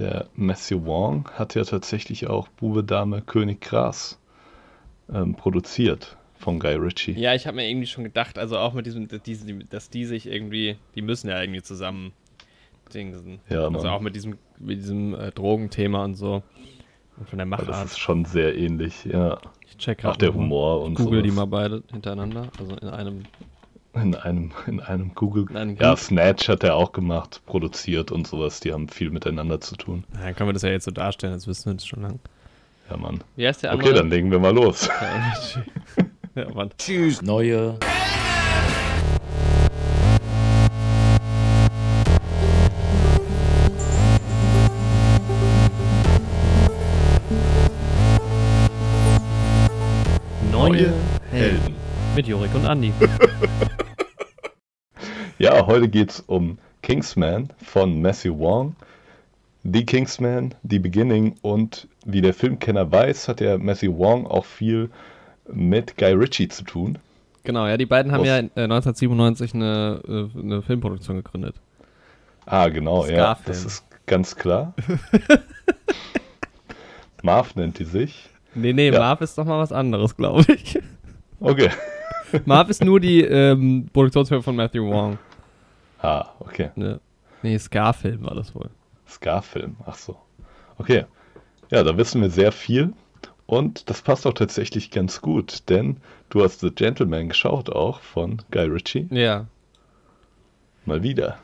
Der Matthew Wong hat ja tatsächlich auch Bube, Dame, König, Gras produziert von Guy Ritchie. Ja, ich habe mir irgendwie schon gedacht, also auch mit diesem, dass die sich irgendwie, die müssen ja irgendwie zusammen dingsen. Ja, also auch mit diesem Drogenthema und so. Und von der Machart. Das ist schon sehr ähnlich, ja. Ich check halt auch der Humor und so. Google sowas. Die mal beide hintereinander, also in einem Google. Ja, Snatch hat er auch gemacht, produziert und sowas. Die haben viel miteinander zu tun. Na, dann können wir das ja jetzt so darstellen, als wissen wir das schon lang. Ja, Mann. Wie heißt der andere? Okay, dann legen wir mal los. Ja, Mann. Tschüss. Neue. Neue Helden. Mit Jorik und Andi. Ja, heute geht's um Kingsman von Matthew Wong. The Kingsman, The Beginning, und wie der Filmkenner weiß, hat ja Matthew Wong auch viel mit Guy Ritchie zu tun. Genau, ja, die beiden haben ja 1997 eine Filmproduktion gegründet. Ah, genau, Scarfilm. Ja, das ist ganz klar. Marv nennt die sich. Nee, ja. Marv ist doch mal was anderes, glaube ich. Okay. Marv ist nur die Produktionsfirma von Matthew Wong. Ah, okay. Nee, Scarfilm war das wohl. Scarfilm, ach so. Okay. Ja, da wissen wir sehr viel. Und das passt auch tatsächlich ganz gut, denn du hast The Gentleman geschaut auch von Guy Ritchie. Ja. Mal wieder.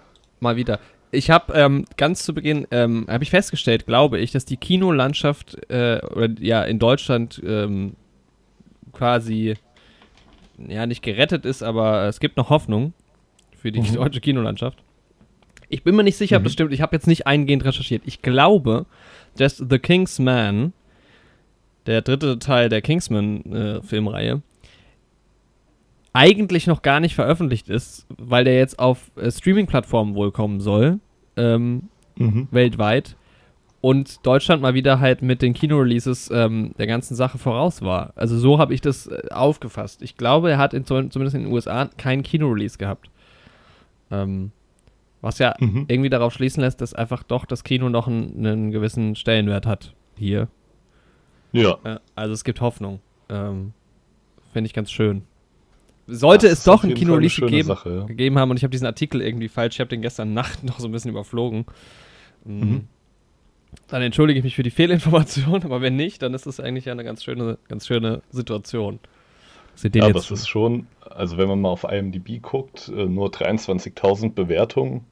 Ich habe ganz zu Beginn, habe ich festgestellt, glaube ich, dass die Kinolandschaft in Deutschland quasi ja nicht gerettet ist, aber es gibt noch Hoffnung für die deutsche Kinolandschaft. Ich bin mir nicht sicher, ob das stimmt. Ich habe jetzt nicht eingehend recherchiert. Ich glaube, dass The Kingsman, der dritte Teil der Kingsman-Filmreihe, eigentlich noch gar nicht veröffentlicht ist, weil der jetzt auf Streaming-Plattformen wohl kommen soll, weltweit, und Deutschland mal wieder halt mit den Kino-Releases der ganzen Sache voraus war. Also so habe ich das aufgefasst. Ich glaube, er hat zumindest in den USA keinen Kino-Release gehabt. Was ja irgendwie darauf schließen lässt, dass einfach doch das Kino noch einen gewissen Stellenwert hat hier. Ja. Also es gibt Hoffnung. Finde ich ganz schön. Sollte es doch ein Kino-Release gegeben haben, und ich habe diesen Artikel irgendwie falsch, ich habe den gestern Nacht noch so ein bisschen überflogen, dann entschuldige ich mich für die Fehlinformation, aber wenn nicht, dann ist das eigentlich ja eine ganz schöne Situation. Ja, aber es ist schon, also wenn man mal auf IMDb guckt, nur 23.000 Bewertungen.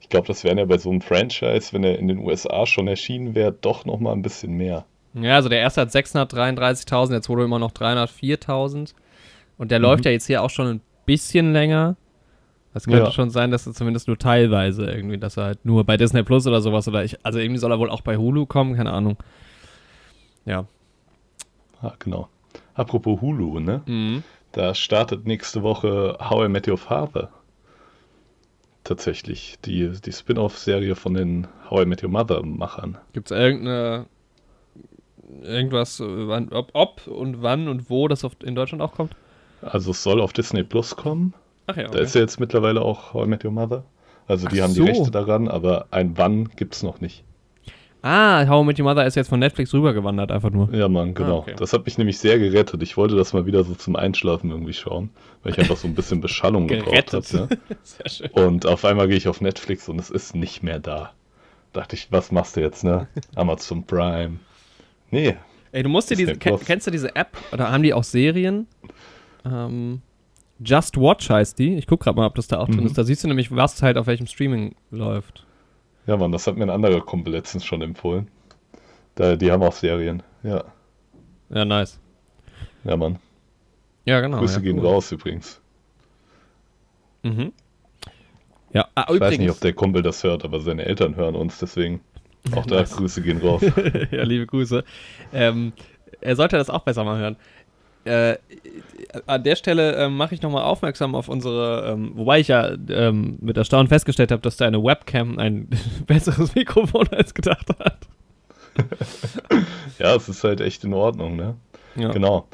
Ich glaube, das wären ja bei so einem Franchise, wenn er in den USA schon erschienen wäre, doch nochmal ein bisschen mehr. Ja, also der erste hat 633.000, der zweite immer noch 304.000. Und der läuft ja jetzt hier auch schon ein bisschen länger. Das könnte schon sein, dass er zumindest nur teilweise irgendwie, dass er halt nur bei Disney Plus oder sowas also irgendwie soll er wohl auch bei Hulu kommen, keine Ahnung. Ja. Ah, genau. Apropos Hulu, ne? Da startet nächste Woche How I Met Your Father. Tatsächlich. Die Spin-Off-Serie von den How I Met Your Mother-Machern. Gibt's irgendwas, ob und wann und wo das in Deutschland auch kommt? Also es soll auf Disney Plus kommen. Ach ja, okay. Da ist ja jetzt mittlerweile auch How I Met Your Mother. Also die haben die Rechte daran, aber ein Wann gibt's noch nicht. Ah, How I Met Your Mother ist jetzt von Netflix rübergewandert, einfach nur. Ja, Mann, genau. Ah, okay. Das hat mich nämlich sehr gerettet. Ich wollte das mal wieder so zum Einschlafen irgendwie schauen, weil ich einfach so ein bisschen Beschallung gebraucht habe. Ne? Sehr schön. Und auf einmal gehe ich auf Netflix und es ist nicht mehr da. Dachte ich, was machst du jetzt, ne? Amazon Prime. Nee. Ey, du musst dir kennst du diese App? Oder haben die auch Serien? Just Watch heißt die. Ich guck gerade mal, ob das da auch drin ist. Da siehst du nämlich, was halt auf welchem Streaming läuft. Ja, Mann, das hat mir ein anderer Kumpel letztens schon empfohlen. Die haben auch Serien, ja. Ja, nice. Ja, Mann. Ja, genau. Grüße gehen raus übrigens. Ja, ich weiß nicht, ob der Kumpel das hört, aber seine Eltern hören uns, deswegen auch da Grüße gehen raus. Ja, liebe Grüße. Er sollte das auch besser mal hören. An der Stelle mache ich nochmal aufmerksam auf unsere, wobei ich ja mit Erstaunen festgestellt habe, dass deine Webcam ein besseres Mikrofon als gedacht hat. Ja, es ist halt echt in Ordnung, ne? Ja. Genau.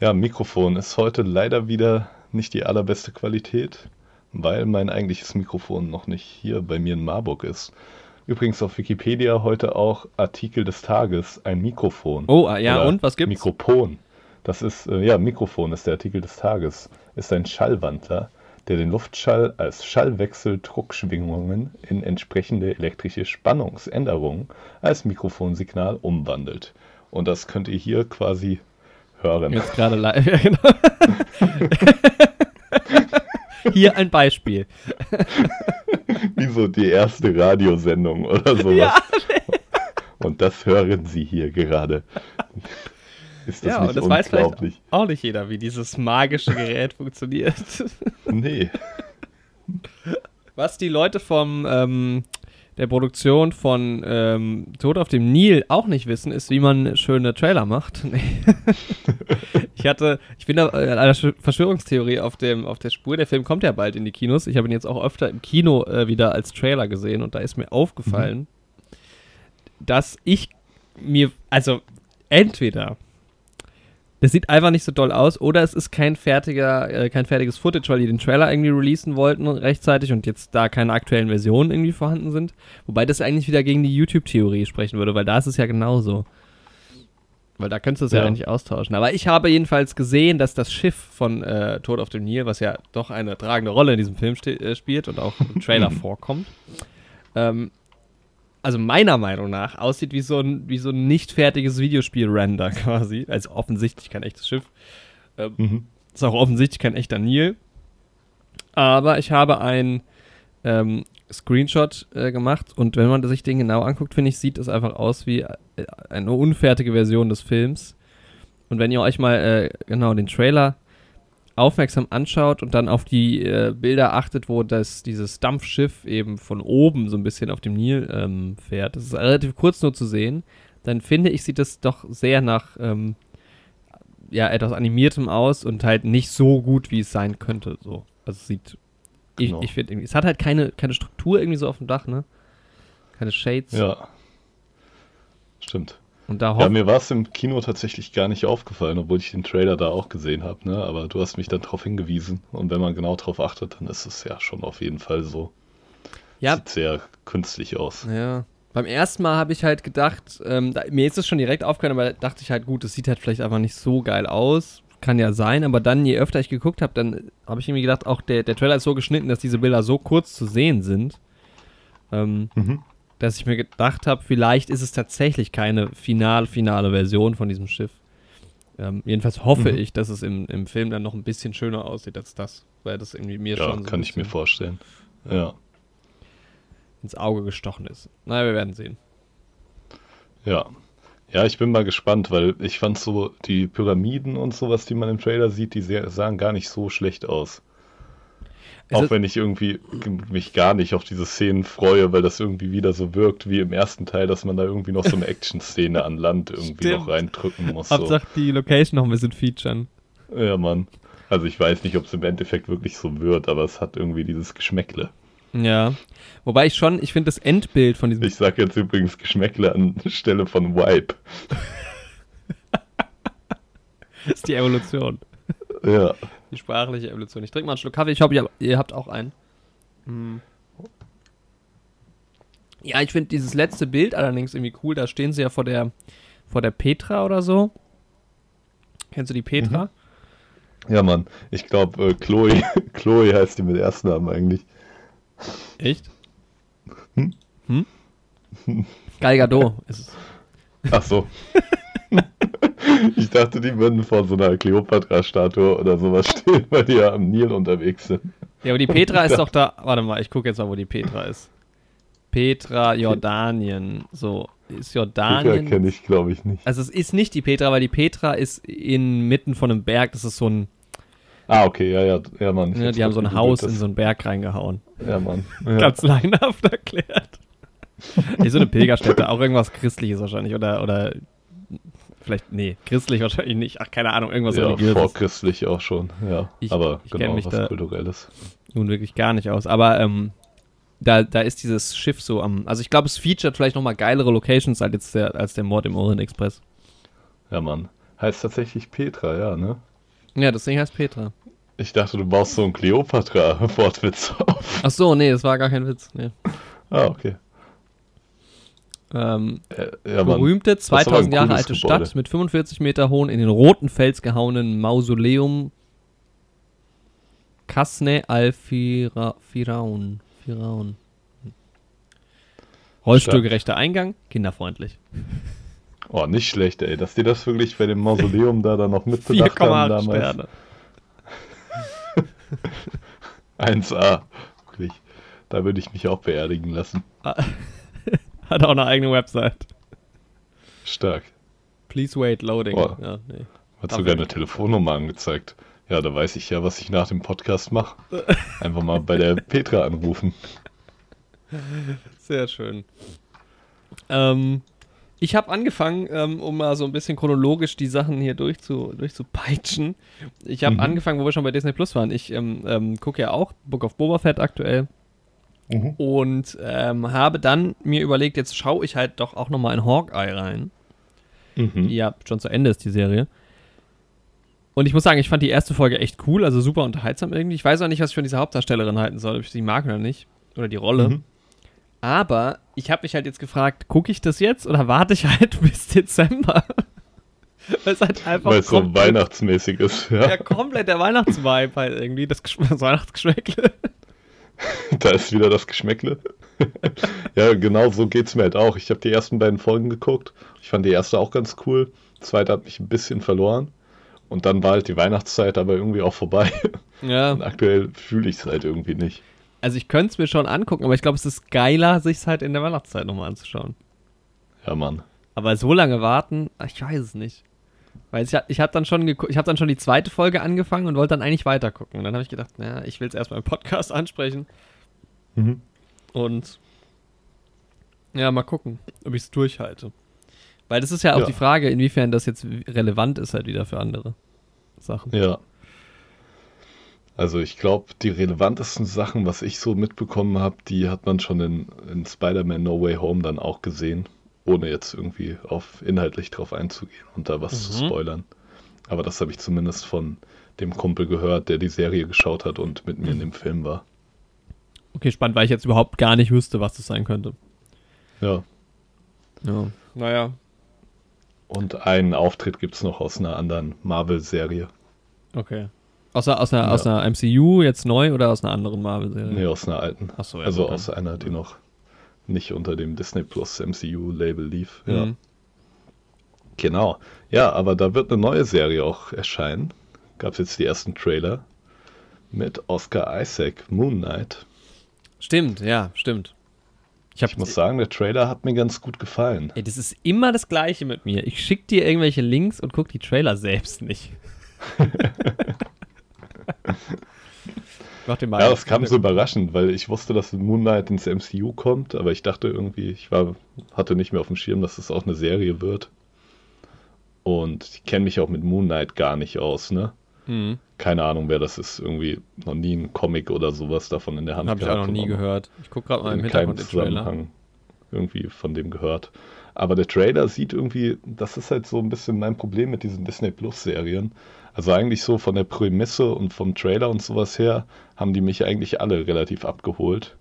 Ja, Mikrofon ist heute leider wieder nicht die allerbeste Qualität, weil mein eigentliches Mikrofon noch nicht hier bei mir in Marburg ist. Übrigens auf Wikipedia heute auch Artikel des Tages, ein Mikrofon. Oh, ja, oder und was gibt's? Mikropon. Das ist, Mikrofon ist der Artikel des Tages. Ist ein Schallwandler, der den Luftschall als Schallwechseldruckschwingungen in entsprechende elektrische Spannungsänderungen als Mikrofonsignal umwandelt. Und das könnt ihr hier quasi hören. Jetzt gerade live, ja, genau. Hier ein Beispiel. Wie so die erste Radiosendung oder sowas. Ja. Und das hören Sie hier gerade. Ist das nicht und das weiß vielleicht auch nicht jeder, wie dieses magische Gerät funktioniert. Nee. Was die Leute von der Produktion von Tod auf dem Nil auch nicht wissen, ist, wie man schöne Trailer macht. Ich bin da einer Verschwörungstheorie auf der Spur. Der Film kommt ja bald in die Kinos. Ich habe ihn jetzt auch öfter im Kino wieder als Trailer gesehen und da ist mir aufgefallen, dass ich mir, also entweder das sieht einfach nicht so doll aus oder es ist kein fertiges Footage, weil die den Trailer irgendwie releasen wollten rechtzeitig und jetzt da keine aktuellen Versionen irgendwie vorhanden sind. Wobei das eigentlich wieder gegen die YouTube-Theorie sprechen würde, weil da ist es ja genauso. Weil da könntest du es ja eigentlich austauschen. Aber ich habe jedenfalls gesehen, dass das Schiff von Tod auf dem Nil, was ja doch eine tragende Rolle in diesem Film spielt und auch im Trailer vorkommt, also meiner Meinung nach aussieht wie so ein nicht fertiges Videospiel-Render quasi. Also offensichtlich kein echtes Schiff. Ist auch offensichtlich kein echter Nil. Aber ich habe einen Screenshot gemacht und wenn man sich den genau anguckt, finde ich, sieht es einfach aus wie eine unfertige Version des Films. Und wenn ihr euch mal den Trailer aufmerksam anschaut und dann auf die Bilder achtet, wo dieses Dampfschiff eben von oben so ein bisschen auf dem Nil fährt, das ist relativ kurz nur zu sehen, dann finde ich, sieht das doch sehr nach etwas Animiertem aus und halt nicht so gut, wie es sein könnte. So. Also es sieht... Genau. Ich finde irgendwie, es hat halt keine Struktur irgendwie so auf dem Dach, ne? Keine Shades. Ja. Stimmt. Und da mir war es im Kino tatsächlich gar nicht aufgefallen, obwohl ich den Trailer da auch gesehen habe, ne? Aber du hast mich dann drauf hingewiesen und wenn man genau drauf achtet, dann ist es ja schon auf jeden Fall so. Ja. Sieht sehr künstlich aus. Ja. Beim ersten Mal habe ich halt gedacht, mir ist es schon direkt aufgefallen, aber dachte ich halt, gut, das sieht halt vielleicht einfach nicht so geil aus. Kann ja sein, aber dann, je öfter ich geguckt habe, dann habe ich irgendwie gedacht, auch der Trailer ist so geschnitten, dass diese Bilder so kurz zu sehen sind, dass ich mir gedacht habe, vielleicht ist es tatsächlich keine finale Version von diesem Schiff. Jedenfalls hoffe ich, dass es im Film dann noch ein bisschen schöner aussieht als das, weil das irgendwie mir schon so kann ich mir vorstellen, ja. Ins Auge gestochen ist. Naja, wir werden sehen. Ja. Ja, ich bin mal gespannt, weil ich fand so die Pyramiden und sowas, die man im Trailer sieht, die sahen gar nicht so schlecht aus. Auch wenn ich irgendwie mich gar nicht auf diese Szenen freue, weil das irgendwie wieder so wirkt wie im ersten Teil, dass man da irgendwie noch so eine Action-Szene an Land irgendwie noch reindrücken muss. Hauptsache die Location noch ein bisschen featuren. Ja, Mann. Also ich weiß nicht, ob es im Endeffekt wirklich so wird, aber es hat irgendwie dieses Geschmäckle. Ja, wobei ich finde das Endbild von diesem... Ich sag jetzt übrigens Geschmäckle anstelle von Wipe. Das ist die Evolution. Ja. Die sprachliche Evolution. Ich trinke mal einen Schluck Kaffee, ich hoffe, ihr habt auch einen. Mhm. Ja, ich finde dieses letzte Bild allerdings irgendwie cool, da stehen sie ja vor der Petra oder so. Kennst du die Petra? Mhm. Ja, Mann. Ich glaube, Chloe heißt die mit Erstnamen eigentlich. Echt? Hm? Gal Gadot ist es. Ach so. Ich dachte, die würden vor so einer Kleopatra-Statue oder sowas stehen, weil die ja am Nil unterwegs sind. Ja, aber die Petra ist doch da. Warte mal, ich gucke jetzt mal, wo die Petra ist. Petra, Jordanien. So, ist Jordanien. Petra kenne ich, glaube ich, nicht. Also, es ist nicht die Petra, weil die Petra ist inmitten von einem Berg. Das ist so ein. Ah, okay, ja, Mann. Ja, die haben so ein Haus in so einen Berg reingehauen. Ja, Mann. Ja. Ganz leinhaft erklärt. Ist so eine Pilgerstätte, auch irgendwas Christliches wahrscheinlich, oder vielleicht, nee, christlich wahrscheinlich nicht, ach, keine Ahnung, irgendwas Religiöses. Ja, vorchristlich auch schon, ja. Aber ich genau, mich was da Kulturelles. Nun wirklich gar nicht aus, aber da ist dieses Schiff so also ich glaube, es featuret vielleicht nochmal geilere Locations als der Mord im Orient Express. Ja, Mann. Heißt tatsächlich Petra, ja, ne? Ja, das Ding heißt Petra. Ich dachte, du baust so einen Kleopatra-Wortwitz auf. Ach so, nee, das war gar kein Witz. Nee. Ah, okay. berühmte 2000 Jahre alte Gebäude. Stadt mit 45 Meter hohen, in den roten Fels gehauenen Mausoleum Kasne al-Firaun. Holzstuhlgerechter Eingang, kinderfreundlich. Oh, nicht schlecht, ey, dass die das wirklich bei dem Mausoleum da dann noch mitbedacht haben damals. 4,8 Sterne. 1A, wirklich. Da würde ich mich auch beerdigen lassen. Hat auch eine eigene Website. Stark. Please wait, loading. Oh. Ja, nee. Hat sogar eine Telefonnummer angezeigt. Ja, da weiß ich ja, was ich nach dem Podcast mache. Einfach mal bei der Petra anrufen. Sehr schön. Ich habe angefangen, um mal so ein bisschen chronologisch die Sachen hier durchzupeitschen. Ich habe angefangen, wo wir schon bei Disney Plus waren. Ich gucke ja auch Book of Boba Fett aktuell. Mhm. Und habe dann mir überlegt, jetzt schaue ich halt doch auch nochmal in Hawkeye rein. Mhm. Ja, schon zu Ende ist die Serie. Und ich muss sagen, ich fand die erste Folge echt cool, also super unterhaltsam irgendwie. Ich weiß auch nicht, was ich von dieser Hauptdarstellerin halten soll, ob ich sie mag oder nicht. Oder die Rolle. Mhm. Aber ich habe mich halt jetzt gefragt, gucke ich das jetzt oder warte ich halt bis Dezember? Weil es halt einfach so weihnachtsmäßig ist. Ja, ja, komplett der Weihnachtsvibe halt irgendwie, das Weihnachtsgeschmäckle. Da ist wieder das Geschmäckle. Ja, genau so geht's mir halt auch. Ich habe die ersten beiden Folgen geguckt. Ich fand die erste auch ganz cool. Die zweite hat mich ein bisschen verloren. Und dann war halt die Weihnachtszeit aber irgendwie auch vorbei. Ja. Und aktuell fühle ich es halt irgendwie nicht. Also ich könnte es mir schon angucken, aber ich glaube, es ist geiler, sich es halt in der Weihnachtszeit nochmal anzuschauen. Ja, Mann. Aber so lange warten, ich weiß es nicht. Weil ich habe dann schon die zweite Folge angefangen und wollte dann eigentlich weitergucken. Und dann habe ich gedacht, naja, ich will es erstmal im Podcast ansprechen. Mhm. Und ja, mal gucken, ob ich es durchhalte. Weil das ist ja auch die Frage, inwiefern das jetzt relevant ist halt wieder für andere Sachen. Ja. Also ich glaube, die relevantesten Sachen, was ich so mitbekommen habe, die hat man schon in Spider-Man No Way Home dann auch gesehen, ohne jetzt irgendwie inhaltlich drauf einzugehen und da was zu spoilern. Aber das habe ich zumindest von dem Kumpel gehört, der die Serie geschaut hat und mit mir in dem Film war. Okay, spannend, weil ich jetzt überhaupt gar nicht wüsste, was das sein könnte. Ja. Naja. Und einen Auftritt gibt es noch aus einer anderen Marvel-Serie. Okay. Aus einer MCU jetzt neu oder aus einer anderen Marvel-Serie? Nee, aus einer alten. Ach so, ja, also aus einer, die noch nicht unter dem Disney Plus MCU-Label lief. Mhm. Ja. Genau. Ja, aber da wird eine neue Serie auch erscheinen. Gab es jetzt die ersten Trailer mit Oscar Isaac, Moon Knight. Stimmt, ja, stimmt. Ich muss sagen, der Trailer hat mir ganz gut gefallen. Ey, das ist immer das Gleiche mit mir. Ich schicke dir irgendwelche Links und guck die Trailer selbst nicht. Mach den mal. Ja, das kam so überraschend, weil ich wusste, dass Moon Knight ins MCU kommt, aber ich dachte irgendwie, hatte nicht mehr auf dem Schirm, dass das auch eine Serie wird. Und ich kenne mich auch mit Moon Knight gar nicht aus, ne? Mhm. Keine Ahnung, wer das ist. Irgendwie noch nie ein Comic oder sowas davon in der Hand gehabt. Habe ich auch noch nie gehört. Ich gucke gerade mal im Hintergrund den Trailer. Irgendwie von dem gehört. Aber der Trailer sieht irgendwie, das ist halt so ein bisschen mein Problem mit diesen Disney Plus Serien. Also eigentlich so von der Prämisse und vom Trailer und sowas her haben die mich eigentlich alle relativ abgeholt.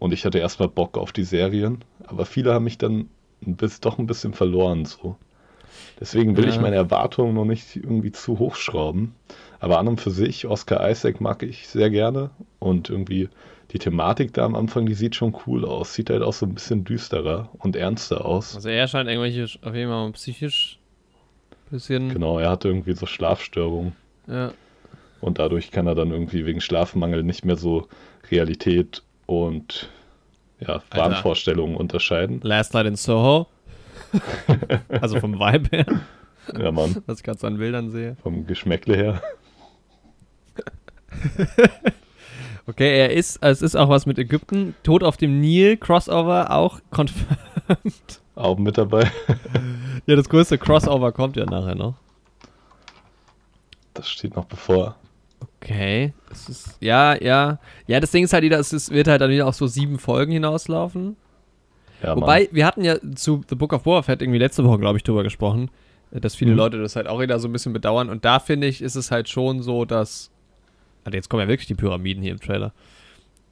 Und ich hatte erstmal Bock auf die Serien. Aber viele haben mich dann doch ein bisschen verloren so. Deswegen will ich meine Erwartungen noch nicht irgendwie zu hochschrauben. Aber an und für sich, Oscar Isaac mag ich sehr gerne. Und irgendwie die Thematik da am Anfang, die sieht schon cool aus. Sieht halt auch so ein bisschen düsterer und ernster aus. Also er scheint irgendwelche, auf jeden Fall psychisch ein bisschen... Genau, er hatte irgendwie so Schlafstörungen. Ja. Und dadurch kann er dann irgendwie wegen Schlafmangel nicht mehr so Realität und Wahnvorstellungen unterscheiden. Last Night in Soho. Also vom Vibe her. Ja, Mann. Was ich gerade so an Bildern sehe. Vom Geschmäckle her. Okay, es ist auch was mit Ägypten. Tod auf dem Nil, Crossover auch confirmed. Auch mit dabei. Ja, das größte Crossover kommt ja nachher noch. Das steht noch bevor. Okay. Es ist, ja. Ja, das Ding ist halt wieder, es wird halt dann wieder auf so 7 Folgen hinauslaufen. Ja, wobei, Mann. Wir hatten ja zu The Book of Boba Fett irgendwie letzte Woche, glaube ich, drüber gesprochen, dass viele Leute das halt auch wieder so ein bisschen bedauern. Und da, finde ich, ist es halt schon so, dass... Also jetzt kommen ja wirklich die Pyramiden hier im Trailer.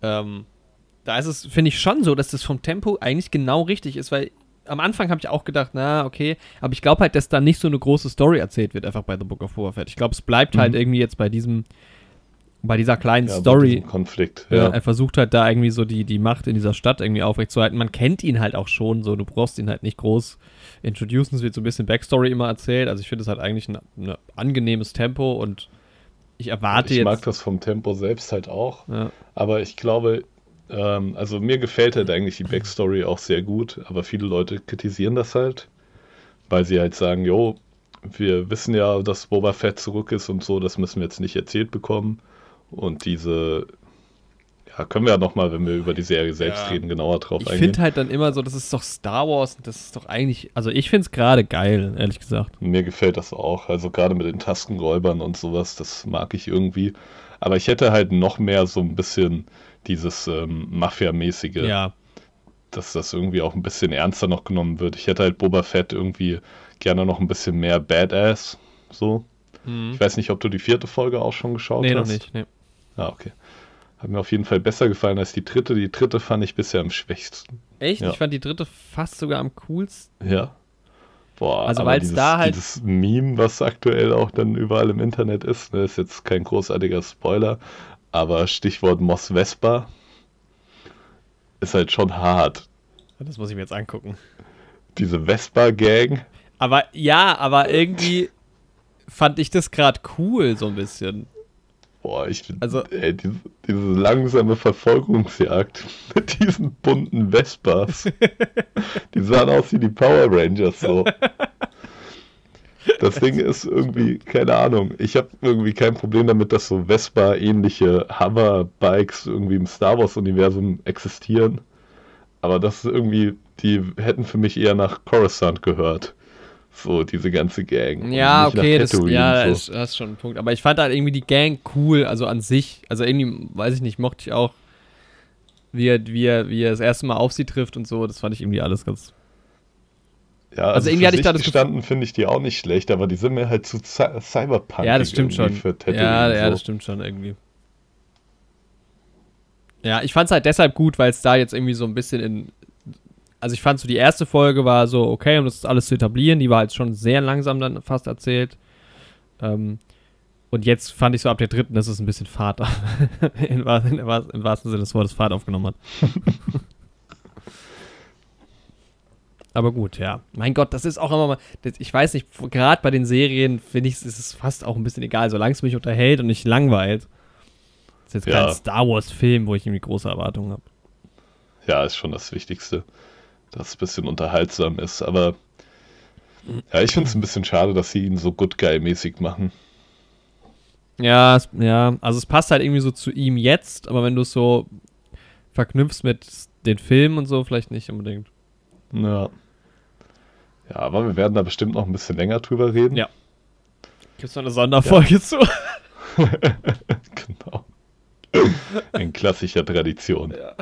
Da ist es, finde ich, schon so, dass das vom Tempo eigentlich genau richtig ist, weil am Anfang habe ich auch gedacht, na, okay, aber ich glaube halt, dass da nicht so eine große Story erzählt wird, einfach bei The Book of Boba Fett. Ich glaube, es bleibt halt irgendwie jetzt bei dieser kleinen Story. Konflikt, ja. Er versucht halt da irgendwie so die Macht in dieser Stadt irgendwie aufrechtzuerhalten. Man kennt ihn halt auch schon so, du brauchst ihn halt nicht groß introducen, es wird so ein bisschen Backstory immer erzählt. Also ich finde es halt eigentlich ein angenehmes Tempo und ich erwarte jetzt... Ich mag das vom Tempo selbst halt auch, ja. Aber ich glaube... Also mir gefällt halt eigentlich die Backstory auch sehr gut, aber viele Leute kritisieren das halt, weil sie halt sagen, jo, wir wissen ja, dass Boba Fett zurück ist und so, das müssen wir jetzt nicht erzählt bekommen und diese, ja, können wir ja nochmal, wenn wir über die Serie selbst reden, genauer drauf eingehen. Ich finde halt dann immer so, das ist doch Star Wars und das ist doch eigentlich, also ich finde es gerade geil, ehrlich gesagt. Mir gefällt das auch, also gerade mit den Taskenräubern und sowas, das mag ich irgendwie, aber ich hätte halt noch mehr so ein bisschen... Dieses Mafia-mäßige, ja. Dass das irgendwie auch ein bisschen ernster noch genommen wird. Ich hätte halt Boba Fett irgendwie gerne noch ein bisschen mehr Badass, so. Mhm. Ich weiß nicht, ob du die 4. Folge auch schon geschaut hast. Nee, noch nicht, nee. Ah, okay. Hat mir auf jeden Fall besser gefallen als die 3. Die 3. fand ich bisher am schwächsten. Echt? Ja. Ich fand die 3. fast sogar am coolsten. Ja. Boah, also weil es da halt dieses Meme, was aktuell auch dann überall im Internet ist, ne, ist jetzt kein großartiger Spoiler, aber Stichwort Mos Vespa ist halt schon hart. Das muss ich mir jetzt angucken. Diese Vespa-Gang. Aber ja, aber irgendwie fand ich das gerade cool, so ein bisschen. Boah, ich finde, diese langsame Verfolgungsjagd mit diesen bunten Vespas. Die sahen aus wie die Power Rangers so. Das Ding ist irgendwie, keine Ahnung, ich habe irgendwie kein Problem damit, dass so Vespa-ähnliche Hover-Bikes irgendwie im Star-Wars-Universum existieren, aber das irgendwie, die hätten für mich eher nach Coruscant gehört, so diese ganze Gang. Ja, okay, das ist schon ein Punkt, aber ich fand halt irgendwie die Gang cool, also an sich, also irgendwie, weiß ich nicht, mochte ich auch, wie er das erste Mal auf sie trifft und so, das fand ich irgendwie alles ganz... Ja, also irgendwie hatte ich da das gestanden, finde ich die auch nicht schlecht, aber die sind mir halt zu Cyberpunk. Ja, das stimmt schon. Für ja, so. Ja, das stimmt schon irgendwie. Ja, ich fand es halt deshalb gut, weil es da jetzt irgendwie so ein bisschen in... Also ich fand so, die erste Folge war so okay, um das alles zu etablieren. Die war jetzt schon sehr langsam dann fast erzählt. Und jetzt fand ich so ab der 3., dass es ein bisschen Fahrt im wahrsten Sinne des Wortes Fahrt aufgenommen hat. Aber gut, ja. Mein Gott, das ist auch immer mal, ich weiß nicht, gerade bei den Serien, finde ich, ist es fast auch ein bisschen egal, solange es mich unterhält und nicht langweilt. Das ist jetzt kein Star-Wars-Film, wo ich irgendwie große Erwartungen habe. Ja, ist schon das Wichtigste, dass es ein bisschen unterhaltsam ist, aber ja, ich finde es ein bisschen schade, dass sie ihn so Good-Guy-mäßig machen. Ja, also es passt halt irgendwie so zu ihm jetzt, aber wenn du es so verknüpfst mit den Filmen und so, vielleicht nicht unbedingt. Ja, aber wir werden da bestimmt noch ein bisschen länger drüber reden. Ja. Gibt es noch eine Sonderfolge zu? Genau. In klassischer Tradition. Ja.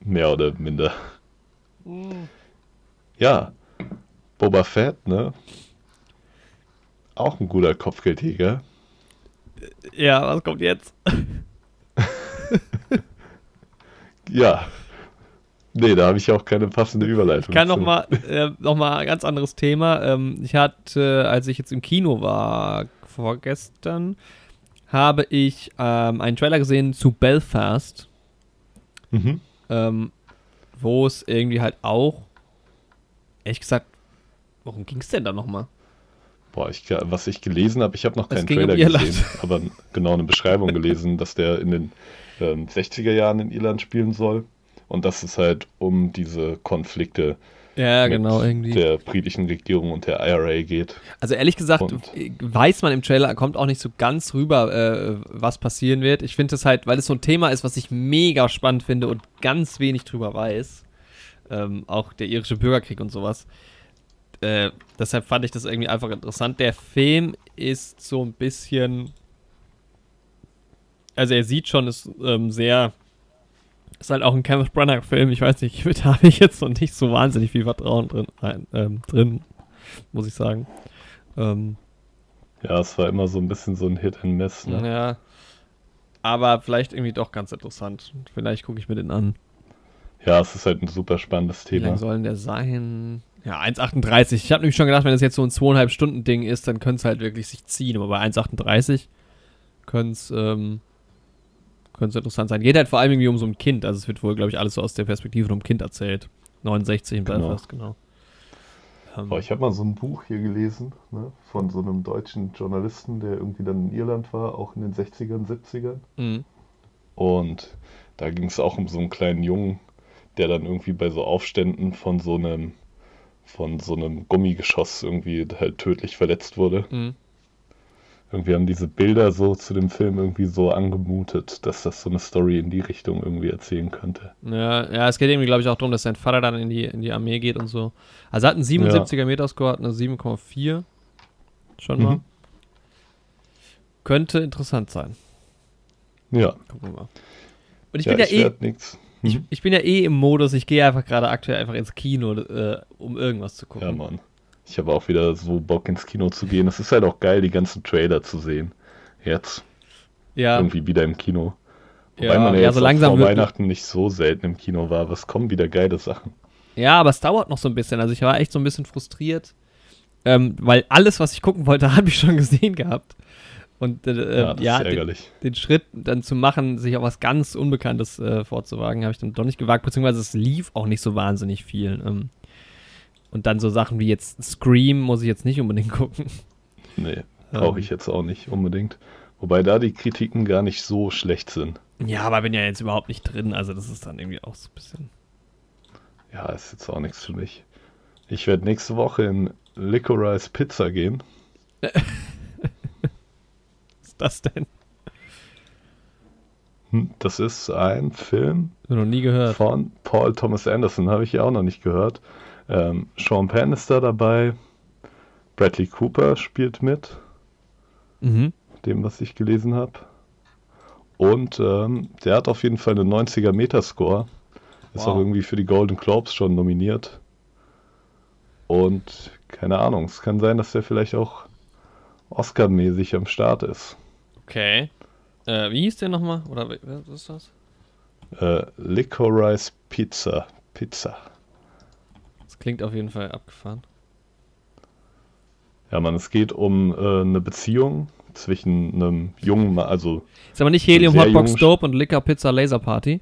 Mehr oder minder. Ja. Boba Fett, ne? Auch ein guter Kopfgeldjäger. Ja, was kommt jetzt? Ja. Nee, da habe ich auch keine passende Überleitung. Ich kann noch mal ein ganz anderes Thema. Ich hatte, als ich jetzt im Kino war, vorgestern, habe ich einen Trailer gesehen zu Belfast, wo es irgendwie halt auch, ehrlich gesagt, worum ging es denn da nochmal? Boah, was ich gelesen habe, ich habe noch keinen Trailer gesehen, aber genau eine Beschreibung gelesen, dass der in den 60er Jahren in Irland spielen soll. Und das ist halt um diese Konflikte mit der britischen Regierung und der IRA geht. Also ehrlich gesagt, weiß man im Trailer, kommt auch nicht so ganz rüber, was passieren wird. Ich finde es halt, weil es so ein Thema ist, was ich mega spannend finde und ganz wenig drüber weiß, auch der irische Bürgerkrieg und sowas. Deshalb fand ich das irgendwie einfach interessant. Der Film ist so ein bisschen, also er sieht schon, ist sehr... Ist halt auch ein Kenneth Branagh-Film, ich weiß nicht, da habe ich jetzt noch nicht so wahnsinnig viel Vertrauen drin, muss ich sagen. Ja, es war immer so ein bisschen so ein Hit and Miss, ne? Ja, aber vielleicht irgendwie doch ganz interessant. Vielleicht gucke ich mir den an. Ja, es ist halt ein super spannendes Thema. Wie lang soll denn der sein? Ja, 1,38. Ich habe nämlich schon gedacht, wenn das jetzt so ein 2,5-Stunden-Ding ist, dann könnte es halt wirklich sich ziehen. Aber bei 1,38 könnte es interessant sein. Geht halt vor allem irgendwie um so ein Kind. Also es wird wohl, glaube ich, alles so aus der Perspektive vom Kind erzählt. 69 in Belfast, genau. Ich habe mal so ein Buch hier gelesen, ne, von so einem deutschen Journalisten, der irgendwie dann in Irland war, auch in den 60ern, 70ern. Mhm. Und da ging es auch um so einen kleinen Jungen, der dann irgendwie bei so Aufständen von so einem Gummigeschoss irgendwie halt tödlich verletzt wurde. Mhm. Irgendwie haben diese Bilder so zu dem Film irgendwie so angemutet, dass das so eine Story in die Richtung irgendwie erzählen könnte. Ja, es geht irgendwie, glaube ich, auch darum, dass sein Vater dann in die Armee geht und so. Also er hat einen 77er Metascore, hat eine 7,4. Schon mal. Mhm. Könnte interessant sein. Ja. Gucken wir mal. Und ich bin ja eh im Modus, ich gehe einfach gerade aktuell einfach ins Kino, um irgendwas zu gucken. Ja, Mann. Ich habe auch wieder so Bock, ins Kino zu gehen. Es ist halt auch geil, die ganzen Trailer zu sehen. Jetzt. Ja. Irgendwie wieder im Kino. Wobei man ja jetzt so langsam vor Weihnachten nicht so selten im Kino war. Aber es kommen wieder geile Sachen. Ja, aber es dauert noch so ein bisschen. Also ich war echt so ein bisschen frustriert. Weil alles, was ich gucken wollte, habe ich schon gesehen gehabt. Und das ist ärgerlich. Den Schritt dann zu machen, sich auch was ganz Unbekanntes vorzuwagen, habe ich dann doch nicht gewagt. Beziehungsweise es lief auch nicht so wahnsinnig viel. Und dann so Sachen wie jetzt Scream muss ich jetzt nicht unbedingt gucken. Nee, brauche ich jetzt auch nicht unbedingt. Wobei da die Kritiken gar nicht so schlecht sind. Ja, aber bin ja jetzt überhaupt nicht drin, also das ist dann irgendwie auch so ein bisschen... Ja, ist jetzt auch nichts für mich. Ich werde nächste Woche in Licorice Pizza gehen. Was ist das denn? Das ist ein Film... Noch nie gehört. ...von Paul Thomas Anderson, habe ich ja auch noch nicht gehört. Sean Penn ist da dabei, Bradley Cooper spielt mit, dem, was ich gelesen habe. Und der hat auf jeden Fall einen 90er Metascore. Wow. Ist auch irgendwie für die Golden Globes schon nominiert. Und keine Ahnung, es kann sein, dass der vielleicht auch Oscar-mäßig am Start ist. Okay. Wie hieß der nochmal? Oder was ist das? Licorice Pizza. Klingt auf jeden Fall abgefahren. Ja, Mann, es geht um eine Beziehung zwischen einem jungen Mann, also... Ist aber nicht Helium, Hotbox, Dope und Liquor, Pizza, Laser Party.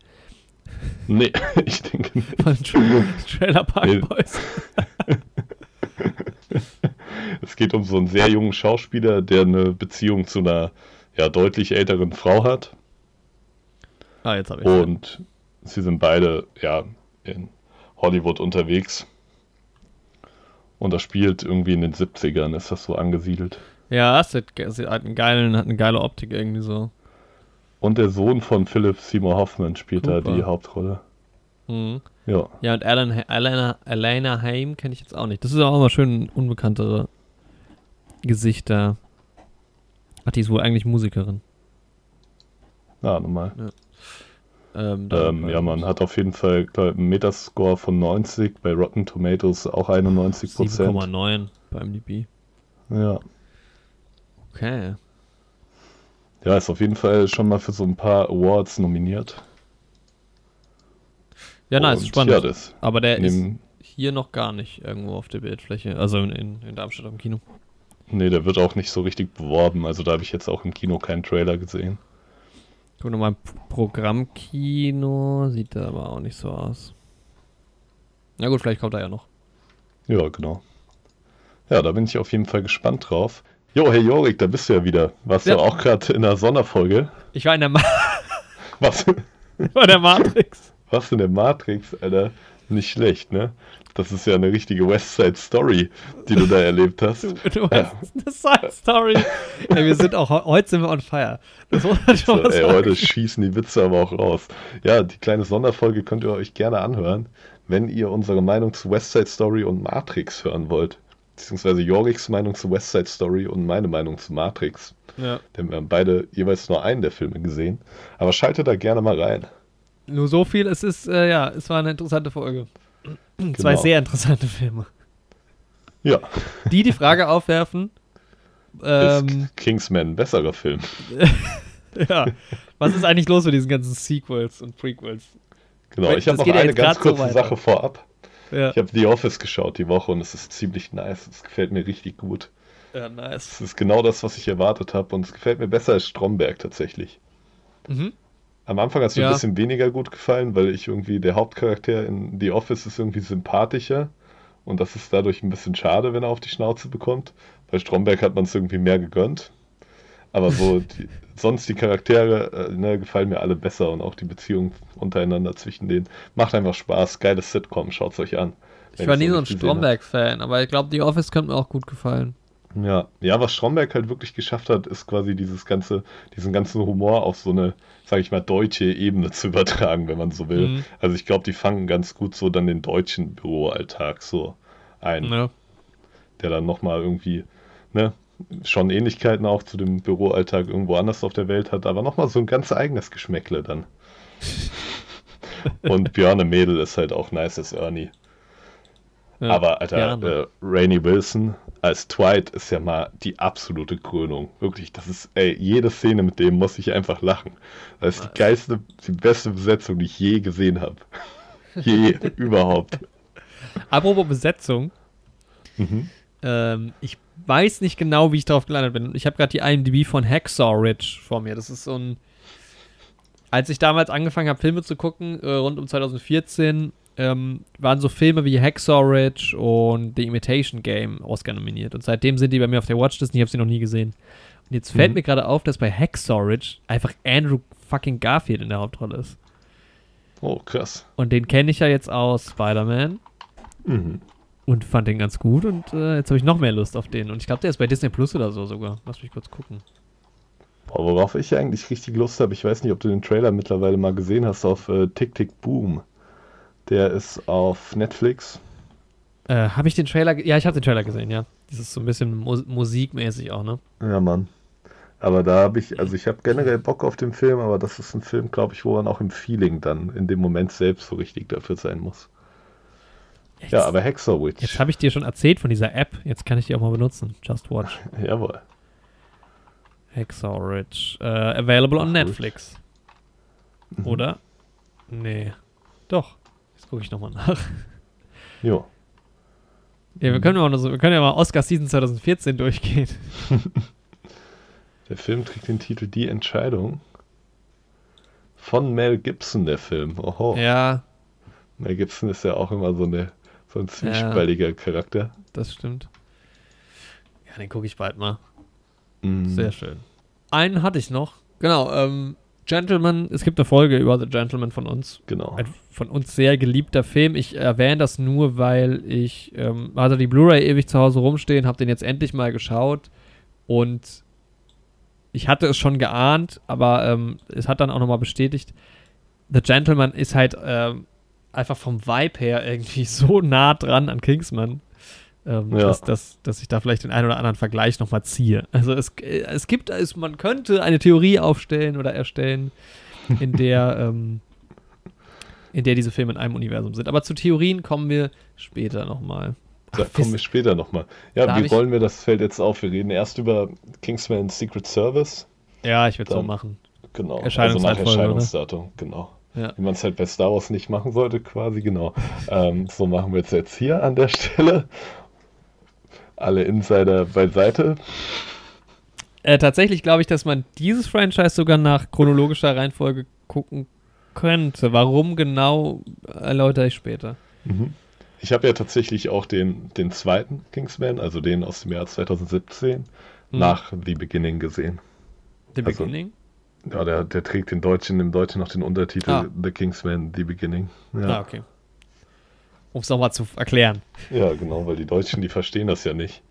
Nee, ich denke nicht. Von Trailer Park Boys. Es geht um so einen sehr jungen Schauspieler, der eine Beziehung zu einer deutlich älteren Frau hat. Ah, jetzt habe ich. Und sie sind beide, in Hollywood unterwegs. Und das spielt irgendwie in den 70ern, ist das so angesiedelt. Ja, es hat eine geile Optik irgendwie so. Und der Sohn von Philip Seymour Hoffman spielt da die Hauptrolle. Mhm. Ja. Ja, und Alana Haim kenne ich jetzt auch nicht. Das ist auch immer schön unbekanntere Gesichter. Ach, die ist wohl eigentlich Musikerin. Ja, nochmal. Ja. Man hat auf jeden Fall einen Metascore von 90, bei Rotten Tomatoes auch 91%. 7,9 beim DB. Ja. Okay. Ja, ist auf jeden Fall schon mal für so ein paar Awards nominiert. Ja, nice, und spannend. Aber der ist hier noch gar nicht irgendwo auf der Bildfläche, also in Darmstadt am Kino. Nee, der wird auch nicht so richtig beworben, also da habe ich jetzt auch im Kino keinen Trailer gesehen. Guck nochmal, Programmkino sieht da aber auch nicht so aus. Na gut, vielleicht kommt er ja noch. Ja, genau. Ja, da bin ich auf jeden Fall gespannt drauf. Jo, hey Jorik, da bist du ja wieder. Warst du auch gerade in einer Sonderfolge? Ich war in der Matrix. Warst du in der Matrix, Alter? Nicht schlecht, ne? Das ist ja eine richtige Westside-Story, die du da erlebt hast. Du hast eine Side-Story. Ey, heute sind wir on fire. Das muss man schon sagen. Heute schießen die Witze aber auch raus. Ja, die kleine Sonderfolge könnt ihr euch gerne anhören, wenn ihr unsere Meinung zu Westside-Story und Matrix hören wollt. Beziehungsweise Joriks Meinung zu Westside-Story und meine Meinung zu Matrix. Ja. Denn wir haben beide jeweils nur einen der Filme gesehen. Aber schaltet da gerne mal rein. Nur so viel, es war eine interessante Folge. Genau. Zwei sehr interessante Filme. Ja. Die Frage aufwerfen. Ist Kingsman ein besserer Film? Ja. Was ist eigentlich los mit diesen ganzen Sequels und Prequels? Genau, ich habe noch eine ganz kurze Sache vorab. Ja. Ich habe The Office geschaut die Woche und es ist ziemlich nice. Es gefällt mir richtig gut. Ja, nice. Es ist genau das, was ich erwartet habe und es gefällt mir besser als Stromberg tatsächlich. Mhm. Am Anfang hat es mir ein bisschen weniger gut gefallen, weil ich irgendwie, der Hauptcharakter in The Office ist irgendwie sympathischer und das ist dadurch ein bisschen schade, wenn er auf die Schnauze bekommt. Bei Stromberg hat man es irgendwie mehr gegönnt. Aber so, sonst die Charaktere gefallen mir alle besser und auch die Beziehung untereinander zwischen denen. Macht einfach Spaß, geiles Sitcom, schaut's euch an. Ich war nie so ein Stromberg-Fan, aber ich glaube, The Office könnte mir auch gut gefallen. Ja, was Stromberg halt wirklich geschafft hat, ist quasi diesen ganzen Humor auf so eine, sag ich mal, deutsche Ebene zu übertragen, wenn man so will. Mhm. Also ich glaube, die fangen ganz gut so dann den deutschen Büroalltag so ein. Ja. Der dann nochmal irgendwie, schon Ähnlichkeiten auch zu dem Büroalltag irgendwo anders auf der Welt hat, aber nochmal so ein ganz eigenes Geschmäckle dann. Und Björne Mädel ist halt auch nice als Ernie. Ja, aber, Alter, Rainey Wilson als Dwight ist ja mal die absolute Krönung. Wirklich, das ist, jede Szene mit dem muss ich einfach lachen. Das ist die geilste, die beste Besetzung, die ich je gesehen habe. Je, überhaupt. Apropos Besetzung. Mhm. Ich weiß nicht genau, wie ich drauf gelandet bin. Ich habe gerade die IMDb von Hacksaw Ridge vor mir. Das ist so ein... Als ich damals angefangen habe, Filme zu gucken, rund um 2014... waren so Filme wie Hacksaw Ridge und The Imitation Game Oscar nominiert. Und seitdem sind die bei mir auf der Watchlist und ich habe sie noch nie gesehen. Und jetzt fällt mir gerade auf, dass bei Hacksaw Ridge einfach Andrew fucking Garfield in der Hauptrolle ist. Oh, krass. Und den kenne ich ja jetzt aus Spider-Man. Mhm. Und fand den ganz gut und jetzt habe ich noch mehr Lust auf den. Und ich glaube, der ist bei Disney Plus oder so sogar. Lass mich kurz gucken. Boah, worauf ich eigentlich richtig Lust habe, ich weiß nicht, ob du den Trailer mittlerweile mal gesehen hast, auf Tick, Tick, Boom. Der ist auf Netflix. Habe ich den Trailer... Ja, ich habe den Trailer gesehen, ja. Das ist so ein bisschen musikmäßig auch, ne? Ja, Mann. Aber da habe ich... Also ich habe generell Bock auf den Film, aber das ist ein Film, glaube ich, wo man auch im Feeling dann in dem Moment selbst so richtig dafür sein muss. Jetzt, ja, aber Hacksaw Ridge. Jetzt habe ich dir schon erzählt von dieser App. Jetzt kann ich die auch mal benutzen. Just Watch. Jawohl. Hacksaw Ridge. Available on Netflix. Ruhig. Oder? Nee. Doch. Gucke ich nochmal nach. Jo. Ja, wir können ja mal Oscar Season 2014 durchgehen. Der Film trägt den Titel Die Entscheidung. Von Mel Gibson, der Film. Oho. Ja. Mel Gibson ist ja auch immer so ein zwiespältiger Charakter. Das stimmt. Ja, den gucke ich bald mal. Mm. Sehr schön. Einen hatte ich noch. Genau, Gentleman, es gibt eine Folge über The Gentleman von uns. Genau. Ein von uns sehr geliebter Film. Ich erwähne das nur, weil ich hatte die Blu-ray ewig zu Hause rumstehen, habe den jetzt endlich mal geschaut und ich hatte es schon geahnt, aber es hat dann auch nochmal bestätigt. The Gentleman ist halt einfach vom Vibe her irgendwie so nah dran an Kingsman, dass ich da vielleicht den einen oder anderen Vergleich nochmal ziehe. Also man könnte eine Theorie aufstellen oder erstellen, in der in der diese Filme in einem Universum sind. Aber zu Theorien kommen wir später nochmal. Ja, wie rollen wir das Feld jetzt auf? Wir reden erst über Kingsman Secret Service. Ja, ich würde es so machen. Genau, also nach Erscheinungsdatum, genau. Ja. Wie man es halt bei Star Wars nicht machen sollte, quasi, genau. So machen wir es jetzt hier an der Stelle. Alle Insider beiseite. Tatsächlich glaube ich, dass man dieses Franchise sogar nach chronologischer Reihenfolge gucken könnte. Warum genau, erläutere ich später. Mhm. Ich habe ja tatsächlich auch den zweiten Kingsman, also den aus dem Jahr 2017, nach The Beginning gesehen. The Beginning? Ja, der trägt im Deutschen noch den Untertitel The Kingsman, The Beginning. Ja, okay. Um es nochmal zu erklären. Ja, genau, weil die Deutschen, die verstehen das ja nicht.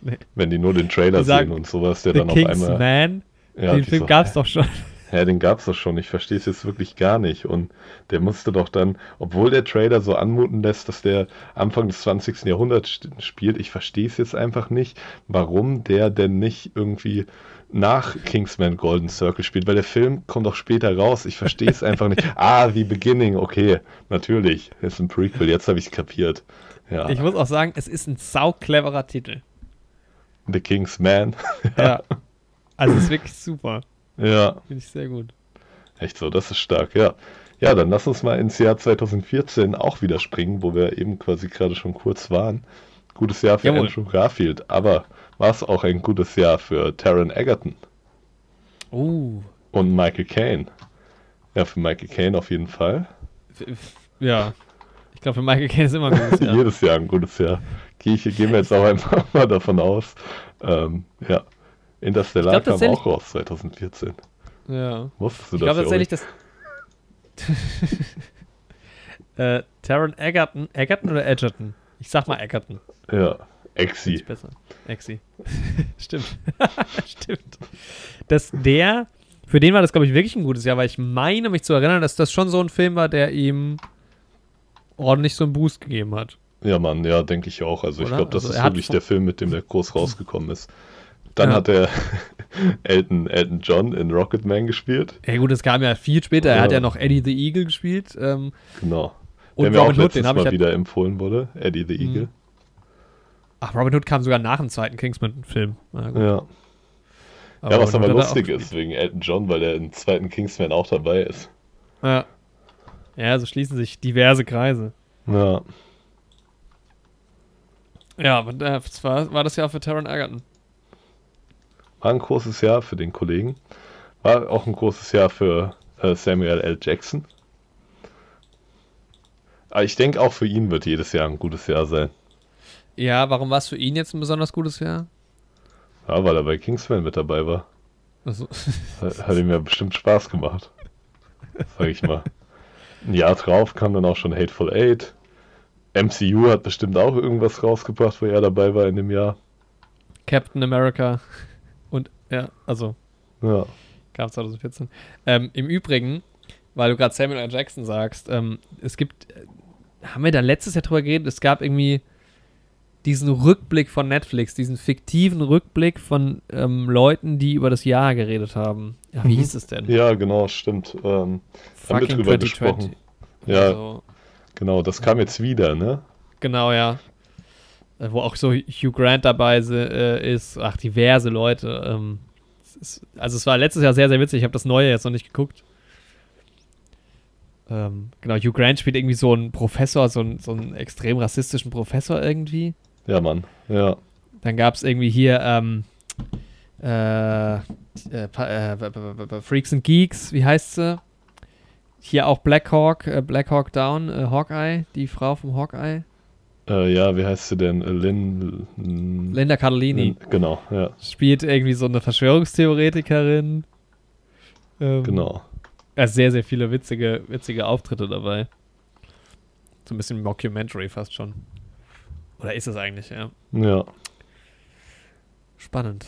Nee. Wenn die nur den Trailer sehen und sowas, der dann auf einmal... Kingsman? Ja, den Film gab es doch schon. Ja, den gab es doch schon. Ich verstehe es jetzt wirklich gar nicht. Und der musste doch dann, obwohl der Trailer so anmuten lässt, dass der Anfang des 20. Jahrhunderts spielt, ich verstehe es jetzt einfach nicht, warum der denn nicht irgendwie nach Kingsman Golden Circle spielt, weil der Film kommt auch später raus. Ich verstehe es einfach nicht. The Beginning, okay, natürlich. Ist ein Prequel, jetzt habe ich es kapiert. Ja. Ich muss auch sagen, es ist ein saucleverer Titel. The Kingsman. Ja. Also ist wirklich super. Ja. Finde ich sehr gut. Echt so, das ist stark, ja. Ja, dann lass uns mal ins Jahr 2014 auch wieder springen, wo wir eben quasi gerade schon kurz waren. Gutes Jahr für Jawohl. Andrew Garfield, aber war es auch ein gutes Jahr für Taron Egerton. Und Michael Caine. Ja, für Michael Caine auf jeden Fall. Ja, ich glaube, für Michael Caine ist immer ein gutes Jahr. Jedes Jahr ein gutes Jahr. Gehen wir jetzt auch einfach mal davon aus. Ja, Interstellar kam auch raus 2014. Ja. Wusstest du das? Ich glaube tatsächlich, dass... Taron Egerton. Egerton oder Edgerton? Ich sag mal Egerton. Ja, Exi. Exi. Stimmt. Stimmt. Für den war das, glaube ich, wirklich ein gutes Jahr, weil ich meine, mich zu erinnern, dass das schon so ein Film war, der ihm ordentlich so einen Boost gegeben hat. Ja, Mann, ja, denke ich auch. Also, ich glaube, das ist wirklich der Film, mit dem der groß rausgekommen ist. Dann hat er Elton John in Rocketman gespielt. Ja gut, das kam ja viel später. Er hat ja noch Eddie the Eagle gespielt. Genau. Und der Robin Hood, den habe ich wieder empfohlen wurde, Eddie the Eagle. Ach, Robin Hood kam sogar nach dem zweiten Kingsman-Film. Ja. Aber ja, was aber lustig ist wegen Elton John, weil er im zweiten Kingsman auch dabei ist. Ja. Ja, so schließen sich diverse Kreise. Ja. Ja, aber das war das Jahr für Taron Egerton. War ein großes Jahr für den Kollegen. War auch ein großes Jahr für Samuel L. Jackson. Aber ich denke, auch für ihn wird jedes Jahr ein gutes Jahr sein. Ja, warum war es für ihn jetzt ein besonders gutes Jahr? Ja, weil er bei Kingsman mit dabei war. Also. Hat ihm ja bestimmt Spaß gemacht. Sag ich mal. Ein Jahr drauf kam dann auch schon Hateful Eight. MCU hat bestimmt auch irgendwas rausgebracht, wo er dabei war in dem Jahr. Captain America. Und, ja, also. Ja. Kam 2014. Im Übrigen, weil du gerade Samuel L. Jackson sagst, es gibt, haben wir da letztes Jahr drüber geredet, es gab irgendwie diesen Rückblick von Netflix, diesen fiktiven Rückblick von Leuten, die über das Jahr geredet haben. Ja, wie hieß es denn? Ja, genau, stimmt. Haben wir drüber gesprochen. Ja, also, genau, das kam jetzt wieder, ne? Genau, ja. Wo auch so Hugh Grant dabei ist. Ach, diverse Leute. Also es war letztes Jahr sehr, sehr witzig. Ich habe das Neue jetzt noch nicht geguckt. Genau, Hugh Grant spielt irgendwie so einen Professor, so einen extrem rassistischen Professor irgendwie. Ja, Mann, ja. Dann gab es irgendwie hier Freaks and Geeks, wie heißt sie? Hier auch Black Hawk Down, Hawkeye, die Frau vom Hawkeye. Ja, wie heißt sie denn? Linda Cardellini. Genau, ja. Spielt irgendwie so eine Verschwörungstheoretikerin. Genau. Also sehr, sehr viele witzige Auftritte dabei. So ein bisschen Mockumentary fast schon. Oder ist es eigentlich, ja. Ja. Spannend.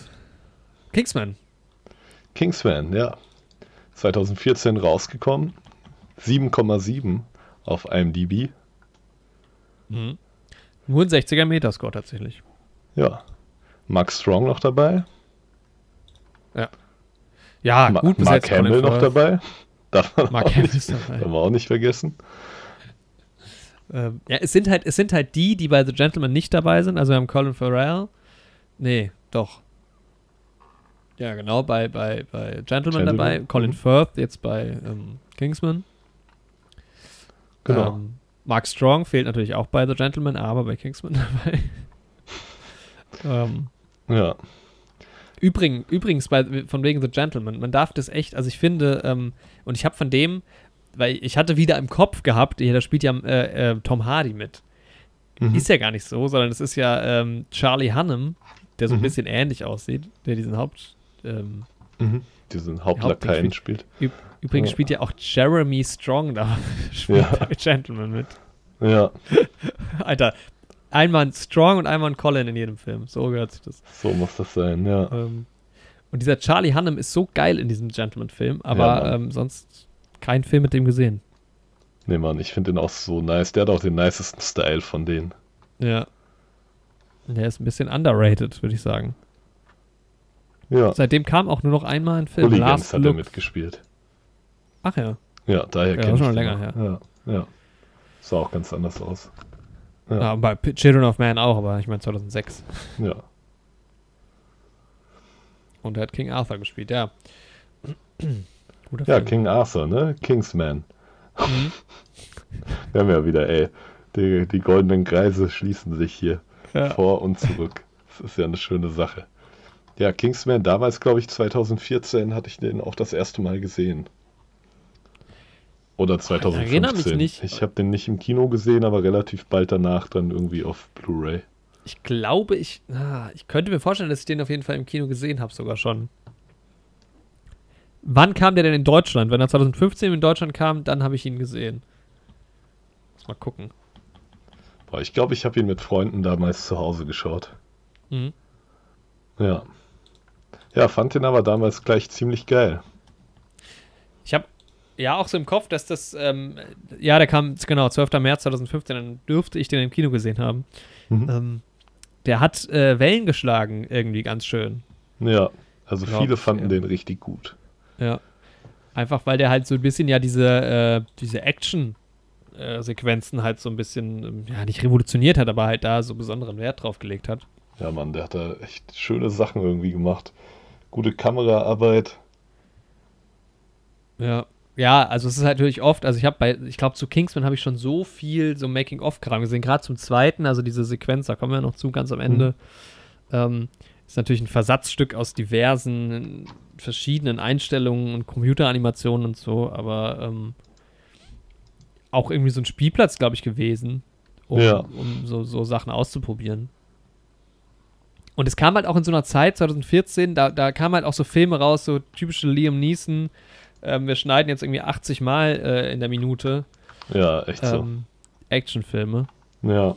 Kingsman, ja. 2014 rausgekommen. 7,7 auf IMDb. Mhm. Nur ein 60er Meterscore tatsächlich. Ja. Mark Strong noch dabei. Ja. Ja, gut besetzt. Mark Hamill noch dabei. Darf man auch nicht vergessen. Ja, es sind halt die bei The Gentleman nicht dabei sind. Also wir haben Colin Farrell. Nee, doch. Ja, genau, bei Gentleman dabei. Colin Firth jetzt bei Kingsman. Genau. Mark Strong fehlt natürlich auch bei The Gentleman, aber bei Kingsman dabei. Ja. Übrigens, von wegen The Gentleman, man darf das echt, also ich finde, und ich habe von dem, weil ich hatte wieder im Kopf gehabt, da spielt ja Tom Hardy mit. Mhm. Ist ja gar nicht so, sondern es ist ja Charlie Hunnam, der so ein bisschen ähnlich aussieht, der diesen Hauptlakaien spielt. Übrigens spielt ja auch Jeremy Strong da, spielt bei Gentleman mit. Ja. Alter, einmal ein Strong und einmal ein Colin in jedem Film. So gehört sich das. So muss das sein, ja. Und dieser Charlie Hunnam ist so geil in diesem Gentleman-Film, aber sonst keinen Film mit dem gesehen. Nee, Mann, ich finde den auch so nice. Der hat auch den nicesten Style von denen. Ja. Der ist ein bisschen underrated, würde ich sagen. Ja. Seitdem kam auch nur noch einmal ein Film. Hooligans hat er mitgespielt. Ach ja. Ja, daher kennt man. Schon länger her. Ja. Sah auch ganz anders aus. Ja. Ja, bei Children of Man auch, aber ich meine 2006. Ja. Und er hat King Arthur gespielt, ja. Guter Film. King Arthur, ne? Kingsman. Mhm. Wir haben ja wieder, ey, die goldenen Kreise schließen sich hier vor und zurück. Das ist ja eine schöne Sache. Ja, Kingsman, damals, glaube ich, 2014 hatte ich den auch das erste Mal gesehen. Oder 2015. Ich erinnere mich nicht. Ich habe den nicht im Kino gesehen, aber relativ bald danach dann irgendwie auf Blu-ray. Ich glaube, ich könnte mir vorstellen, dass ich den auf jeden Fall im Kino gesehen habe, sogar schon. Wann kam der denn in Deutschland? Wenn er 2015 in Deutschland kam, dann habe ich ihn gesehen. Muss mal gucken. Boah, ich glaube, ich habe ihn mit Freunden damals zu Hause geschaut. Mhm. Ja. Ja, fand den aber damals gleich ziemlich geil. Ich habe ja auch so im Kopf, dass das, der kam, genau, 12. März 2015, dann dürfte ich den im Kino gesehen haben. Mhm. Der hat Wellen geschlagen, irgendwie ganz schön. Ja, also viele fanden den richtig gut. Ja, einfach weil der halt so ein bisschen diese Action-Sequenzen halt so ein bisschen, nicht revolutioniert hat, aber halt da so besonderen Wert drauf gelegt hat. Ja, Mann, der hat da echt schöne Sachen irgendwie gemacht. Gute Kameraarbeit. Ja. Ja, also es ist halt natürlich oft, also ich glaube zu Kingsman habe ich schon so viel so Making-of-Kram gesehen, gerade zum zweiten, also diese Sequenz, da kommen wir noch zu, ganz am Ende, ist natürlich ein Versatzstück aus diversen verschiedenen Einstellungen und Computeranimationen und so, aber auch irgendwie so ein Spielplatz, glaube ich, gewesen, um so Sachen auszuprobieren. Und es kam halt auch in so einer Zeit, 2014, da kamen halt auch so Filme raus, so typische Liam Neeson, wir schneiden jetzt irgendwie 80 Mal in der Minute. Ja, echt so. Actionfilme. Ja.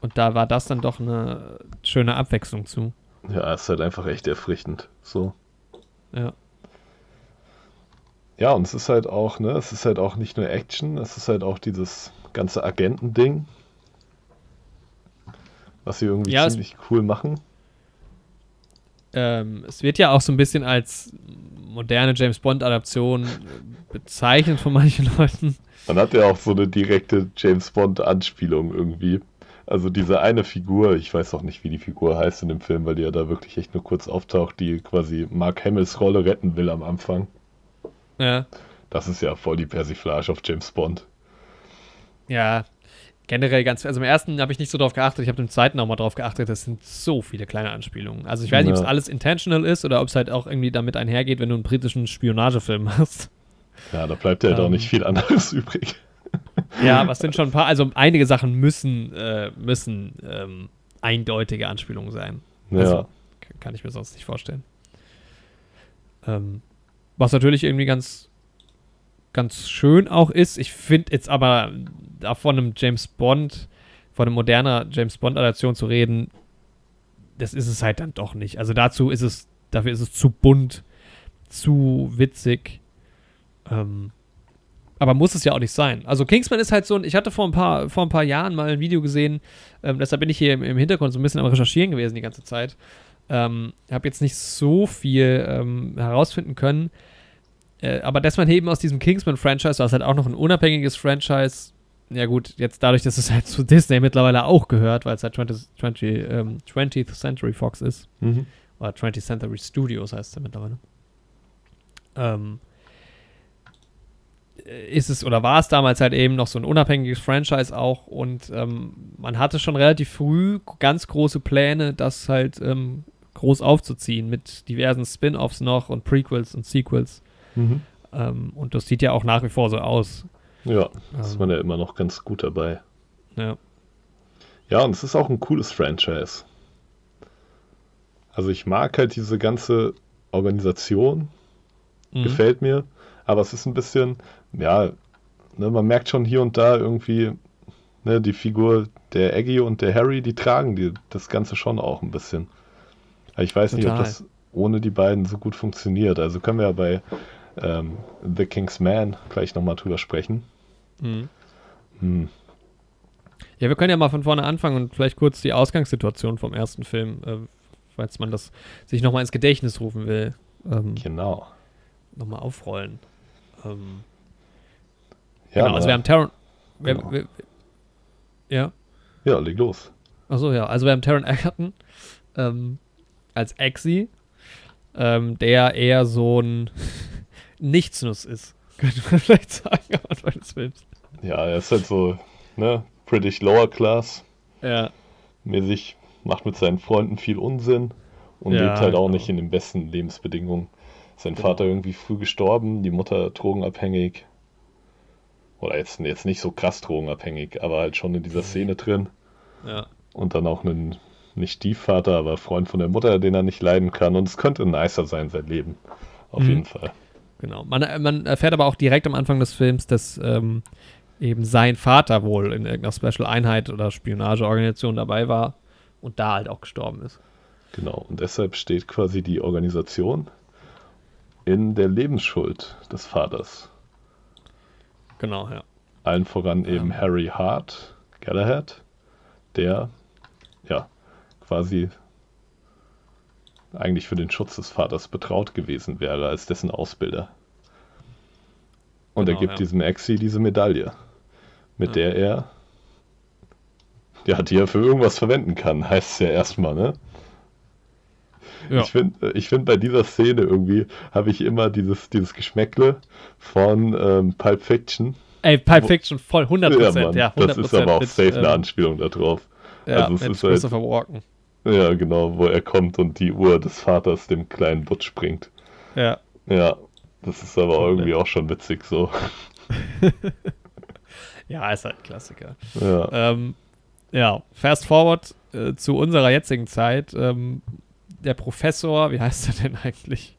Und da war das dann doch eine schöne Abwechslung zu. Ja, ist halt einfach echt erfrischend. So. Ja. Ja, und es ist halt auch, es ist halt auch nicht nur Action, es ist halt auch dieses ganze Agentending, was sie irgendwie ziemlich cool machen. Es wird ja auch so ein bisschen als moderne James-Bond-Adaption bezeichnet von manchen Leuten. Man hat ja auch so eine direkte James-Bond-Anspielung irgendwie. Also diese eine Figur, ich weiß auch nicht, wie die Figur heißt in dem Film, weil die ja da wirklich echt nur kurz auftaucht, die quasi Mark Hamills Rolle retten will am Anfang. Ja. Das ist ja voll die Persiflage auf James Bond. Ja, generell ganz, also im ersten habe ich nicht so drauf geachtet, ich habe im zweiten auch mal drauf geachtet, das sind so viele kleine Anspielungen. Also ich weiß nicht, ob es alles intentional ist oder ob es halt auch irgendwie damit einhergeht, wenn du einen britischen Spionagefilm hast. Ja, da bleibt ja halt auch nicht viel anderes übrig. Ja, aber es sind schon ein paar, also einige Sachen müssen eindeutige Anspielungen sein. Ja. Also, kann ich mir sonst nicht vorstellen. Was natürlich irgendwie ganz ganz schön auch ist. Ich finde jetzt aber, von einer moderner James-Bond-Adaption zu reden, das ist es halt dann doch nicht. Also dafür ist es zu bunt, zu witzig. Aber muss es ja auch nicht sein. Also Kingsman ist halt so, ich hatte vor ein paar Jahren mal ein Video gesehen, deshalb bin ich hier im Hintergrund so ein bisschen am Recherchieren gewesen die ganze Zeit. Habe jetzt nicht so viel herausfinden können. Aber dass man eben aus diesem Kingsman-Franchise, was halt auch noch ein unabhängiges Franchise, ja gut, jetzt dadurch, dass es halt zu Disney mittlerweile auch gehört, weil es halt 20th Century Fox ist, oder 20th Century Studios heißt es ja mittlerweile, war es damals halt eben noch so ein unabhängiges Franchise auch und man hatte schon relativ früh ganz große Pläne, das halt groß aufzuziehen mit diversen Spin-Offs noch und Prequels und Sequels. Mhm. Und das sieht ja auch nach wie vor so aus. Ja, ist man ja immer noch ganz gut dabei. Ja. Ja, und es ist auch ein cooles Franchise. Also ich mag halt diese ganze Organisation, gefällt mir, aber es ist ein bisschen, man merkt schon hier und da irgendwie, die Figur der Aggie und der Harry, die tragen das Ganze schon auch ein bisschen. Aber ich weiß nicht, ob das ohne die beiden so gut funktioniert. Also können wir ja bei The Kingsman gleich nochmal drüber sprechen. Mhm. Hm. Ja, wir können ja mal von vorne anfangen und vielleicht kurz die Ausgangssituation vom ersten Film, falls man das sich nochmal ins Gedächtnis rufen will. Genau. Nochmal aufrollen. Also wir haben Taron... Ja? Ja, leg los. Achso, ja. Also wir haben Taron Egerton als Eggsy, der eher so ein Nichtsnuss ist. könnte man vielleicht sagen am Anfang des Films. Ja, er ist halt so, ne, British Lower Class. Ja. Mäßig, macht mit seinen Freunden viel Unsinn und lebt halt auch nicht in den besten Lebensbedingungen. Sein Vater irgendwie früh gestorben, die Mutter drogenabhängig. Oder jetzt nicht so krass drogenabhängig, aber halt schon in dieser Szene drin. Ja. Und dann auch einen, nicht Stiefvater, aber Freund von der Mutter, den er nicht leiden kann. Und es könnte nicer sein, sein Leben. Auf jeden Fall. Genau. Man erfährt aber auch direkt am Anfang des Films, dass eben sein Vater wohl in irgendeiner Special-Einheit oder Spionageorganisation dabei war und da halt auch gestorben ist. Genau. Und deshalb steht quasi die Organisation in der Lebensschuld des Vaters. Genau, ja. Allen voran eben Harry Hart, Galahad, der ja quasi eigentlich für den Schutz des Vaters betraut gewesen wäre als dessen Ausbilder. Und genau, er gibt diesem Exi diese Medaille, mit der er die er für irgendwas verwenden kann, heißt es ja erstmal, ne? Ja. Ich find bei dieser Szene irgendwie habe ich immer dieses Geschmäckle von Pulp Fiction. Ey, Pulp Fiction voll, 100%. Ja, 100%, das ist aber auch safe eine Anspielung darauf. Ja, also mit Christopher Walken. Ja, genau, wo er kommt und die Uhr des Vaters dem kleinen Butch bringt. Ja. Ja, das ist aber irgendwie auch schon witzig so. Ja, ist halt ein Klassiker. Ja, fast forward zu unserer jetzigen Zeit. Der Professor, wie heißt er denn eigentlich?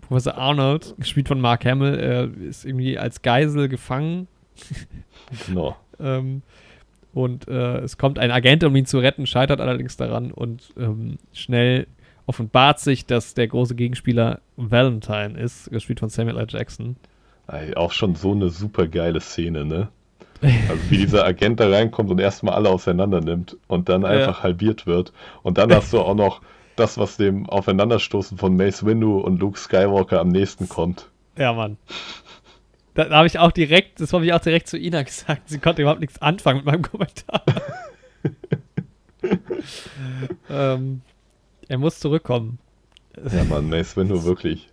Professor Arnold, gespielt von Mark Hamill, ist irgendwie als Geisel gefangen. Genau. Und es kommt ein Agent, um ihn zu retten, scheitert allerdings daran und schnell offenbart sich, dass der große Gegenspieler Valentine ist, gespielt von Samuel L. Jackson. Auch schon so eine super geile Szene, ne? Also wie dieser Agent da reinkommt und erstmal alle auseinander nimmt und dann einfach halbiert wird. Und dann hast du auch noch das, was dem Aufeinanderstoßen von Mace Windu und Luke Skywalker am nächsten kommt. Ja, Mann. Da habe ich auch direkt, das habe ich auch direkt zu Ina gesagt. Sie konnte überhaupt nichts anfangen mit meinem Kommentar. Er muss zurückkommen. Ja, Mann, Mace Windu wirklich.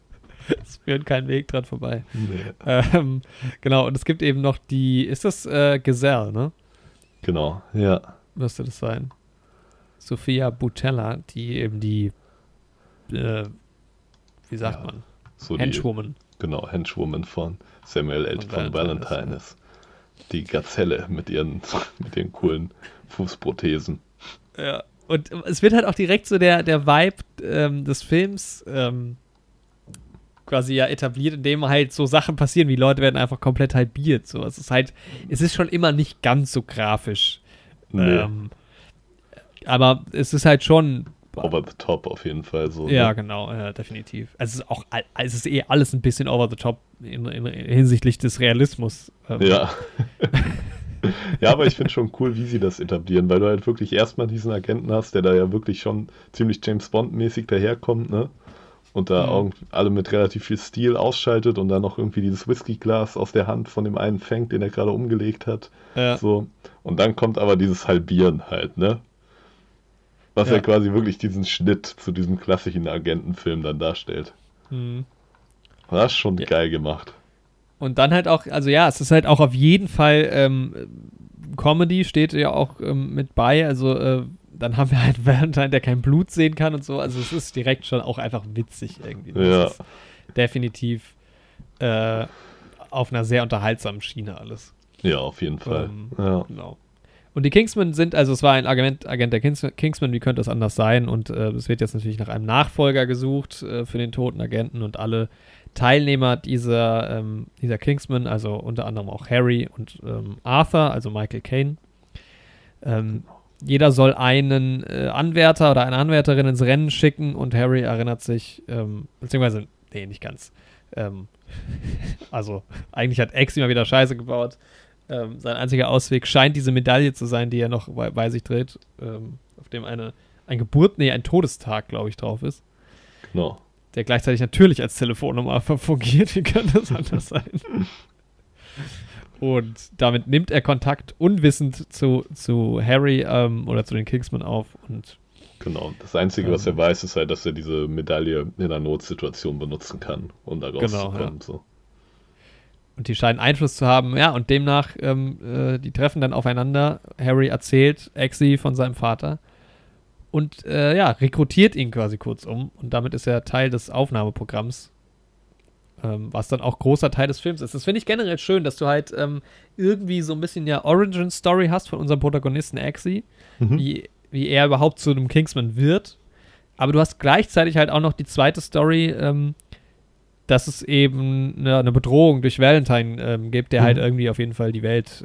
Es führt keinen Weg dran vorbei. Nee. Genau, und es gibt eben noch die, ist das Gazelle, ne? Genau, ja. Müsste das sein. Sophia Boutella, die eben die wie sagt man? So Henchwoman. Genau, Henchwoman von Samuel L. von Valentine ist. Die Gazelle mit ihren coolen Fußprothesen. Ja, und es wird halt auch direkt so der Vibe des Films quasi etabliert, in dem halt so Sachen passieren, wie Leute werden einfach komplett halbiert. So. Es ist schon immer nicht ganz so grafisch. Nee. Aber es ist halt schon over the top auf jeden Fall so. Ja, ne? Genau, definitiv. Also es ist eh alles ein bisschen over the top hinsichtlich des Realismus. Ja. Ja, aber ich finde schon cool, wie sie das etablieren, weil du halt wirklich erstmal diesen Agenten hast, der da ja wirklich schon ziemlich James Bond-mäßig daherkommt, ne? Und da auch alle mit relativ viel Stil ausschaltet und dann noch irgendwie dieses Whiskyglas aus der Hand von dem einen fängt, den er gerade umgelegt hat. Ja. So. Und dann kommt aber dieses Halbieren halt, ne? Was ja quasi wirklich diesen Schnitt zu diesem klassischen Agentenfilm dann darstellt. Mhm. Das ist schon geil gemacht. Und dann halt auch, also ja, es ist halt auch auf jeden Fall Comedy steht ja auch mit bei, also dann haben wir halt Valentine, der kein Blut sehen kann und so, also es ist direkt schon auch einfach witzig irgendwie. Das ist definitiv auf einer sehr unterhaltsamen Schiene alles. Ja, auf jeden Fall. Genau. Und die Kingsmen sind, also es war ein Agent der Kingsmen, wie könnte es anders sein? Und es wird jetzt natürlich nach einem Nachfolger gesucht für den toten Agenten und alle Teilnehmer dieser Kingsmen, also unter anderem auch Harry und Arthur, also Michael Caine. Jeder soll einen Anwärter oder eine Anwärterin ins Rennen schicken und Harry erinnert sich, beziehungsweise, nee, nicht ganz. Also eigentlich hat Ex immer wieder Scheiße gebaut. Sein einziger Ausweg scheint diese Medaille zu sein, die er noch bei sich trägt, auf dem ein Todestag, glaube ich, drauf ist. Genau. Der gleichzeitig natürlich als Telefonnummer fungiert. Wie kann das anders sein? Und damit nimmt er Kontakt unwissend zu Harry oder zu den Kingsmen auf. Und genau, das Einzige, was er weiß, ist halt, dass er diese Medaille in einer Notsituation benutzen kann, um da rauszukommen. Genau, ja. So. Und die scheinen Einfluss zu haben, ja, und demnach, die treffen dann aufeinander. Harry erzählt Exi von seinem Vater und, ja, rekrutiert ihn quasi kurzum. Und damit ist er Teil des Aufnahmeprogramms, was dann auch großer Teil des Films ist. Das finde ich generell schön, dass du halt irgendwie so ein bisschen ja Origin-Story hast von unserem Protagonisten Exi, wie er überhaupt zu einem Kingsman wird. Aber du hast gleichzeitig halt auch noch die zweite Story, dass es eben eine Bedrohung durch Valentine gibt, der halt irgendwie auf jeden Fall die Welt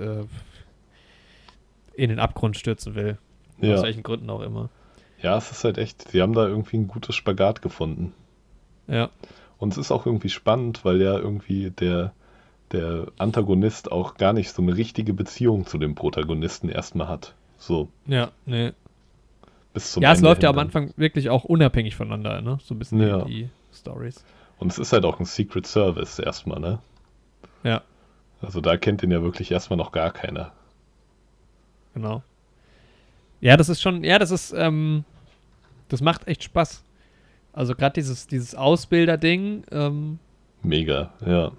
in den Abgrund stürzen will. Ja. Aus welchen Gründen auch immer. Ja, es ist halt echt, sie haben da irgendwie ein gutes Spagat gefunden. Ja. Und es ist auch irgendwie spannend, weil ja irgendwie der Antagonist auch gar nicht so eine richtige Beziehung zu dem Protagonisten erstmal hat. So. Ja, nee. Bis zum Ende es läuft ja am Anfang wirklich auch unabhängig voneinander, ne? So ein bisschen die Storys. Und es ist halt auch ein Secret Service erstmal, ne? Ja. Also da kennt den ja wirklich erstmal noch gar keiner. Genau. Ja, das ist schon, das macht echt Spaß. Also gerade dieses Ausbilder-Ding. Mega, ja.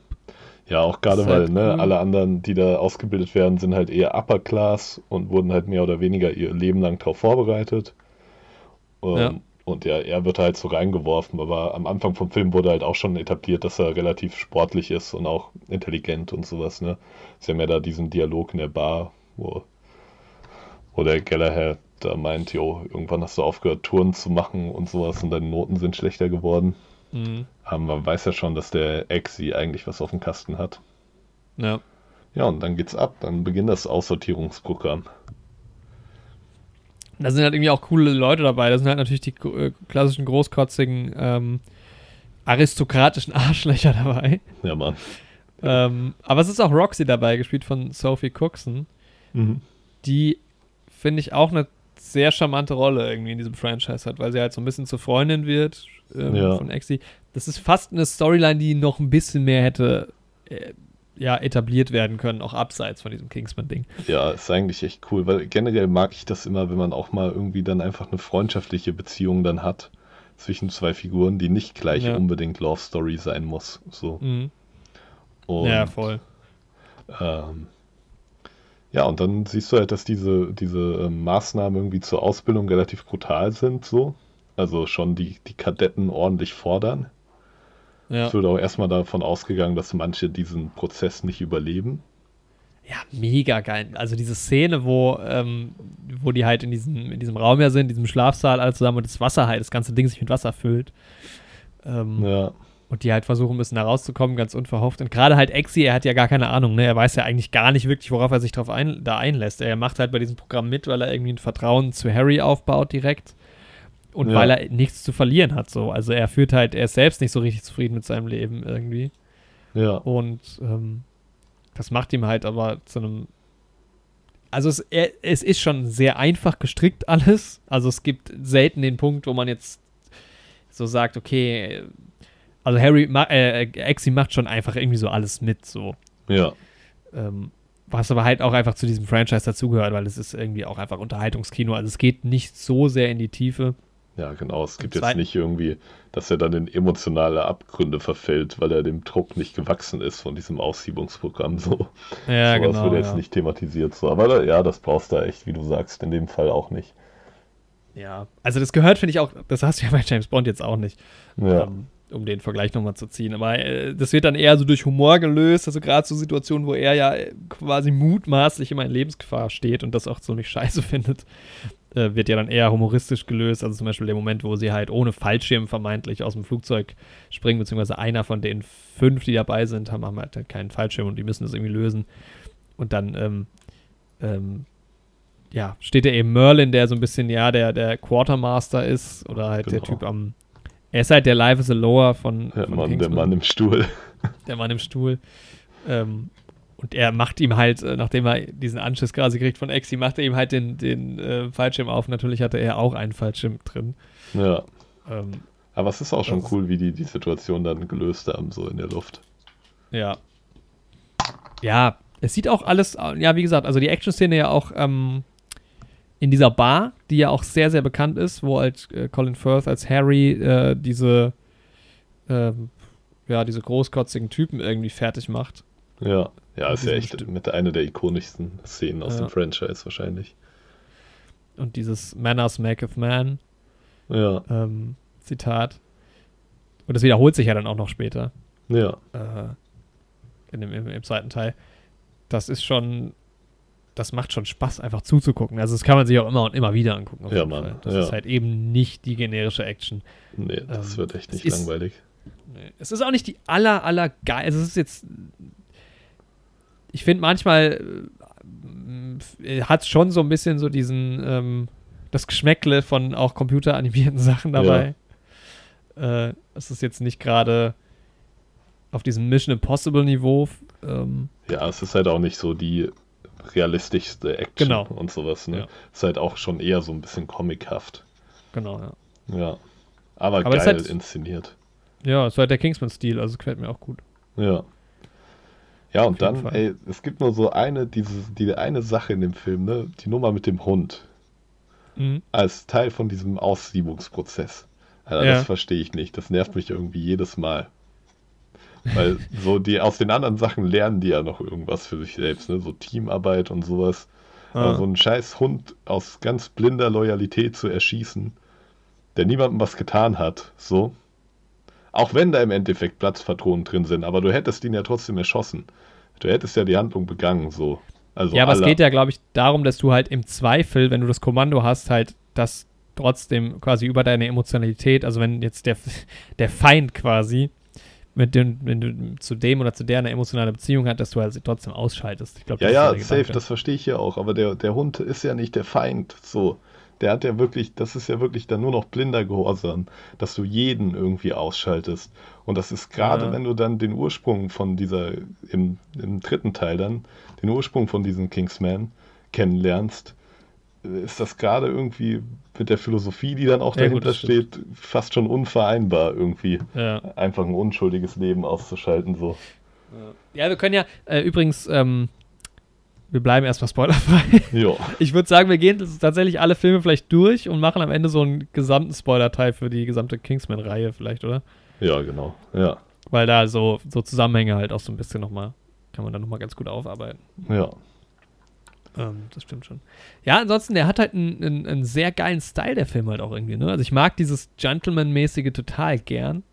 Ja, auch gerade weil halt alle anderen, die da ausgebildet werden, sind halt eher Upper Class und wurden halt mehr oder weniger ihr Leben lang darauf vorbereitet. Und ja, er wird halt so reingeworfen, aber am Anfang vom Film wurde halt auch schon etabliert, dass er relativ sportlich ist und auch intelligent und sowas, ne? Sie haben ja da diesen Dialog in der Bar, wo der Gallagher da meint, jo, irgendwann hast du aufgehört, Touren zu machen und sowas und deine Noten sind schlechter geworden. Mhm. Aber man weiß ja schon, dass der Exi eigentlich was auf dem Kasten hat. Ja. Ja, und dann geht's ab, dann beginnt das Aussortierungsprogramm. Da sind halt irgendwie auch coole Leute dabei. Da sind halt natürlich die klassischen großkotzigen aristokratischen Arschlöcher dabei. Ja, Mann. Aber es ist auch Roxy dabei, gespielt von Sophie Cookson. Mhm. Die, finde ich, auch eine sehr charmante Rolle irgendwie in diesem Franchise hat, weil sie halt so ein bisschen zur Freundin wird von Exi. Das ist fast eine Storyline, die noch ein bisschen mehr hätte etabliert werden können, auch abseits von diesem Kingsman-Ding. Ja, ist eigentlich echt cool, weil generell mag ich das immer, wenn man auch mal irgendwie dann einfach eine freundschaftliche Beziehung dann hat zwischen zwei Figuren, die nicht gleich unbedingt Love Story sein muss. So. Mhm. Und, ja, voll. Ja, und dann siehst du halt, dass diese Maßnahmen irgendwie zur Ausbildung relativ brutal sind, so. Also schon die Kadetten ordentlich fordern. Ja. Es wird auch erstmal davon ausgegangen, dass manche diesen Prozess nicht überleben. Ja, mega geil. Also diese Szene, wo die halt in diesem Raum ja sind, in diesem Schlafsaal alle zusammen und das Wasser halt, das ganze Ding sich mit Wasser füllt. Und die halt versuchen müssen, da rauszukommen, ganz unverhofft. Und gerade halt Exi, er hat ja gar keine Ahnung, ne? Er weiß ja eigentlich gar nicht wirklich, worauf er sich drauf einlässt. Er macht halt bei diesem Programm mit, weil er irgendwie ein Vertrauen zu Harry aufbaut direkt. Und weil er nichts zu verlieren hat, so. Also er ist selbst nicht so richtig zufrieden mit seinem Leben irgendwie. Ja. Und das macht ihm halt aber zu einem. Also es ist schon sehr einfach gestrickt alles. Also es gibt selten den Punkt, wo man jetzt so sagt, okay, also Exi macht schon einfach irgendwie so alles mit, so. Ja. Was aber halt auch einfach zu diesem Franchise dazugehört, weil es ist irgendwie auch einfach Unterhaltungskino. Also es geht nicht so sehr in die Tiefe. Ja, genau. Es gibt jetzt nicht irgendwie, dass er dann in emotionale Abgründe verfällt, weil er dem Druck nicht gewachsen ist von diesem Aussiebungsprogramm. So. Ja, so, genau. Das wird jetzt nicht thematisiert. So. Aber das brauchst du echt, wie du sagst, in dem Fall auch nicht. Ja, also das gehört, finde ich auch, das hast du ja bei James Bond jetzt auch nicht. Ja. Um den Vergleich nochmal zu ziehen. Aber das wird dann eher so durch Humor gelöst, also gerade so Situationen, wo er ja quasi mutmaßlich immer in Lebensgefahr steht und das auch ziemlich scheiße findet, wird ja dann eher humoristisch gelöst. Also zum Beispiel der Moment, wo sie halt ohne Fallschirm vermeintlich aus dem Flugzeug springen, beziehungsweise einer von den 5, die dabei sind, haben halt keinen Fallschirm und die müssen das irgendwie lösen. Und dann steht ja eben Merlin, der so ein bisschen, der Quartermaster ist oder halt der Typ am. Er ist halt der Life is a Lower von Kingsman. Der Mann im Stuhl. Der Mann im Stuhl. Und er macht ihm halt, nachdem er diesen Anschiss quasi kriegt von Exi, macht er ihm halt den Fallschirm auf. Natürlich hatte er auch einen Fallschirm drin. Ja. Aber es ist auch schon cool, wie die Situation dann gelöst haben, so in der Luft. Ja. Ja, es sieht auch alles, ja, wie gesagt, also die Action-Szene ja auch, in dieser Bar, die ja auch sehr, sehr bekannt ist, wo halt Colin Firth als Harry diese großkotzigen Typen irgendwie fertig macht. Ja, ja, ist ja echt mit einer der ikonischsten Szenen aus dem Franchise wahrscheinlich. Und dieses Manners maketh man. Ja. Zitat. Und das wiederholt sich ja dann auch noch später. Ja. Im zweiten Teil. Das macht schon Spaß, einfach zuzugucken. Also das kann man sich auch immer und immer wieder angucken. Ja, Mann. Das ist halt eben nicht die generische Action. Nee, das wird echt nicht langweilig. Nee. Es ist auch nicht die aller geil. Also es ist jetzt, ich finde manchmal hat es schon so ein bisschen so diesen das Geschmäckle von auch computeranimierten Sachen dabei. Ja. Es ist jetzt nicht gerade auf diesem Mission Impossible Niveau. Ja, es ist halt auch nicht so die realistischste Action und sowas. Ne? Ja. Ist halt auch schon eher so ein bisschen comichaft. Genau, ja. Ja, aber geil halt, inszeniert. Ja, es ist halt der Kingsman-Stil, also gefällt mir auch gut. Ja. Ja, und dann, es gibt nur so eine Sache in dem Film, ne? Die Nummer mit dem Hund. Mhm. Als Teil von diesem Aussiebungsprozess. Alter, das verstehe ich nicht. Das nervt mich irgendwie jedes Mal. Weil so die aus den anderen Sachen lernen die ja noch irgendwas für sich selbst, ne? So Teamarbeit und sowas. Aber so einen scheiß Hund aus ganz blinder Loyalität zu erschießen, der niemandem was getan hat, so. Auch wenn da im Endeffekt Platzpatronen drin sind, aber du hättest ihn ja trotzdem erschossen. Du hättest ja die Handlung begangen, so. Also ja, aber es geht ja, glaube ich, darum, dass du halt im Zweifel, wenn du das Kommando hast, halt das trotzdem quasi über deine Emotionalität, also wenn jetzt der Feind quasi wenn du zu dem oder zu der eine emotionale Beziehung hat, dass du halt sie trotzdem ausschaltest. Ich glaub, safe, das verstehe ich ja auch, aber der Hund ist ja nicht der Feind, so. Der hat ja wirklich, das ist ja wirklich dann nur noch blinder Gehorsam, dass du jeden irgendwie ausschaltest. Und das ist gerade, wenn du dann den Ursprung von dieser, im dritten Teil dann, den Ursprung von diesem Kingsman kennenlernst, ist das gerade irgendwie mit der Philosophie, die dann auch dahinter steht, fast schon unvereinbar irgendwie. Ja. Einfach ein unschuldiges Leben auszuschalten, so. Ja, wir können ja, übrigens, wir bleiben erstmal spoilerfrei. Jo. Ich würde sagen, wir gehen tatsächlich alle Filme vielleicht durch und machen am Ende so einen gesamten Spoiler-Teil für die gesamte Kingsman-Reihe vielleicht, oder? Ja, genau. Ja. Weil da so Zusammenhänge halt auch so ein bisschen nochmal, kann man da nochmal ganz gut aufarbeiten. Ja. Das stimmt schon. Ja, ansonsten, der hat halt einen sehr geilen Style, der Film halt auch irgendwie, ne? Also ich mag dieses Gentleman-mäßige total gern.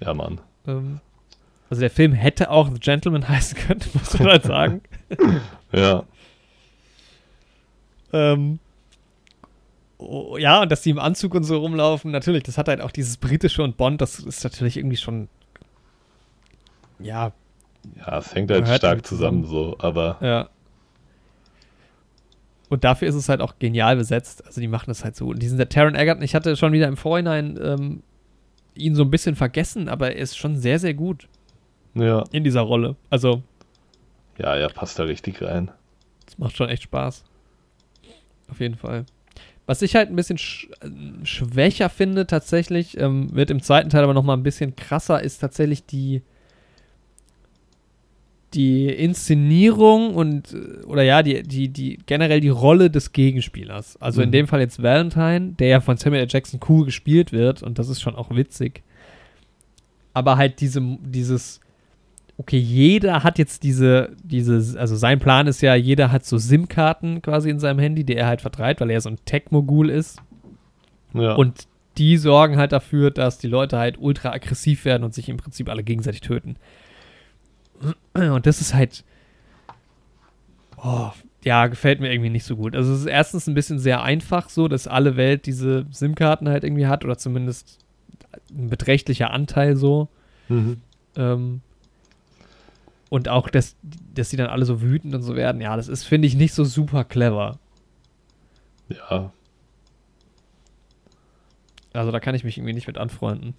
Ja, Mann. Also der Film hätte auch The Gentleman heißen können, muss man halt sagen. Ja. Ja, und dass die im Anzug und so rumlaufen, natürlich, das hat halt auch dieses Britische und Bond, das ist natürlich irgendwie schon, ja. Ja, es hängt halt stark zusammen so, aber. Ja. Und dafür ist es halt auch genial besetzt, also die machen das halt so. Und diesen Taron Egerton, ich hatte schon wieder im Vorhinein ihn so ein bisschen vergessen, aber er ist schon sehr, sehr gut. Ja. In dieser Rolle. Also. Ja, er passt da richtig rein. Das macht schon echt Spaß. Auf jeden Fall. Was ich halt ein bisschen schwächer finde tatsächlich, wird im zweiten Teil aber nochmal ein bisschen krasser, ist tatsächlich die Inszenierung und, oder ja, die generell die Rolle des Gegenspielers. Also in dem Fall jetzt Valentine, der ja von Samuel L. Jackson cool gespielt wird und das ist schon auch witzig. Aber halt dieses okay, jeder hat jetzt diese, also sein Plan ist ja, jeder hat so SIM-Karten quasi in seinem Handy, die er halt vertreibt, weil er so ein Tech-Mogul ist. Ja. Und die sorgen halt dafür, dass die Leute halt ultra aggressiv werden und sich im Prinzip alle gegenseitig töten. Und das ist halt, gefällt mir irgendwie nicht so gut. Also es ist erstens ein bisschen sehr einfach so, dass alle Welt diese SIM-Karten halt irgendwie hat oder zumindest ein beträchtlicher Anteil so. Mhm. Und auch, dass die dann alle so wütend und so werden, ja, das ist, finde ich, nicht so super clever. Ja. Also da kann ich mich irgendwie nicht mit anfreunden.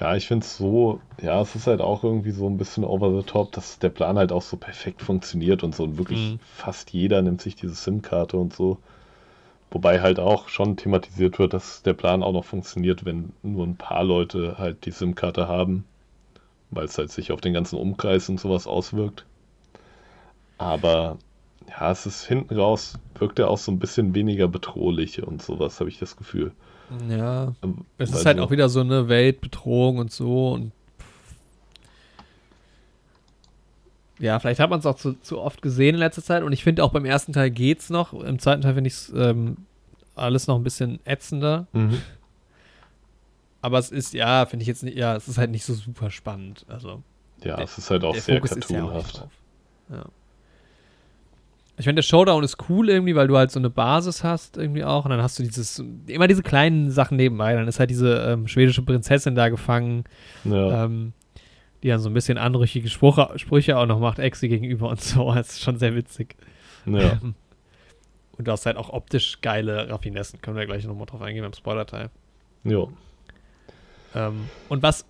Ja, ich finde es so, ja, es ist halt auch irgendwie so ein bisschen over the top, dass der Plan halt auch so perfekt funktioniert und so und wirklich fast jeder nimmt sich diese SIM-Karte und so. Wobei halt auch schon thematisiert wird, dass der Plan auch noch funktioniert, wenn nur ein paar Leute halt die SIM-Karte haben. Weil es halt sich auf den ganzen Umkreis und sowas auswirkt. Aber ja, es ist hinten raus, wirkt er auch so ein bisschen weniger bedrohlich und sowas, habe ich das Gefühl. Ja, es ist halt auch wieder so eine Weltbedrohung und so. Und Ja, vielleicht hat man es auch zu oft gesehen in letzter Zeit. Und ich finde auch beim ersten Teil geht's noch. Im zweiten Teil finde ich es alles noch ein bisschen ätzender. Mhm. Aber es ist, ja, finde ich jetzt nicht, ja, es ist halt nicht so super spannend. Also, ja, es ist halt auch sehr cartoonhaft. Ja. Ich finde, der Showdown ist cool irgendwie, weil du halt so eine Basis hast irgendwie auch. Und dann hast du immer diese kleinen Sachen nebenbei. Dann ist halt diese schwedische Prinzessin da gefangen. Ja. Die dann so ein bisschen anrüchige Sprüche auch noch macht, Exi gegenüber und so. Das ist schon sehr witzig. Ja. Und du hast halt auch optisch geile Raffinessen. Können wir gleich nochmal drauf eingehen beim Spoiler-Teil. Jo. Und was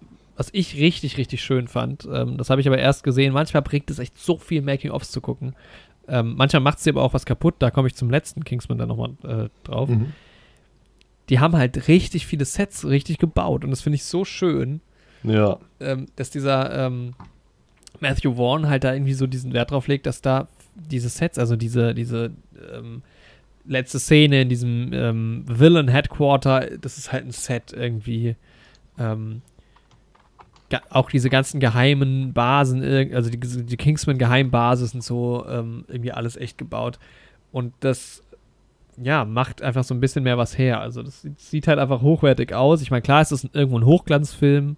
ich richtig, richtig schön fand, das habe ich aber erst gesehen, manchmal bringt es echt so viel Making-ofs zu gucken. Manchmal macht sie aber auch was kaputt. Da komme ich zum letzten Kingsman dann nochmal drauf. Mhm. Die haben halt richtig viele Sets richtig gebaut. Und das finde ich so schön. Ja. Dass dieser Matthew Vaughn halt da irgendwie so diesen Wert drauf legt, dass da diese Sets, also diese letzte Szene in diesem Villain Headquarter, das ist halt ein Set irgendwie. Auch diese ganzen geheimen Basen, also die Kingsman Geheimbasis und so, irgendwie alles echt gebaut. Und das ja, macht einfach so ein bisschen mehr was her. Also das sieht halt einfach hochwertig aus. Ich meine, klar ist das irgendwo ein Hochglanzfilm,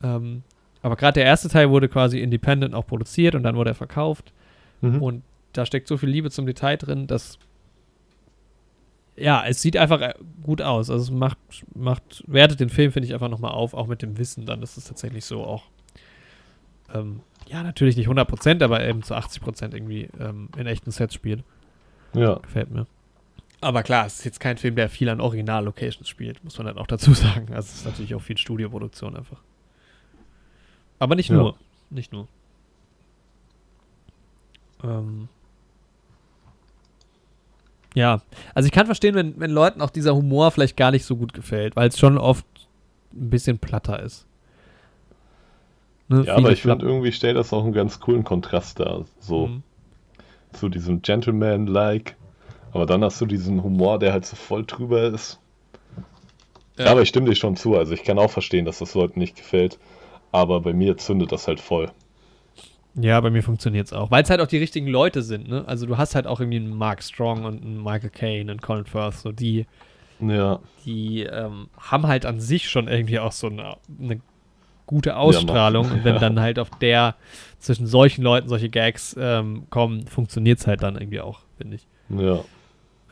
aber gerade der erste Teil wurde quasi independent auch produziert und dann wurde er verkauft. Mhm. Und da steckt so viel Liebe zum Detail drin, dass ja, es sieht einfach gut aus. Also es wertet den Film, finde ich, einfach nochmal auf, auch mit dem Wissen dann, dass es tatsächlich so auch ja, natürlich nicht 100%, aber eben zu 80% irgendwie in echten Sets spielt. Ja. Gefällt mir. Aber klar, es ist jetzt kein Film, der viel an Original-Locations spielt, muss man dann auch dazu sagen. Also es ist natürlich auch viel Studioproduktion einfach. Aber nicht nur. Ja. Nicht nur. Ja, also ich kann verstehen, wenn Leuten auch dieser Humor vielleicht gar nicht so gut gefällt, weil es schon oft ein bisschen platter ist. Ne? Ja, aber ich finde irgendwie, stellt das auch einen ganz coolen Kontrast dar. So zu diesem Gentleman-like. Aber dann hast du diesen Humor, der halt so voll drüber ist. Ja, aber ich stimme dir schon zu. Also ich kann auch verstehen, dass das Leuten nicht gefällt. Aber bei mir zündet das halt voll. Ja, bei mir funktioniert es auch. Weil es halt auch die richtigen Leute sind, ne? Also du hast halt auch irgendwie einen Mark Strong und einen Michael Caine und Colin Firth, so die haben halt an sich schon irgendwie auch so eine gute Ausstrahlung. Ja, und wenn dann halt auf zwischen solchen Leuten solche Gags kommen, funktioniert es halt dann irgendwie auch, finde ich. Ja.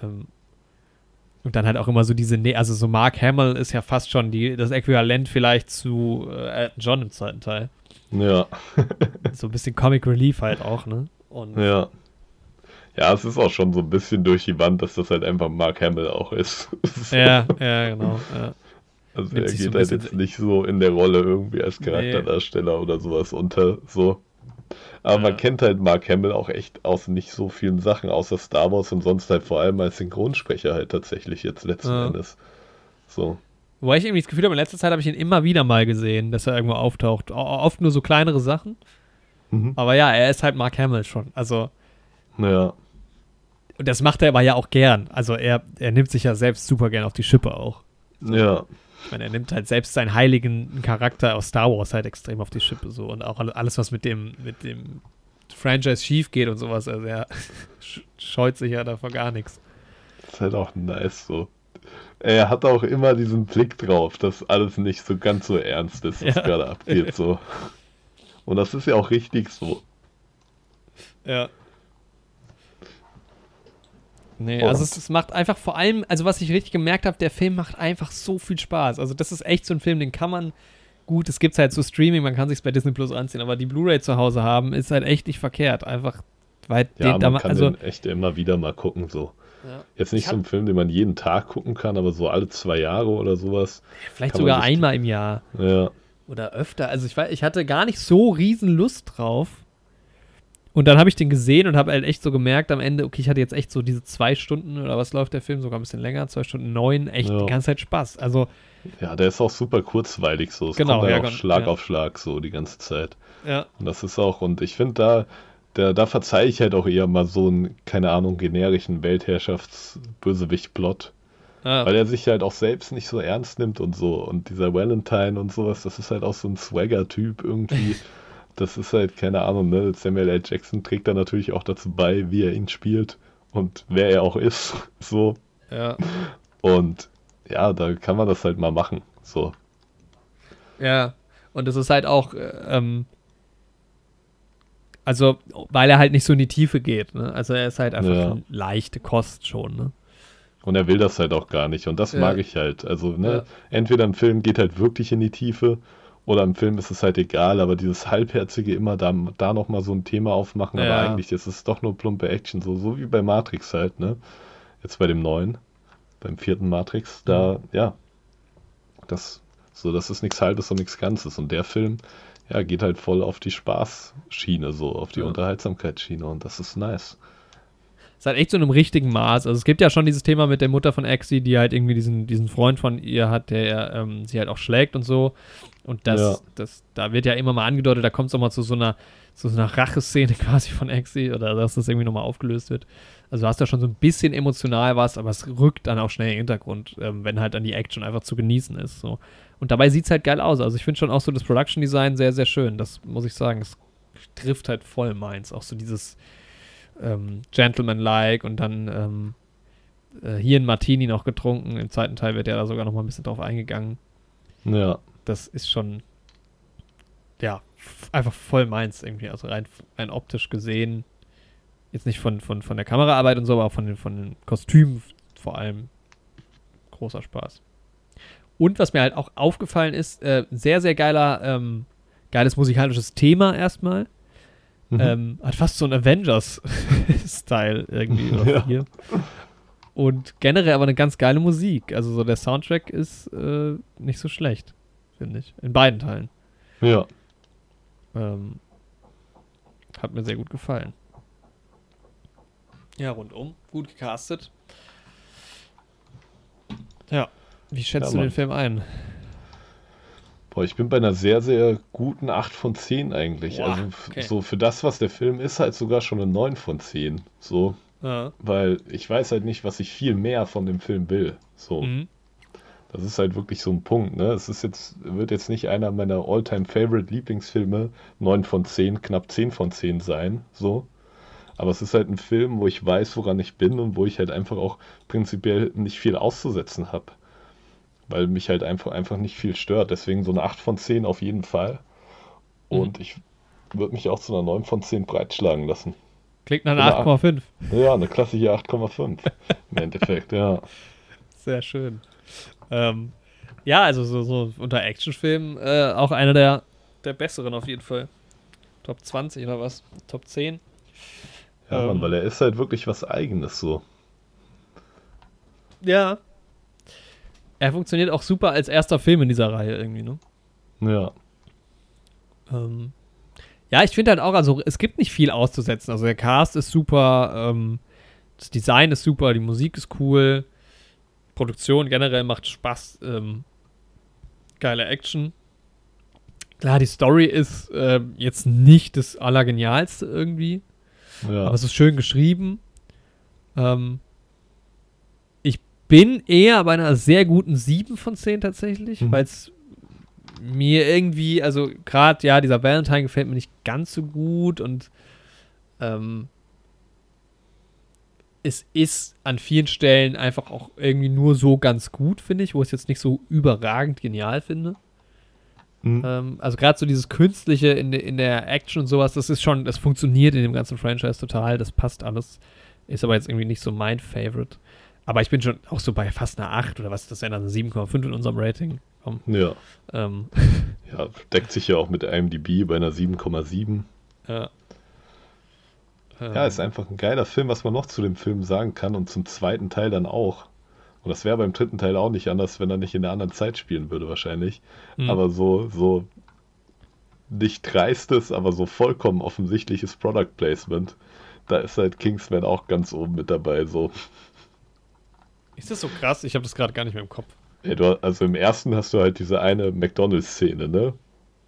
Und dann halt auch immer so diese, also so Mark Hamill ist ja fast schon das Äquivalent vielleicht zu Elton John im zweiten Teil. Ja. So ein bisschen Comic Relief halt auch, ne? Und ja. Ja, es ist auch schon so ein bisschen durch die Wand, dass das halt einfach Mark Hamill auch ist. So. Ja, genau. Ja. Also er geht halt jetzt nicht so in der Rolle irgendwie als Charakterdarsteller oder sowas unter, so. Aber man kennt halt Mark Hamill auch echt aus nicht so vielen Sachen, außer Star Wars und sonst halt vor allem als Synchronsprecher halt tatsächlich jetzt letzten Endes. So. Wobei ich irgendwie das Gefühl habe, in letzter Zeit habe ich ihn immer wieder mal gesehen, dass er irgendwo auftaucht. Oft nur so kleinere Sachen. Mhm. Aber ja, er ist halt Mark Hamill schon. Also. Ja. Und das macht er aber ja auch gern. Also er nimmt sich ja selbst super gern auf die Schippe auch. So. Ja. Ich meine, er nimmt halt selbst seinen heiligen Charakter aus Star Wars halt extrem auf die Schippe so. Und auch alles, was mit dem Franchise schief geht und sowas. Also er scheut sich ja davor gar nichts. Das ist halt auch nice so. Er hat auch immer diesen Blick drauf, dass alles nicht so ganz so ernst ist, was gerade abgeht. So. Und das ist ja auch richtig so. Ja. Nee, also es macht einfach vor allem, also was ich richtig gemerkt habe, der Film macht einfach so viel Spaß. Also das ist echt so ein Film, den kann man gut, es gibt's halt so Streaming, man kann sich's bei Disney Plus anziehen, aber die Blu-ray zu Hause haben, ist halt echt nicht verkehrt. Einfach, weil man kann den echt immer wieder mal gucken, so. Ja. Jetzt nicht so ein Film, den man jeden Tag gucken kann, aber so alle 2 Jahre oder sowas. Vielleicht sogar einmal im Jahr. Ja. Oder öfter. Also ich hatte gar nicht so riesen Lust drauf. Und dann habe ich den gesehen und habe halt echt so gemerkt am Ende, okay, ich hatte jetzt echt so diese 2 Stunden oder was läuft der Film, sogar ein bisschen länger, 2 Stunden 9, echt die ganze Zeit Spaß. Also ja, der ist auch super kurzweilig so. Es kommt ja auch Schlag auf Schlag so die ganze Zeit. Ja. Und das ist auch, und ich finde da verzeihe ich halt auch eher mal so einen, keine Ahnung, generischen Weltherrschafts-Bösewicht-Plot. Ah. Weil er sich halt auch selbst nicht so ernst nimmt und so. Und dieser Valentine und sowas, das ist halt auch so ein Swagger-Typ irgendwie. das ist halt, keine Ahnung, ne? Samuel L. Jackson trägt da natürlich auch dazu bei, wie er ihn spielt und wer er auch ist, so. Ja. Und ja, da kann man das halt mal machen, so. Ja, und das ist halt auch, also, weil er halt nicht so in die Tiefe geht, ne? Also er ist halt einfach leichte Kost schon, ne? Und er will das halt auch gar nicht. Und das mag ich halt. Also, ne, entweder ein Film geht halt wirklich in die Tiefe oder im Film ist es halt egal, aber dieses Halbherzige immer da nochmal so ein Thema aufmachen, aber eigentlich ist es doch nur plumpe Action, so wie bei Matrix halt, ne? Jetzt bei dem neuen, beim 4. Matrix, da, das ist nichts Halbes und nichts Ganzes. Und der Film, ja, geht halt voll auf die Spaßschiene, so, auf die Unterhaltsamkeitsschiene und das ist nice. Ist halt echt so in einem richtigen Maß. Also es gibt ja schon dieses Thema mit der Mutter von Exi, die halt irgendwie diesen Freund von ihr hat, der sie halt auch schlägt und so. Und das da wird ja immer mal angedeutet, da kommt es auch mal zu so einer Racheszene quasi von Exi oder dass das irgendwie nochmal aufgelöst wird. Also du hast ja schon so ein bisschen emotional was, aber es rückt dann auch schnell in den Hintergrund, wenn halt dann die Action einfach zu genießen ist. So. Und dabei sieht es halt geil aus. Also ich finde schon auch so das Production Design sehr, sehr schön. Das muss ich sagen. Es trifft halt voll meins. Auch so dieses Gentleman-like und dann hier ein Martini noch getrunken. Im zweiten Teil wird ja da sogar noch mal ein bisschen drauf eingegangen. Ja. Das ist schon einfach voll meins irgendwie. Also rein optisch gesehen. Jetzt nicht von der Kameraarbeit und so, aber auch von den Kostümen vor allem. Großer Spaß. Und was mir halt auch aufgefallen ist, sehr, sehr geiles musikalisches Thema erstmal. Hat fast so einen Avengers-Style irgendwie oder hier. Und generell aber eine ganz geile Musik. Also so der Soundtrack ist nicht so schlecht, finde ich. In beiden Teilen. Ja. Hat mir sehr gut gefallen. Ja, rundum. Gut gecastet. Ja. Wie schätzt du den Film ein? Boah, ich bin bei einer sehr, sehr guten 8 von 10 eigentlich. Boah, also so für das, was der Film ist, halt sogar schon eine 9 von 10. So. Ja. Weil ich weiß halt nicht, was ich viel mehr von dem Film will. So. Mhm. Das ist halt wirklich so ein Punkt, ne? Es ist wird jetzt nicht einer meiner All-Time-Favorite-Lieblingsfilme 9 von 10, knapp 10 von 10 sein. So. Aber es ist halt ein Film, wo ich weiß, woran ich bin und wo ich halt einfach auch prinzipiell nicht viel auszusetzen habe. Weil mich halt einfach nicht viel stört. Deswegen so eine 8 von 10 auf jeden Fall. Und ich würde mich auch zu einer 9 von 10 breitschlagen lassen. Klingt nach einer 8,5. Ja, eine klassische 8,5 im Endeffekt, ja. Sehr schön. Also so unter Actionfilmen auch einer der besseren auf jeden Fall. Top 20 oder was? Top 10. Ja, Mann, weil er ist halt wirklich was Eigenes so. Ja. Er funktioniert auch super als erster Film in dieser Reihe irgendwie, ne? Ja. Ich finde halt auch, also es gibt nicht viel auszusetzen. Also der Cast ist super, das Design ist super, die Musik ist cool, Produktion generell macht Spaß, geile Action. Klar, die Story ist jetzt nicht das Allergenialste irgendwie, aber es ist schön geschrieben. Bin eher bei einer sehr guten 7 von 10 tatsächlich, weil es mir irgendwie, also gerade, dieser Valentine gefällt mir nicht ganz so gut und es ist an vielen Stellen einfach auch irgendwie nur so ganz gut, finde ich, wo ich es jetzt nicht so überragend genial finde. Also gerade so dieses Künstliche in der Action und sowas, das funktioniert in dem ganzen Franchise total, das passt alles, ist aber jetzt irgendwie nicht so mein Favorite. Aber ich bin schon auch so bei fast einer 8 oder was, das wäre dann eine 7,5 in unserem Rating. Ja. Ja, deckt sich ja auch mit IMDb bei einer 7,7. Ja. Ja, ist einfach ein geiler Film, was man noch zu dem Film sagen kann und zum zweiten Teil dann auch. Und das wäre beim dritten Teil auch nicht anders, wenn er nicht in einer anderen Zeit spielen würde wahrscheinlich. Aber so nicht dreistes, aber so vollkommen offensichtliches Product Placement. Da ist halt Kingsman auch ganz oben mit dabei, so. Ist das so krass? Ich habe das gerade gar nicht mehr im Kopf. Ja, also im ersten hast du halt diese eine McDonald's-Szene, ne?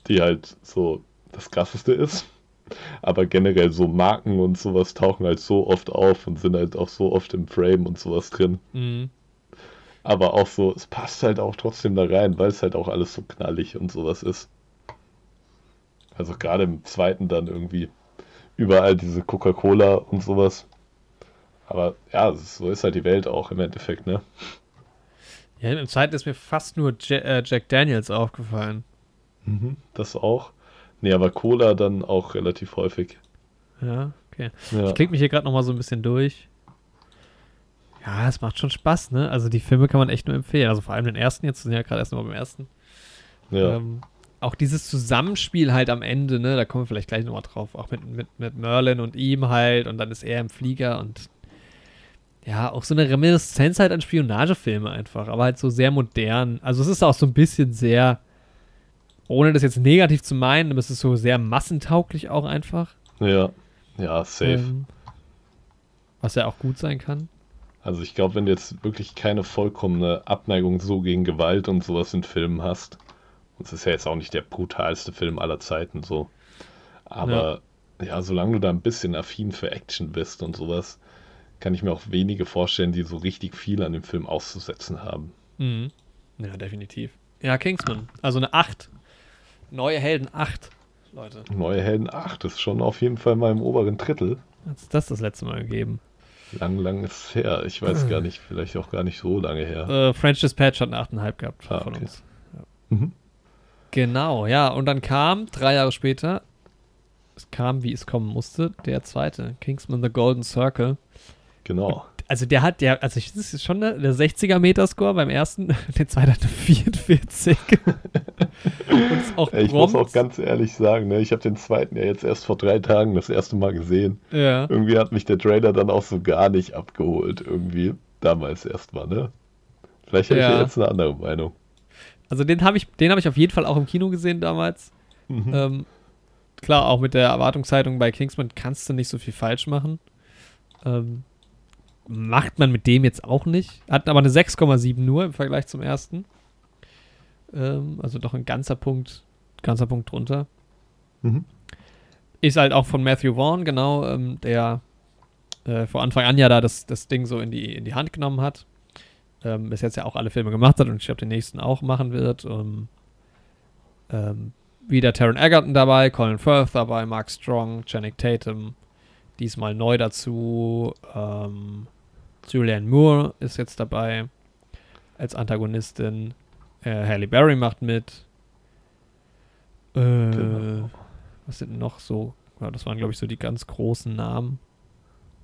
Die halt so das Krasseste ist. Aber generell so Marken und sowas tauchen halt so oft auf und sind halt auch so oft im Frame und sowas drin. Aber auch so, es passt halt auch trotzdem da rein, weil es halt auch alles so knallig und sowas ist. Also gerade im zweiten dann irgendwie überall diese Coca-Cola und sowas. Aber ja, so ist halt die Welt auch im Endeffekt, ne? Ja, im zweiten ist mir fast nur Jack Daniels aufgefallen. Mhm, das auch. Nee, aber Cola dann auch relativ häufig. Ja, okay. Ja. Ich klicke mich hier gerade nochmal so ein bisschen durch. Ja, es macht schon Spaß, ne? Also die Filme kann man echt nur empfehlen. Also vor allem den ersten, jetzt sind wir ja gerade erst mal beim ersten. Ja. Auch dieses Zusammenspiel halt am Ende, ne? Da kommen wir vielleicht gleich nochmal drauf. Auch mit Merlin und ihm halt. Und dann ist er im Flieger und ja, auch so eine Reminiszenz halt an Spionagefilme einfach. Aber halt so sehr modern. Also es ist auch so ein bisschen sehr, ohne das jetzt negativ zu meinen, aber es ist so sehr massentauglich auch einfach. Ja, ja, safe. Was ja auch gut sein kann. Also ich glaube, wenn du jetzt wirklich keine vollkommene Abneigung so gegen Gewalt und sowas in Filmen hast, und es ist ja jetzt auch nicht der brutalste Film aller Zeiten so, aber ja, solange du da ein bisschen affin für Action bist und sowas, kann ich mir auch wenige vorstellen, die so richtig viel an dem Film auszusetzen haben. Mhm. Ja, definitiv. Ja, Kingsman, also eine 8. Neue Helden 8, Leute. Neue Helden 8 ist schon auf jeden Fall mal im oberen Drittel. Hat es das letzte Mal gegeben? Lang ist her. Ich weiß gar nicht, vielleicht auch gar nicht so lange her. French Dispatch hat eine 8,5 gehabt von uns. Ja. Mhm. Genau, ja. Und dann kam, 3 Jahre später, es kam, wie es kommen musste, der zweite, Kingsman The Golden Circle. Genau. Und also der hat, das ist schon der 60er-Meter-Score beim ersten, der zweite hatte 44. Und ist auch ich muss auch ganz ehrlich sagen, ne, ich habe den zweiten ja jetzt erst vor 3 Tagen das erste Mal gesehen. Ja. Irgendwie hat mich der Trailer dann auch so gar nicht abgeholt, irgendwie. Damals erstmal, ne? Vielleicht habe ich ja jetzt eine andere Meinung. Also den hab ich auf jeden Fall auch im Kino gesehen damals. Mhm. Klar, auch mit der Erwartungshaltung bei Kingsman kannst du nicht so viel falsch machen. Macht man mit dem jetzt auch nicht. Hat aber eine 6,7 nur im Vergleich zum ersten. Also doch ein ganzer Punkt drunter. Mhm. Ist halt auch von Matthew Vaughn, genau, der vor Anfang an ja da das Ding so in die Hand genommen hat. Bis jetzt ja auch alle Filme gemacht hat und ich glaube den nächsten auch machen wird. Wieder Taron Egerton dabei, Colin Firth dabei, Mark Strong, Channing Tatum. Diesmal neu dazu. Julianne Moore ist jetzt dabei als Antagonistin. Halle Berry macht mit. Genau. Was sind noch so? Ja, das waren, glaube ich, so die ganz großen Namen.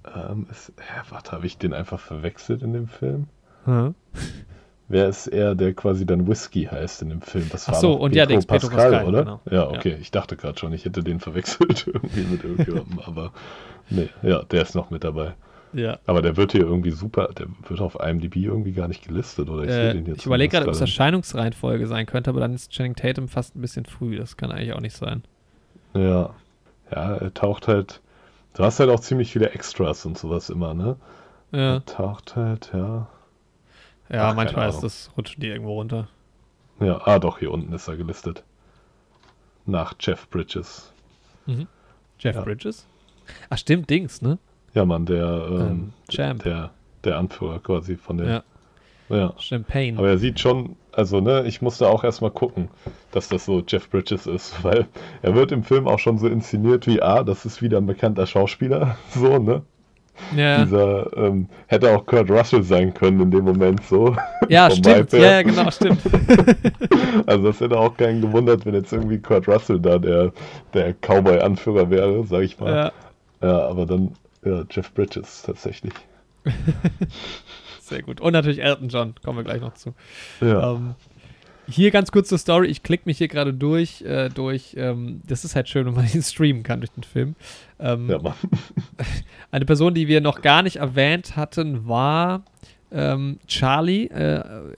Habe ich den einfach verwechselt in dem Film? Hm? Wer ist er, der quasi dann Whisky heißt in dem Film? Das war Pedro, und ja, der Pascal, oder? Genau. Ja, okay. Ja. Ich dachte gerade schon, ich hätte den verwechselt irgendwie mit irgendjemandem, aber nee, ja, der ist noch mit dabei. Ja. Aber der wird hier irgendwie super, der wird auf IMDb irgendwie gar nicht gelistet, oder? Ich überlege gerade, ob es Erscheinungsreihenfolge sein könnte, aber dann ist Channing Tatum fast ein bisschen früh, das kann eigentlich auch nicht sein. Ja. Ja, er taucht halt, du hast halt auch ziemlich viele Extras und sowas immer, ne? Ja. Er taucht halt, ja. Ja, ach, manchmal ist das, rutschen die irgendwo runter. Ja, doch, hier unten ist er gelistet. Nach Jeff Bridges. Mhm. Jeff Bridges? Ach, stimmt, Dings, ne? Ja, Mann, Champ. Der Anführer quasi von der... Ja. Champagne. Aber er sieht schon, also, ne, ich musste auch erstmal gucken, dass das so Jeff Bridges ist, weil er wird im Film auch schon so inszeniert wie, das ist wieder ein bekannter Schauspieler, so, ne? Ja. Dieser hätte auch Kurt Russell sein können in dem Moment so. Ja, stimmt. Ja, genau, stimmt. Also das hätte auch keinen gewundert, wenn jetzt irgendwie Kurt Russell da der Cowboy-Anführer wäre, sag ich mal. Ja, aber dann Jeff Bridges tatsächlich. Sehr gut. Und natürlich Elton John, kommen wir gleich noch zu. Ja. Hier ganz kurz zur Story. Ich klicke mich hier gerade durch. Das ist halt schön, wenn man ihn streamen kann durch den Film. Mann. Eine Person, die wir noch gar nicht erwähnt hatten, war Charlie,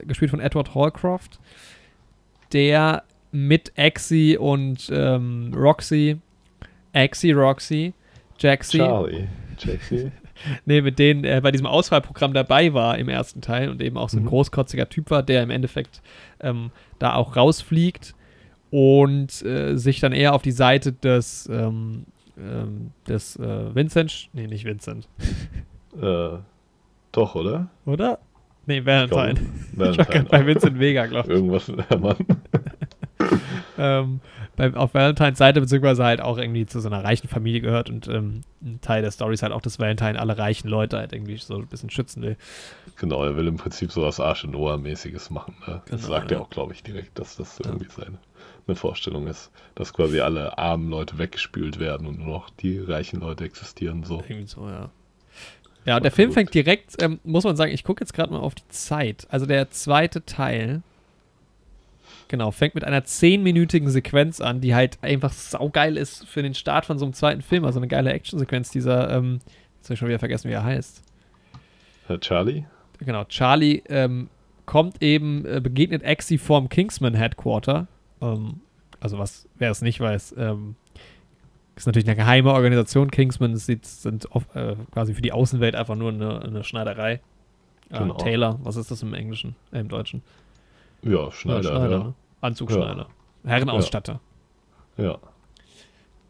gespielt von Edward Holcroft, der mit Axie und Jaxie. Nee, mit denen er bei diesem Auswahlprogramm dabei war im ersten Teil und eben auch so ein großkotziger Typ war, der im Endeffekt da auch rausfliegt und sich dann eher auf die Seite des Vincent, nee, nicht Vincent. Doch, oder? Oder? Nee, Valentine. Ich war gerade bei Vincent Vega, glaube ich. Irgendwas, Mann. auf Valentines Seite, beziehungsweise halt auch irgendwie zu so einer reichen Familie gehört und ein Teil der Story ist halt auch, dass Valentine alle reichen Leute halt irgendwie so ein bisschen schützen will. Genau, er will im Prinzip sowas Arsch-in-Noah-mäßiges machen. Ne? Das genau, sagt ja. er auch, glaube ich, direkt, dass das irgendwie seine Vorstellung ist, dass quasi alle armen Leute weggespült werden und nur noch die reichen Leute existieren. So. Irgendwie so, ja. Ja, und der Film fängt direkt, muss man sagen, ich gucke jetzt gerade mal auf die Zeit. Also der zweite Teil, genau, fängt mit einer 10-minütigen Sequenz an, die halt einfach saugeil ist für den Start von so einem zweiten Film. Also eine geile Actionsequenz dieser, jetzt habe ich schon wieder vergessen, wie er heißt. Charlie? Genau, Charlie kommt eben, begegnet Exi vorm Kingsman Headquarter. Also was, wer es nicht weiß, ist natürlich eine geheime Organisation. Kingsman sind oft, quasi für die Außenwelt einfach nur eine Schneiderei. Genau. Taylor, was ist das im Englischen? Im Deutschen? Ja, Schneider. Ne? Anzugschneider. Ja. Herrenausstatter. Ja.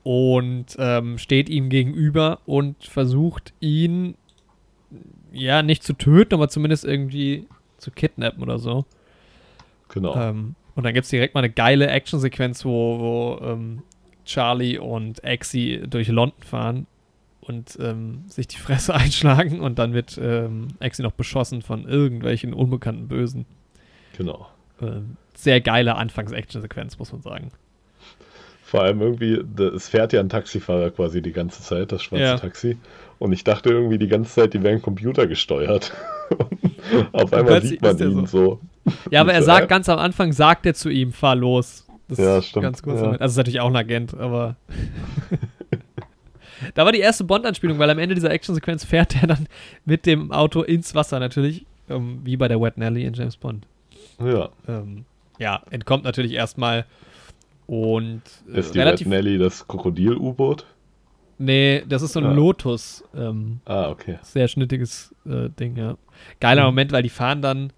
Und steht ihm gegenüber und versucht ihn ja nicht zu töten, aber zumindest irgendwie zu kidnappen oder so. Genau. Und dann gibt es direkt mal eine geile Actionsequenz, wo Charlie und Exi durch London fahren und sich die Fresse einschlagen und dann wird Exi noch beschossen von irgendwelchen unbekannten Bösen. Genau. Sehr geile Anfangs-Action-Sequenz, muss man sagen. Vor allem irgendwie, es fährt ja ein Taxifahrer quasi die ganze Zeit, das schwarze Taxi. Und ich dachte irgendwie die ganze Zeit, die werden computergesteuert. Auf einmal sieht man ihn so. Ja, aber er sagt ganz am Anfang, sagt er zu ihm, fahr los. Das stimmt. Ganz kurz damit. Also ist natürlich auch ein Agent, aber da war die erste Bond-Anspielung, weil am Ende dieser Action-Sequenz fährt er dann mit dem Auto ins Wasser natürlich, wie bei der Wet Nelly in James Bond. Ja. Entkommt natürlich erstmal und ist die Wet Nelly das Krokodil-U-Boot? Nee, das ist so ein Lotus. Okay. Sehr schnittiges Ding, ja. Geiler Moment, weil die fahren dann.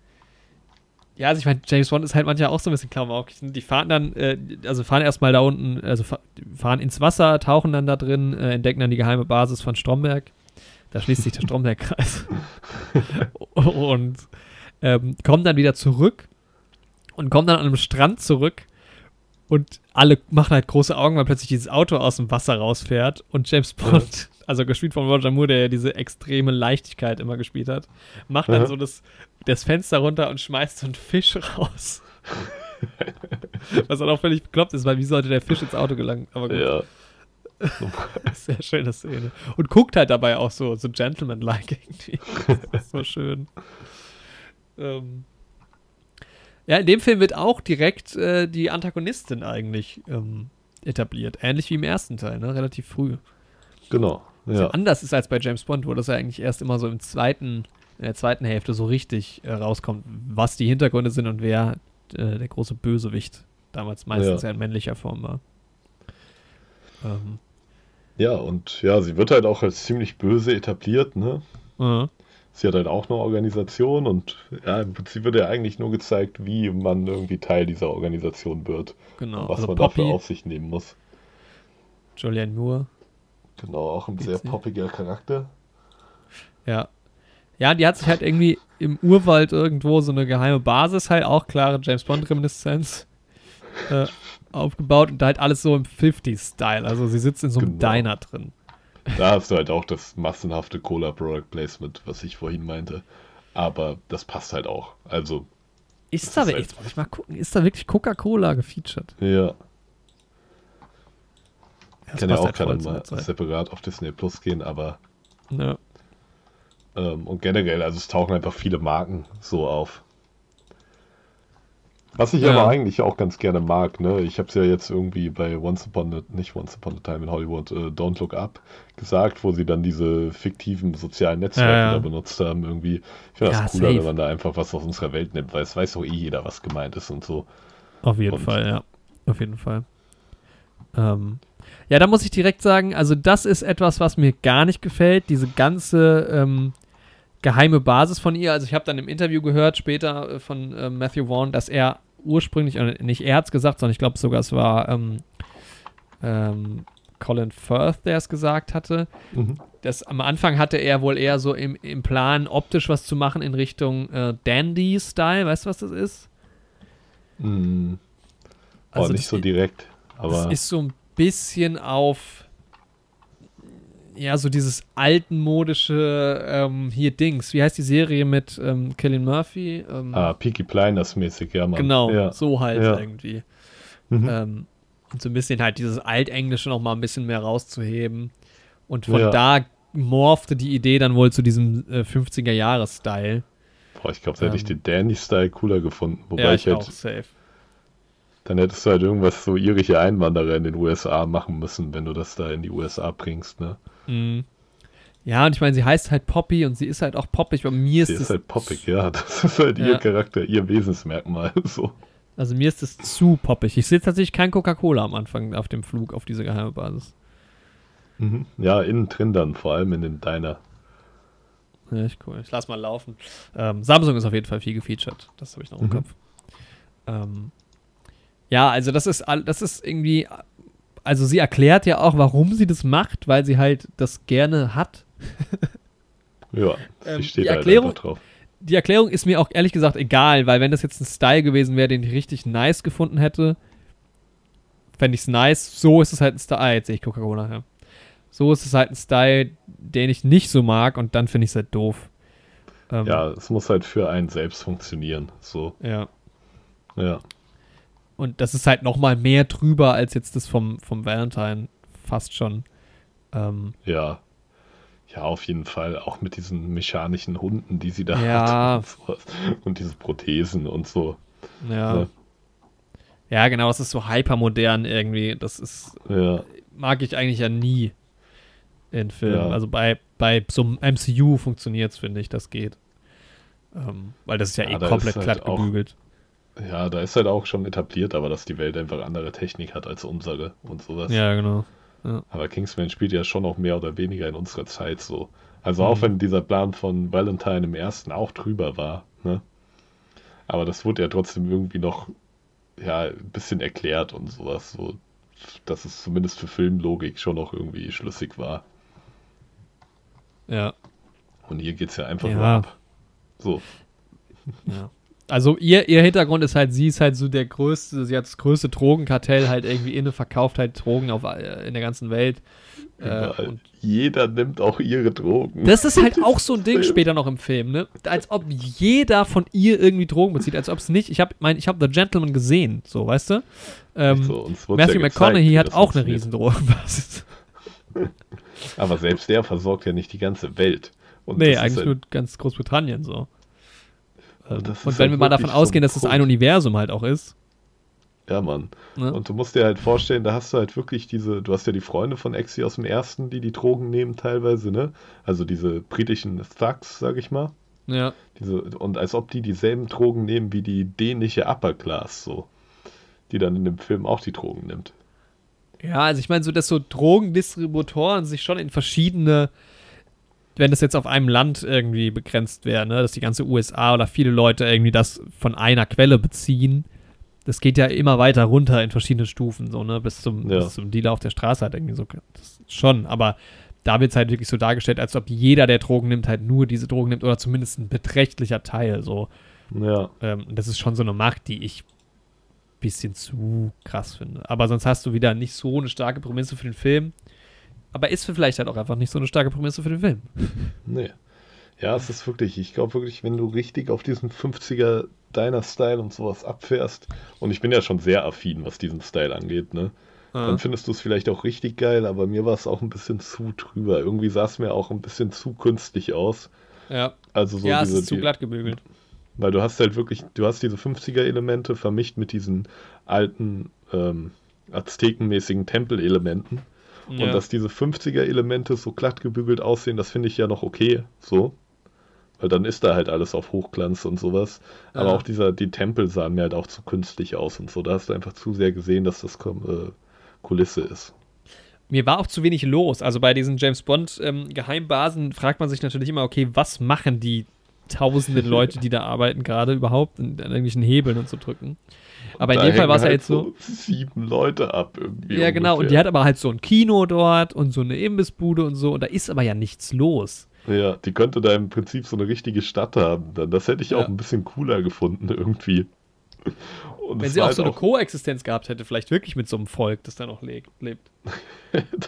Ja, also ich meine, James Bond ist halt manchmal auch so ein bisschen klamaukig. Die fahren dann, fahren erstmal da unten, also fahren ins Wasser, tauchen dann da drin, entdecken dann die geheime Basis von Stromberg. Da schließt sich der Stromberg-Kreis. Und kommen dann wieder zurück und kommen dann an einem Strand zurück. Und alle machen halt große Augen, weil plötzlich dieses Auto aus dem Wasser rausfährt. Und James Bond, also gespielt von Roger Moore, der ja diese extreme Leichtigkeit immer gespielt hat, macht dann so das Fenster runter und schmeißt so einen Fisch raus. Was dann auch völlig bekloppt ist, weil wie sollte der Fisch ins Auto gelangen? Aber gut. Ja. Sehr schöne Szene. Und guckt halt dabei auch so gentleman-like irgendwie. Das ist so schön. Ja, in dem Film wird auch direkt die Antagonistin eigentlich etabliert. Ähnlich wie im ersten Teil, ne? Relativ früh. Genau. Was ja anders ist als bei James Bond, wo das ja eigentlich erst immer so in der zweiten Hälfte so richtig rauskommt, was die Hintergründe sind und wer der große Bösewicht damals meistens ja in männlicher Form war. Ja, und ja, sie wird halt auch als ziemlich böse etabliert, ne? Mhm. Sie hat halt auch eine Organisation und ja, im Prinzip wird ja eigentlich nur gezeigt, wie man irgendwie Teil dieser Organisation wird. Genau. Und was also man Poppy dafür auf sich nehmen muss. Julianne Moore. Genau, auch ein sehr poppiger Charakter. Ja. Ja, die hat sich halt irgendwie im Urwald irgendwo so eine geheime Basis, halt auch klare James-Bond-Reminiszenz aufgebaut und halt alles so im 50s-Style. Also sie sitzt in so einem Diner drin. Da hast du halt auch das massenhafte Cola-Product-Placement, was ich vorhin meinte. Aber das passt halt auch. Also ist da wirklich, jetzt muss ich mal gucken, ist da wirklich Coca-Cola gefeatured? Ja. Das kann ja auch halt keiner mal separat auf Disney Plus gehen, aber ja. Und generell, also es tauchen einfach viele Marken so auf. Was ich aber eigentlich auch ganz gerne mag, ne? Ich habe es ja jetzt irgendwie bei Once Upon a Time in Hollywood, Don't Look Up gesagt, wo sie dann diese fiktiven sozialen Netzwerke da benutzt haben irgendwie. Ich finde das cooler, wenn man da einfach was aus unserer Welt nimmt, weil es weiß doch eh jeder, was gemeint ist und so. Auf jeden Fall. Ja, da muss ich direkt sagen, also das ist etwas, was mir gar nicht gefällt, diese ganze geheime Basis von ihr. Also ich habe dann im Interview gehört, später von Matthew Vaughn, dass er ursprünglich, nicht er hat es gesagt, sondern ich glaube sogar es war Colin Firth, der es gesagt hatte, dass am Anfang hatte er wohl eher so im Plan, optisch was zu machen in Richtung Dandy-Style, weißt du, was das ist? Also nicht so direkt. Aber das ist so ein bisschen auf, ja, so dieses altmodische hier Dings. Wie heißt die Serie mit Cillian Murphy? Peaky Blinders mäßig, ja, Mann. Genau, ja. So halt ja. Irgendwie. Mhm. Und so ein bisschen halt dieses Altenglische noch mal ein bisschen mehr rauszuheben. Und von da morphte die Idee dann wohl zu diesem 50er-Jahres-Style. Boah, ich glaube, da hätte ich den Dandy-Style cooler gefunden. Wobei ja, ich halt, auch safe. Dann hättest du halt irgendwas so irische Einwanderer in den USA machen müssen, wenn du das da in die USA bringst, ne? Mhm. Ja, und ich meine, sie heißt halt Poppy und sie ist halt auch poppig. Bei mir ist sie ist halt poppig, ja. Das ist halt ihr Charakter, ihr Wesensmerkmal, so. Also mir ist es zu poppig. Ich sehe tatsächlich kein Coca-Cola am Anfang auf dem Flug auf diese geheime Basis. Mhm. Ja, innen drin dann, vor allem in dem Diner. Echt cool. Ich lass mal laufen. Samsung ist auf jeden Fall viel gefeatured. Das habe ich noch im Kopf. Ja, also das ist irgendwie, also sie erklärt ja auch, warum sie das macht, weil sie halt das gerne hat. Ja, sie steht halt einfach drauf. Die Erklärung ist mir auch ehrlich gesagt egal, weil wenn das jetzt ein Style gewesen wäre, den ich richtig nice gefunden hätte, fände ich es nice. So ist es halt ein Style. Ah, jetzt sehe ich Coca-Cola. Ja. So ist es halt ein Style, den ich nicht so mag und dann finde ich es halt doof. Ja, es muss halt für einen selbst funktionieren. So. Ja. Ja. Und das ist halt nochmal mehr drüber als jetzt das vom Valentine fast schon. Ja. Ja, auf jeden Fall. Auch mit diesen mechanischen Hunden, die sie da hat. Und diese Prothesen und so. Ja. Ne? Ja, genau. Das ist so hypermodern irgendwie. Das ist mag ich eigentlich ja nie in Filmen. Ja. Also bei so einem MCU funktioniert es, finde ich. Das geht. Weil das ist ja komplett halt glatt gebügelt. Ja, da ist halt auch schon etabliert, aber dass die Welt einfach andere Technik hat als unsere und sowas. Ja, genau. Ja. Aber Kingsman spielt ja schon auch mehr oder weniger in unserer Zeit so. Also auch wenn dieser Plan von Valentine im ersten auch drüber war, ne? Aber das wurde ja trotzdem irgendwie noch ein bisschen erklärt und sowas, so, dass es zumindest für Filmlogik schon noch irgendwie schlüssig war. Ja. Und hier geht's ja einfach nur ab. So. Ja. Also ihr Hintergrund ist halt, sie ist halt so der größte, sie hat das größte Drogenkartell halt irgendwie inne, verkauft halt Drogen in der ganzen Welt. Und jeder nimmt auch ihre Drogen. Das ist halt auch so ein Ding später noch im Film, ne? Als ob jeder von ihr irgendwie Drogen bezieht, als ob es nicht, ich habe The Gentleman gesehen, so, weißt du? Matthew McConaughey hat auch eine riesen Drogenbasis. Aber selbst der versorgt ja nicht die ganze Welt. Und nee, eigentlich nur ganz Großbritannien so. Und wenn wir mal davon ausgehen, dass es ein Universum halt auch ist. Ja, Mann. Ne? Und du musst dir halt vorstellen, da hast du halt wirklich du hast ja die Freunde von Exi aus dem Ersten, die Drogen nehmen teilweise, ne? Also diese britischen Thugs, sag ich mal. Ja. Und als ob die dieselben Drogen nehmen wie die dänische Upper Class, so. Die dann in dem Film auch die Drogen nimmt. Ja, also ich meine so, dass so Drogendistributoren sich schon in verschiedene, wenn das jetzt auf einem Land irgendwie begrenzt wäre, ne, dass die ganze USA oder viele Leute irgendwie das von einer Quelle beziehen, das geht ja immer weiter runter in verschiedene Stufen, so, ne, bis zum Dealer auf der Straße halt irgendwie so, das schon, aber da wird es halt wirklich so dargestellt, als ob jeder, der Drogen nimmt, halt nur diese Drogen nimmt oder zumindest ein beträchtlicher Teil, so. Ja. Das ist schon so eine Macht, die ich ein bisschen zu krass finde, aber sonst hast du wieder nicht so eine starke Prämisse für den Film. Aber ist vielleicht halt auch einfach nicht so eine starke Prämisse für den Film. Nee. Ja, es ist wirklich, ich glaube wirklich, wenn du richtig auf diesen 50er Diner Style und sowas abfährst, und ich bin ja schon sehr affin, was diesen Style angeht, ne? Dann findest du es vielleicht auch richtig geil, aber mir war es auch ein bisschen zu drüber. Irgendwie sah es mir auch ein bisschen zu künstlich aus. Ja, also so es ist zu glatt gebügelt. Weil du hast halt wirklich, diese 50er-Elemente vermischt mit diesen alten aztekenmäßigen Tempelelementen. Und dass diese 50er-Elemente so glatt gebügelt aussehen, das finde ich ja noch okay, so. Weil dann ist da halt alles auf Hochglanz und sowas. Aber auch die Tempel sahen mir halt auch zu künstlich aus und so. Da hast du einfach zu sehr gesehen, dass das Kulisse ist. Mir war auch zu wenig los. Also bei diesen James-Bond-Geheimbasen fragt man sich natürlich immer, okay, was machen die tausenden Leute, die da arbeiten gerade überhaupt, an irgendwelchen Hebeln und so drücken. Aber in dem Fall war es ja jetzt so 7 Leute ab irgendwie. Ja, genau. Ungefähr. Und die hat aber halt so ein Kino dort und so eine Imbissbude und so. Und da ist aber ja nichts los. Ja, die könnte da im Prinzip so eine richtige Stadt haben. Das hätte ich auch ein bisschen cooler gefunden irgendwie. Wenn sie auch so eine Koexistenz gehabt hätte, vielleicht wirklich mit so einem Volk, das da noch lebt.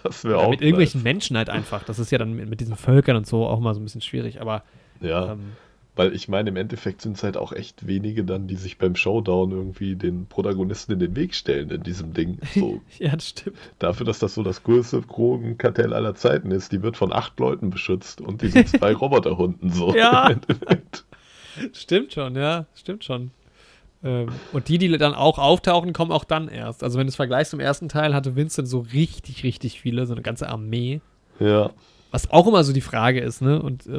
Das wäre auch mit irgendwelchen Menschen halt einfach. Das ist ja dann mit diesen Völkern und so auch mal so ein bisschen schwierig, aber ja, weil ich meine, im Endeffekt sind es halt auch echt wenige dann, die sich beim Showdown irgendwie den Protagonisten in den Weg stellen in diesem Ding. So. Ja, das stimmt. Dafür, dass das so das größte Drogenkartell aller Zeiten ist, die wird von 8 Leuten beschützt und die sind 2 Roboterhunden so. Ja. Stimmt schon, ja, stimmt schon. Und die dann auch auftauchen, kommen auch dann erst. Also wenn du es vergleichst zum ersten Teil, hatte Winston so richtig, richtig viele, so eine ganze Armee. Ja. Was auch immer so die Frage ist, ne? Und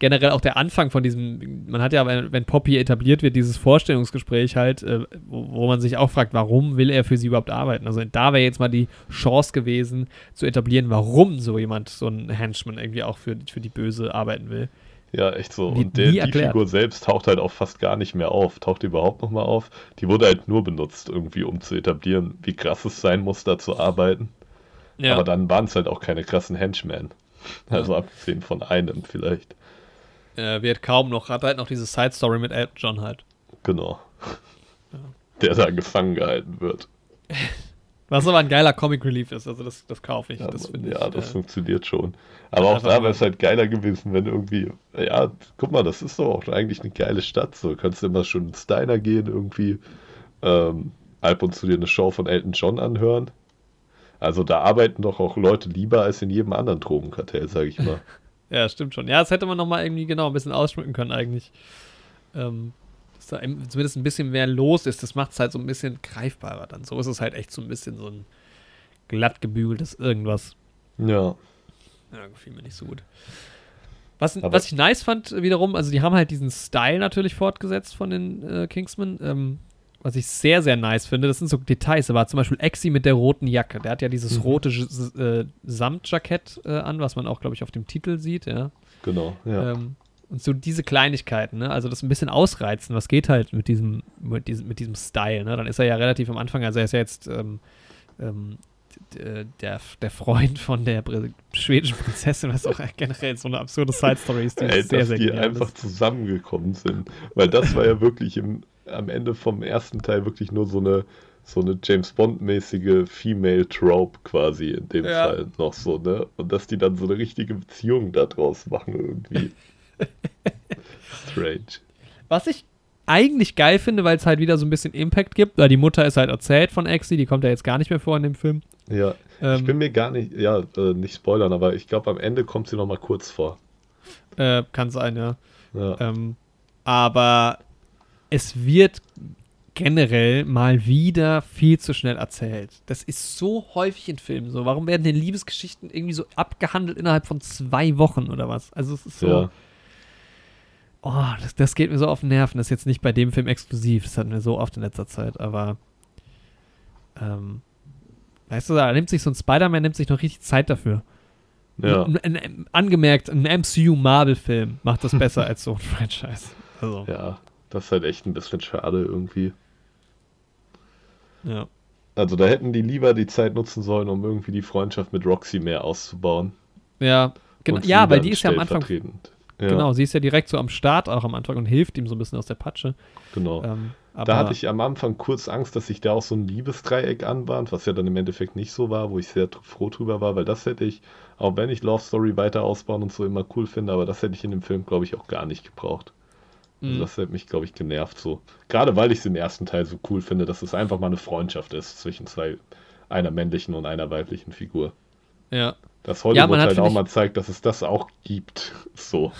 generell auch der Anfang von diesem, man hat ja, wenn Poppy etabliert wird, dieses Vorstellungsgespräch halt, wo man sich auch fragt, warum will er für sie überhaupt arbeiten? Also da wäre jetzt mal die Chance gewesen, zu etablieren, warum so jemand, so ein Henchman irgendwie auch für die Böse arbeiten will. Ja, echt so. Und die Figur selbst taucht halt auch fast gar nicht mehr auf. Taucht die überhaupt nochmal auf? Die wurde halt nur benutzt, irgendwie, um zu etablieren, wie krass es sein muss, da zu arbeiten. Ja. Aber dann waren es halt auch keine krassen Henchmen. Also ja. Abgesehen von einem vielleicht. Wird kaum noch, hat halt noch diese Side-Story mit Elton John halt. Genau. Ja. Der da gefangen gehalten wird. Was aber ein geiler Comic Relief ist, also das kaufe ich. Ja, das funktioniert schon. Aber auch da wäre es halt geiler gewesen, wenn irgendwie, ja, guck mal, das ist doch auch eigentlich eine geile Stadt, so kannst du immer schon ins Diner gehen, irgendwie ab und zu dir eine Show von Elton John anhören. Also da arbeiten doch auch Leute lieber als in jedem anderen Drogenkartell, sag ich mal. Ja, stimmt schon. Ja, das hätte man nochmal irgendwie genau ein bisschen ausschmücken können eigentlich. Dass da zumindest ein bisschen mehr los ist, das macht es halt so ein bisschen greifbarer dann. So ist es halt echt so ein bisschen so ein glatt gebügeltes irgendwas. Ja. Ja, gefiel mir nicht so gut. Was ich nice fand wiederum, also die haben halt diesen Style natürlich fortgesetzt von den Kingsmen, was ich sehr, sehr nice finde, das sind so Details, aber zum Beispiel Exi mit der roten Jacke, der hat ja dieses rote Samtjackett an, was man auch, glaube ich, auf dem Titel sieht, ja. Genau, ja. Und so diese Kleinigkeiten, ne? Also das ein bisschen ausreizen, was geht halt mit diesem Style, ne? Dann ist er ja relativ am Anfang, also er ist ja jetzt der Freund von der schwedischen Prinzessin, was auch generell so eine absurde Side-Story ist, die sehr, sehr genial ist. Die einfach zusammengekommen sind, weil das war ja wirklich am Ende vom ersten Teil wirklich nur so eine James-Bond-mäßige Female-Trope quasi in dem Fall noch so, ne? Und dass die dann so eine richtige Beziehung daraus machen irgendwie. Strange. Was ich eigentlich geil finde, weil es halt wieder so ein bisschen Impact gibt, weil die Mutter ist halt erzählt von Exi, die kommt ja jetzt gar nicht mehr vor in dem Film. Ja, ich bin mir gar nicht, nicht spoilern, aber ich glaube am Ende kommt sie nochmal kurz vor. Kann sein, ja. Aber es wird generell mal wieder viel zu schnell erzählt. Das ist so häufig in Filmen so. Warum werden denn Liebesgeschichten irgendwie so abgehandelt innerhalb von 2 Wochen oder was? Also es ist so... Ja. Oh, das geht mir so auf den Nerven. Das ist jetzt nicht bei dem Film exklusiv. Das hatten wir so oft in letzter Zeit. Aber weißt du, da nimmt sich so ein Spider-Man noch richtig Zeit dafür. Ja. Angemerkt, ein MCU-Marvel-Film macht das besser als so ein Franchise. Also. Ja, das ist halt echt ein bisschen schade irgendwie. Ja. Also da hätten die lieber die Zeit nutzen sollen, um irgendwie die Freundschaft mit Roxy mehr auszubauen. Ja, genau. Ja, weil die ist ja am Anfang... Ja. Genau, sie ist ja direkt so am Start auch am Anfang und hilft ihm so ein bisschen aus der Patsche. Genau. Da hatte ich am Anfang kurz Angst, dass sich da auch so ein Liebesdreieck anbahnt, was ja dann im Endeffekt nicht so war, wo ich sehr froh drüber war, weil das hätte ich, auch wenn ich Love Story weiter ausbauen und so immer cool finde, aber das hätte ich in dem Film, glaube ich, auch gar nicht gebraucht. Also das hätte mich, glaube ich, genervt so. Gerade weil ich es im ersten Teil so cool finde, dass es einfach mal eine Freundschaft ist zwischen einer männlichen und einer weiblichen Figur. Ja. Dass Hollywood halt auch mal zeigt, dass es das auch gibt. So.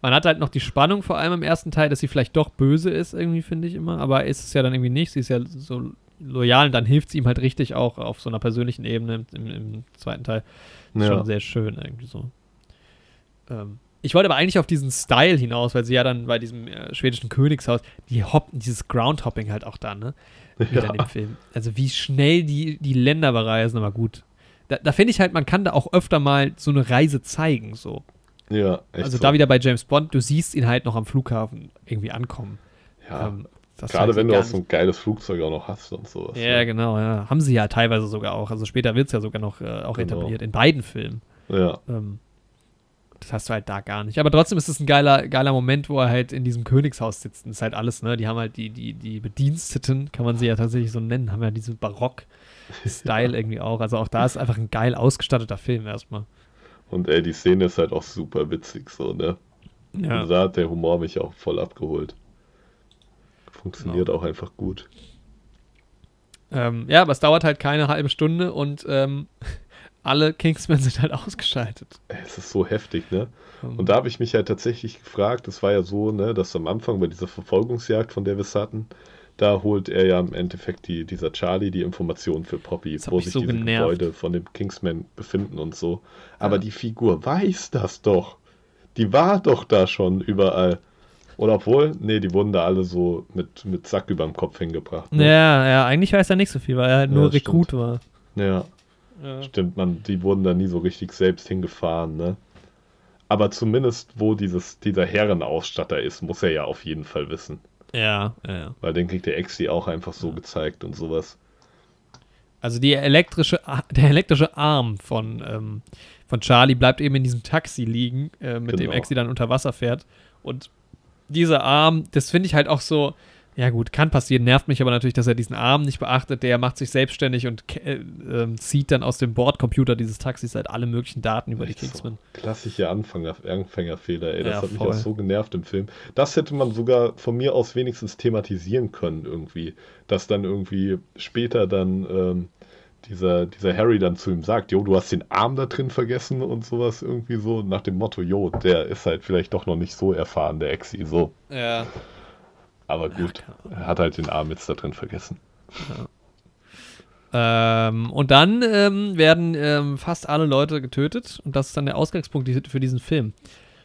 Man hat halt noch die Spannung, vor allem im ersten Teil, dass sie vielleicht doch böse ist, irgendwie, finde ich immer. Aber ist es ja dann irgendwie nicht. Sie ist ja so loyal und dann hilft sie ihm halt richtig auch auf so einer persönlichen Ebene im zweiten Teil. Ist schon sehr schön, irgendwie so. Ich wollte aber eigentlich auf diesen Style hinaus, weil sie ja dann bei diesem schwedischen Königshaus, dieses Groundhopping halt auch da, ne? Wieder in dem Film. Also wie schnell die Länder bereisen, aber gut. Da finde ich halt, man kann da auch öfter mal so eine Reise zeigen, so. Ja, echt. Also da wieder bei James Bond, du siehst ihn halt noch am Flughafen irgendwie ankommen. Ja, gerade wenn du auch so ein geiles Flugzeug auch noch hast und sowas. Ja, genau, ja. Haben sie ja teilweise sogar auch. Also später wird es ja sogar noch auch etabliert, in beiden Filmen. Ja. Das hast du halt da gar nicht. Aber trotzdem ist es ein geiler Moment, wo er halt in diesem Königshaus sitzt. Das ist halt alles, ne? Die haben halt die Bediensteten, kann man sie ja tatsächlich so nennen, haben ja diesen Barock-Style irgendwie auch. Also auch da ist einfach ein geil ausgestatteter Film erstmal. Und die Szene ist halt auch super witzig so, ne? Ja. Und da hat der Humor mich auch voll abgeholt. Funktioniert auch einfach gut. Ja, aber es dauert halt keine halbe Stunde und alle Kingsmen sind halt ausgeschaltet. Es ist so heftig, ne? Und da habe ich mich halt tatsächlich gefragt, das war ja so, ne, dass am Anfang bei dieser Verfolgungsjagd, von der wir es hatten, da holt er ja im Endeffekt dieser Charlie die Informationen für Poppy, wo sich diese Gebäude von dem Kingsman befinden und so. Aber die Figur weiß das doch. Die war doch da schon überall. Oder obwohl, nee, die wurden da alle so mit Sack überm Kopf hingebracht. Ne? Ja, eigentlich weiß er nicht so viel, weil er halt nur Rekrut war. Ja, stimmt, die wurden da nie so richtig selbst hingefahren, ne? Aber zumindest, wo dieser Herrenausstatter ist, muss er ja auf jeden Fall wissen. Ja. Weil den kriegt der Exi auch einfach so gezeigt und sowas. Also der elektrische Arm von Charlie bleibt eben in diesem Taxi liegen, mit dem Exi dann unter Wasser fährt. Und dieser Arm, das finde ich halt auch so, ja gut, kann passieren, nervt mich aber natürlich, dass er diesen Arm nicht beachtet, der macht sich selbstständig und zieht dann aus dem Bordcomputer dieses Taxis halt alle möglichen Daten über die Kingsmen. So klassische Anfängerfehler, ey, das hat mich auch so genervt im Film. Das hätte man sogar von mir aus wenigstens thematisieren können irgendwie, dass dann irgendwie später dann dieser Harry dann zu ihm sagt, jo, du hast den Arm da drin vergessen und sowas irgendwie so, nach dem Motto, jo, der ist halt vielleicht doch noch nicht so erfahren, der Exi, so. Ja. Aber gut, er hat halt den Arm jetzt da drin vergessen. Ja. Und dann werden fast alle Leute getötet und das ist dann der Ausgangspunkt für diesen Film.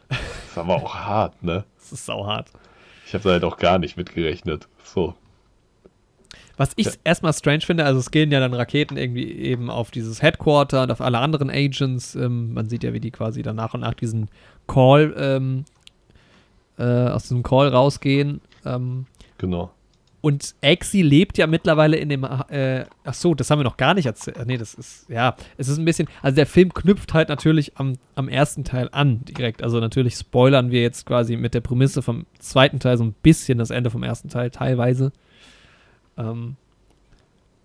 Das ist aber auch hart, ne? Das ist sauhart. Ich habe da halt auch gar nicht mitgerechnet, so. Was ich erstmal strange finde, also es gehen ja dann Raketen irgendwie eben auf dieses Headquarter und auf alle anderen Agents. Man sieht ja, wie die quasi dann nach und nach diesen Call, aus diesem Call rausgehen. Genau. Und Exi lebt ja mittlerweile in dem, achso, das haben wir noch gar nicht erzählt. Nee, das ist, ja, es ist ein bisschen, also der Film knüpft halt natürlich am ersten Teil an direkt. Also natürlich spoilern wir jetzt quasi mit der Prämisse vom zweiten Teil so ein bisschen das Ende vom ersten Teil teilweise.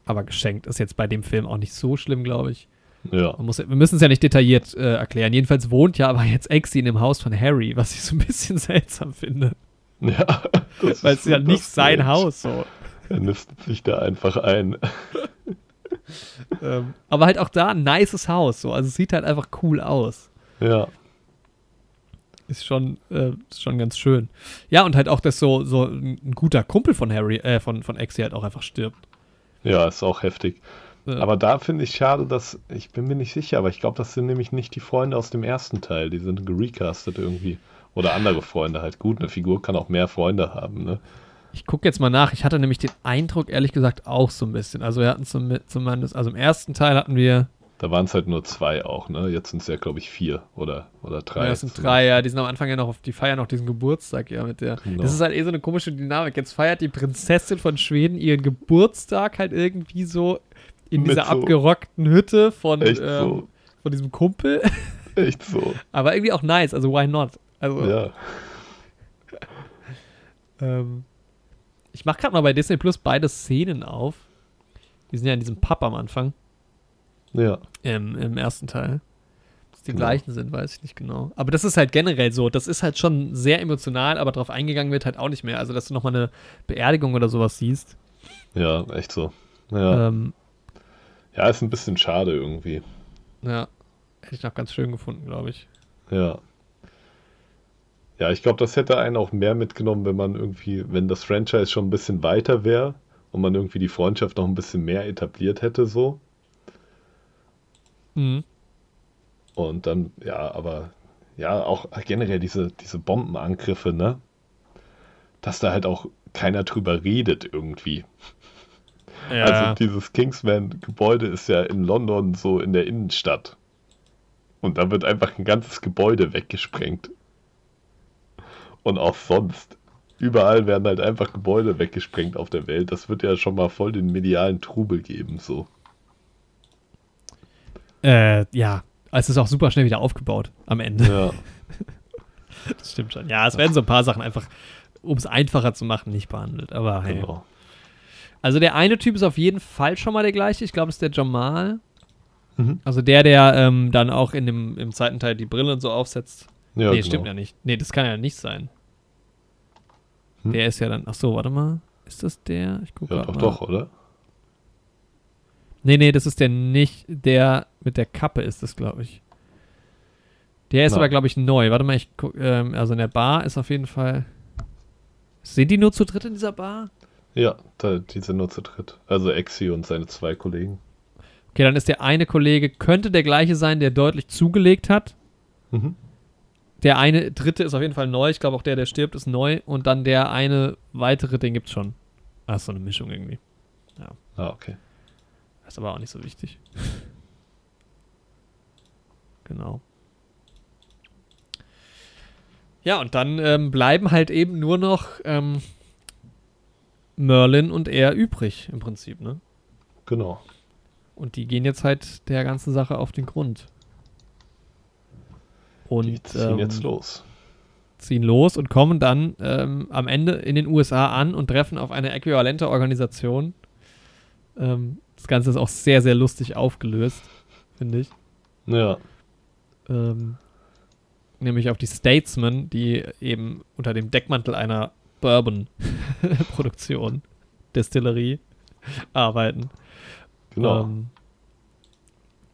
Aber geschenkt ist jetzt bei dem Film auch nicht so schlimm, glaube ich. Ja. Wir müssen es ja nicht detailliert erklären. Jedenfalls wohnt ja aber jetzt Exi in dem Haus von Harry, was ich so ein bisschen seltsam finde. Ja. Weil es ja nicht sein Haus so. Er nistet sich da einfach ein. Aber halt auch da ein nices Haus. So. Also es sieht halt einfach cool aus. Ja. Ist schon ganz schön. Ja, und halt auch, dass so ein guter Kumpel von Harry, von Exi halt auch einfach stirbt. Ja, ist auch heftig. Ja. Aber da finde ich schade, dass, ich bin mir nicht sicher, aber ich glaube, das sind nämlich nicht die Freunde aus dem ersten Teil. Die sind gerecastet irgendwie. Oder andere Freunde halt. Gut, eine Figur kann auch mehr Freunde haben, ne? Ich gucke jetzt mal nach. Ich hatte nämlich den Eindruck, ehrlich gesagt, auch so ein bisschen. Also wir hatten zumindest, also im ersten Teil hatten wir... Da waren es halt nur 2 auch, ne? Jetzt sind es ja, glaube ich, 4 oder 3. Ja, das sind 3, ja. Die sind am Anfang ja noch die feiern noch diesen Geburtstag, ja, mit der. Genau. Das ist halt so eine komische Dynamik. Jetzt feiert die Prinzessin von Schweden ihren Geburtstag halt irgendwie so in dieser abgerockten Hütte von diesem Kumpel. Echt so. Aber irgendwie auch nice, also why not? Also, ja. Ich mache gerade mal bei Disney Plus beide Szenen auf. Die sind ja in diesem Pub am Anfang. Ja. Im ersten Teil. Dass die gleichen sind, weiß ich nicht genau. Aber das ist halt generell so. Das ist halt schon sehr emotional, aber drauf eingegangen wird halt auch nicht mehr. Also, dass du nochmal eine Beerdigung oder sowas siehst. Ja, echt so. Ja. Ja, ist ein bisschen schade irgendwie. Ja. Hätte ich noch ganz schön gefunden, glaube ich. Ja. Ja, ich glaube, das hätte einen auch mehr mitgenommen, wenn das Franchise schon ein bisschen weiter wäre und man irgendwie die Freundschaft noch ein bisschen mehr etabliert hätte, so. Mhm. Und dann, ja, aber ja, auch generell diese Bombenangriffe, ne? Dass da halt auch keiner drüber redet irgendwie. Ja. Also dieses Kingsman-Gebäude ist ja in London so in der Innenstadt. Und da wird einfach ein ganzes Gebäude weggesprengt. Und auch sonst. Überall werden halt einfach Gebäude weggesprengt auf der Welt. Das wird ja schon mal voll den medialen Trubel geben, so. Ja, Es ist auch super schnell wieder aufgebaut am Ende. Ja. Das stimmt schon. Ja, es werden so ein paar Sachen einfach, um es einfacher zu machen, nicht behandelt. Aber hey. Genau. Also der eine Typ ist auf jeden Fall schon mal der gleiche. Ich glaube, es ist der Jamal. Mhm. Also der dann auch in dem, im zweiten Teil die Brille und so aufsetzt. Ja, nee, genau. Stimmt ja nicht. Nee, das kann ja nicht sein. Hm? Der ist ja dann, ach so, warte mal. Ist das der? Ich gucke mal. Ja, doch, oder? Nee, das ist der nicht. Der mit der Kappe ist das, glaube ich. Der ist aber, glaube ich, neu. Warte mal, ich gucke. Also in der Bar ist auf jeden Fall... Sind die nur zu dritt in dieser Bar? Ja, die sind nur zu dritt. Also Exi und seine zwei Kollegen. Okay, dann ist der eine Kollege, könnte der gleiche sein, der deutlich zugelegt hat. Mhm. Der eine dritte ist auf jeden Fall neu. Ich glaube auch der stirbt, ist neu. Und dann der eine weitere, den gibt's schon. Ah, ist so eine Mischung irgendwie. Ja. Ah, okay. Das ist aber auch nicht so wichtig. Genau. Ja, und dann bleiben halt eben nur noch Merlin und er übrig im Prinzip, ne? Genau. Und die gehen jetzt halt der ganzen Sache auf den Grund. Und die ziehen jetzt los. Ziehen los und kommen dann am Ende in den USA an und treffen auf eine äquivalente Organisation. Das Ganze ist auch sehr, sehr lustig aufgelöst, finde ich. Ja. Nämlich auf die Statesmen, die eben unter dem Deckmantel einer Bourbon-Produktion, Destillerie, arbeiten. Genau.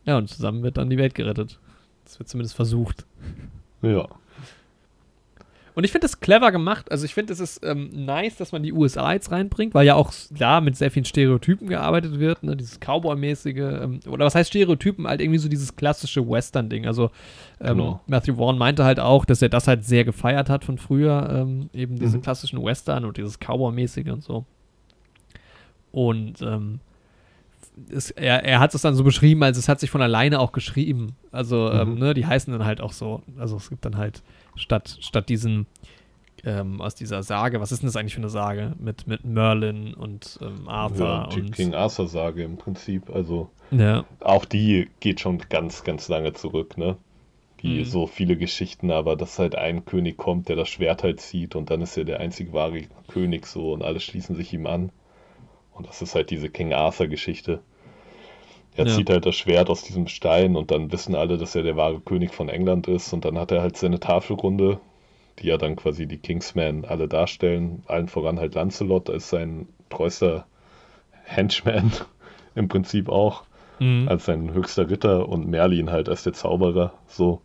Ja, und zusammen wird dann die Welt gerettet. Das wird zumindest versucht. Ja. Und ich finde das clever gemacht. Also ich finde, es ist nice, dass man die USA jetzt reinbringt, weil ja auch da mit sehr vielen Stereotypen gearbeitet wird, ne? Dieses Cowboy-mäßige, oder was heißt Stereotypen? Halt irgendwie so dieses klassische Western-Ding. Also genau. Matthew Vaughn meinte halt auch, dass er das halt sehr gefeiert hat von früher, eben diese klassischen Western und dieses Cowboy-mäßige und so. Und er hat es dann so beschrieben, also es hat sich von alleine auch geschrieben. Also ne, die heißen dann halt auch so. Also es gibt dann halt statt diesen aus dieser Sage, was ist denn das eigentlich für eine Sage? Mit Merlin und Arthur. Ja, die und King Arthur Sage im Prinzip. Also ja. Auch die geht schon ganz, ganz lange zurück, ne? Wie so viele Geschichten, aber dass halt ein König kommt, der das Schwert halt zieht und dann ist er der einzig wahre König so und alle schließen sich ihm an. Und das ist halt diese King Arthur-Geschichte. Er zieht halt das Schwert aus diesem Stein und dann wissen alle, dass er der wahre König von England ist. Und dann hat er halt seine Tafelrunde, die ja dann quasi die Kingsmen alle darstellen. Allen voran halt Lancelot als sein treuster Henchman im Prinzip auch. Mhm. Als sein höchster Ritter und Merlin halt als der Zauberer. So,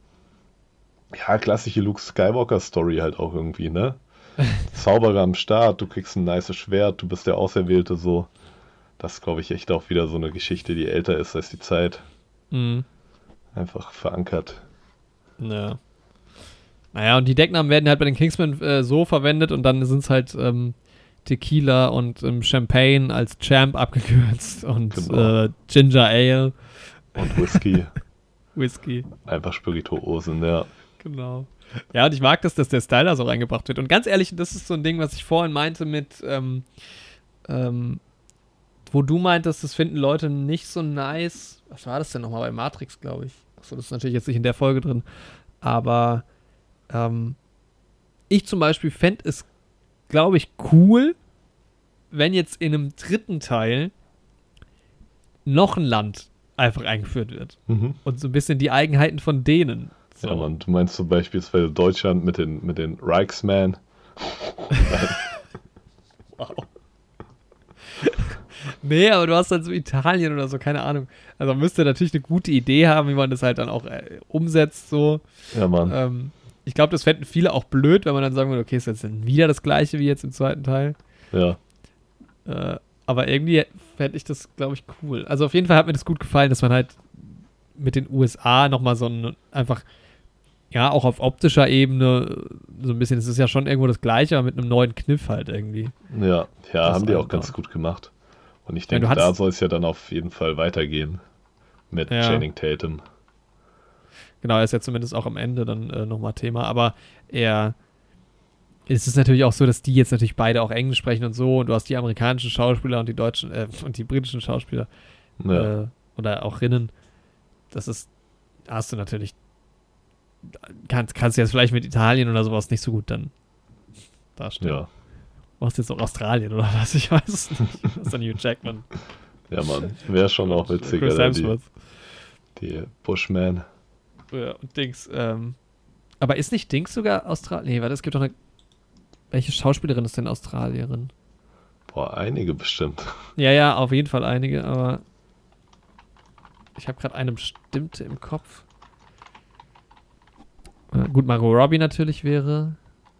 ja, klassische Luke Skywalker-Story halt auch irgendwie, ne? Zauberer am Start, du kriegst ein nice Schwert, du bist der Auserwählte, so. Das glaube ich echt auch wieder so eine Geschichte, die älter ist als die Zeit. Mhm. Einfach verankert. Ja. Naja, und die Decknamen werden halt bei den Kingsmen so verwendet und dann sind es halt Tequila und Champagne als Champ abgekürzt und Ginger Ale. Und Whisky. Whisky. Einfach Spirituosen, ja. Genau. Ja, und ich mag das, dass der Style da so reingebracht wird. Und ganz ehrlich, das ist so ein Ding, was ich vorhin meinte mit, wo du meintest, das finden Leute nicht so nice. Was war das denn nochmal bei Matrix, glaube ich? Achso, das ist natürlich jetzt nicht in der Folge drin. Aber ich zum Beispiel fände es, glaube ich, cool, wenn jetzt in einem dritten Teil noch ein Land einfach eingeführt wird. Mhm. Und so ein bisschen die Eigenheiten von denen. So. Ja, man, du meinst zum Beispiel Deutschland mit den Reichsmen. Wow. Nee, aber du hast dann so Italien oder so, keine Ahnung. Also man müsste natürlich eine gute Idee haben, wie man das halt dann auch umsetzt. So. Ja, Mann. Ich glaube, das fänden viele auch blöd, wenn man dann sagen würde, okay, ist jetzt dann wieder das Gleiche wie jetzt im zweiten Teil. Ja. Aber irgendwie fände ich das, glaube ich, cool. Also auf jeden Fall hat mir das gut gefallen, dass man halt mit den USA nochmal so ein einfach, ja, auch auf optischer Ebene so ein bisschen, es ist ja schon irgendwo das Gleiche, aber mit einem neuen Kniff halt irgendwie. Ja, ja, haben die auch ganz gut gemacht. Und ich denke, da soll es ja dann auf jeden Fall weitergehen mit Channing Tatum. Genau, er ist ja zumindest auch am Ende dann nochmal Thema, aber es ist natürlich auch so, dass die jetzt natürlich beide auch Englisch sprechen und so und du hast die amerikanischen Schauspieler und die deutschen und die britischen Schauspieler oder auch Rinnen. Das ist hast du natürlich, kannst du jetzt vielleicht mit Italien oder sowas nicht so gut dann darstellen. Ja. Du machst jetzt auch Australien oder was, ich weiß es nicht. Das ist dann Hugh Jackman. Ja, Mann, wäre schon auch witzig, oder? Die Bushman. Ja, und Dings, aber ist nicht Dings sogar Australien? Nee, warte, es gibt doch eine. Welche Schauspielerin ist denn Australierin? Boah, einige bestimmt. Ja, ja, auf jeden Fall einige, aber ich habe gerade eine bestimmte im Kopf. Gut, Margot Robbie natürlich wäre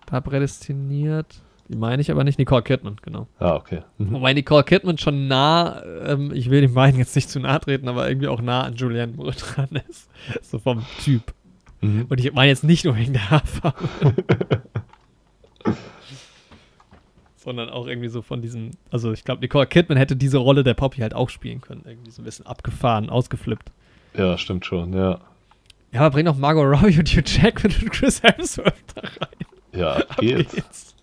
da prädestiniert. Die meine ich aber nicht. Nicole Kidman, genau. Ah, okay. Mhm. Wobei Nicole Kidman schon nah, ich will den beiden jetzt nicht zu nahe treten, aber irgendwie auch nah an Julianne Moore dran ist. So vom Typ. Mhm. Und ich meine jetzt nicht nur wegen der Haarfarbe. Sondern auch irgendwie so von diesem, also ich glaube, Nicole Kidman hätte diese Rolle der Poppy halt auch spielen können. Irgendwie so ein bisschen abgefahren, ausgeflippt. Ja, stimmt schon, ja. Ja, aber bring doch Margot Robbie und Hugh Jackman und Chris Hemsworth da rein. Ja, ab geht's.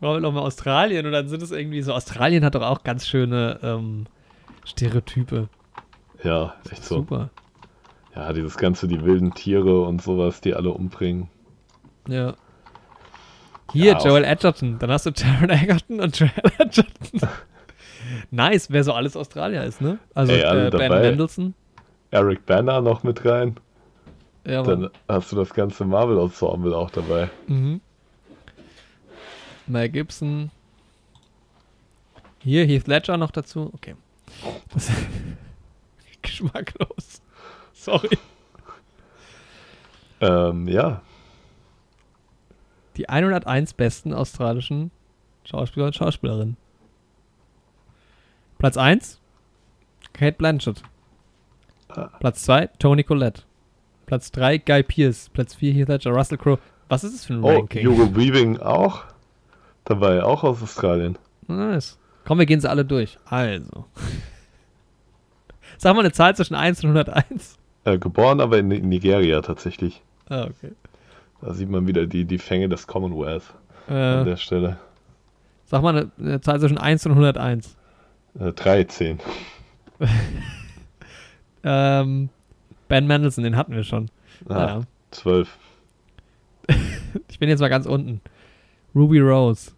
Machen wir nochmal Australien und dann sind es irgendwie so, Australien hat doch auch ganz schöne Stereotype. Ja, echt so. Super. Ja, dieses ganze, die wilden Tiere und sowas, die alle umbringen. Ja. Hier, ja, Joel Edgerton. Dann hast du Taron Egerton und Joel Edgerton. Nice, wer so alles Australier ist, ne? Also ey, Ben Mendelsohn. Eric Banner noch mit rein. Ja, Mann. Dann hast du das ganze Marvel-Ensemble auch dabei. Mhm. Mel Gibson. Hier, Heath Ledger noch dazu. Okay. Das ist geschmacklos. Sorry. Ja. Die 101 besten australischen Schauspieler und Schauspielerinnen. Platz 1, Cate Blanchett. Platz 2, Toni Collette. Platz 3, Guy Pearce. Platz 4, Heath Ledger, Russell Crowe. Was ist es für ein Ranking? Hugo Weaving auch. Dabei auch aus Australien. Nice. Komm, wir gehen sie alle durch. Also. Sag mal eine Zahl zwischen 1 und 101. Geboren, aber in Nigeria tatsächlich. Ah, okay. Da sieht man wieder die Fänge des Commonwealth an der Stelle. Sag mal eine Zahl zwischen 1 und 101. 13. Ben Mendelsohn, den hatten wir schon. Ja. 12. Ich bin jetzt mal ganz unten. Ruby Rose.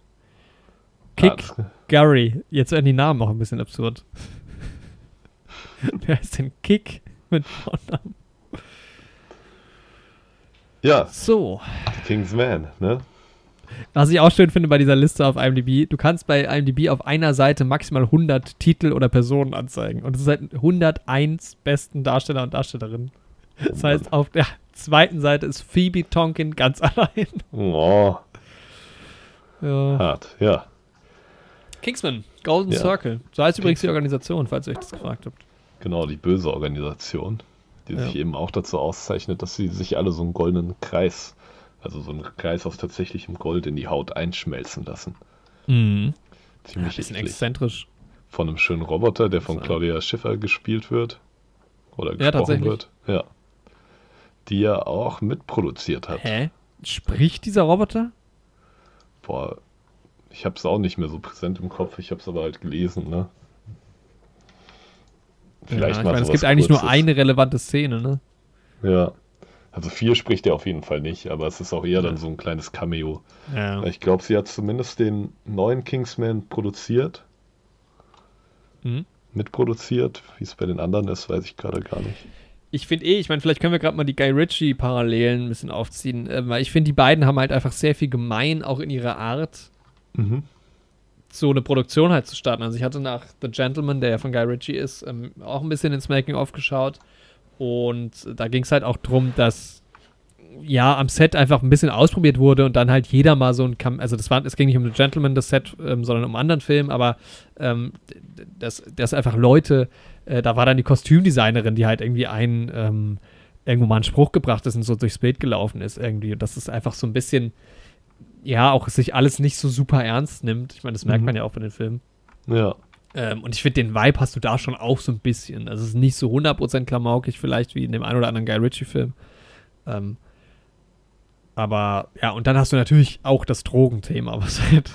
Kick Gary. Jetzt werden die Namen auch ein bisschen absurd. Wer heißt denn Kick mit Vornamen? Ja, so. Kingsman, ne? Was ich auch schön finde bei dieser Liste auf IMDb, du kannst bei IMDb auf einer Seite maximal 100 Titel oder Personen anzeigen. Und es ist halt 101 besten Darsteller und Darstellerinnen. Das heißt, auf der zweiten Seite ist Phoebe Tonkin ganz allein. Oh. Ja. Hart, ja. Kingsman, Golden Circle. So heißt übrigens die Organisation, falls ihr euch das gefragt habt. Genau, die böse Organisation. Die sich eben auch dazu auszeichnet, dass sie sich alle so einen goldenen Kreis, also so einen Kreis aus tatsächlichem Gold in die Haut einschmelzen lassen. Mhm. Ziemlich ein bisschen exzentrisch. Von einem schönen Roboter, der von Claudia Schiffer gespielt wird. Oder gesprochen wird. Ja. Die ja auch mitproduziert hat. Hä? Spricht dieser Roboter? Boah, ich hab's auch nicht mehr so präsent im Kopf, ich hab's aber halt gelesen, ne? Vielleicht ja, mal ich meine, es gibt eigentlich nur eine relevante Szene, ne? Ja. Also viel spricht er auf jeden Fall nicht, aber es ist auch eher dann so ein kleines Cameo. Ja. Ich glaube, sie hat zumindest den neuen Kingsman produziert. Mhm. Mitproduziert. Wie es bei den anderen ist, weiß ich gerade gar nicht. Ich finde ich meine, vielleicht können wir gerade mal die Guy Ritchie-Parallelen ein bisschen aufziehen, weil ich finde, die beiden haben halt einfach sehr viel gemein, auch in ihrer Art. Mhm. So eine Produktion halt zu starten. Also ich hatte nach The Gentleman, der ja von Guy Ritchie ist, auch ein bisschen ins Making-of geschaut und da ging es halt auch drum, dass ja am Set einfach ein bisschen ausprobiert wurde und dann halt jeder mal so ein also es ging nicht um The Gentleman, das Set, sondern um einen anderen Film, aber dass einfach Leute, da war dann die Kostümdesignerin, die halt irgendwie irgendwo mal einen Spruch gebracht ist und so durchs Bild gelaufen ist irgendwie. Und das ist einfach so ein bisschen ja, auch sich alles nicht so super ernst nimmt. Ich meine, das merkt man ja auch bei den Filmen. Ja. Und ich finde, den Vibe hast du da schon auch so ein bisschen. Also es ist nicht so 100% klamaukig vielleicht wie in dem einen oder anderen Guy Ritchie-Film. Aber, ja, und dann hast du natürlich auch das Drogenthema, was halt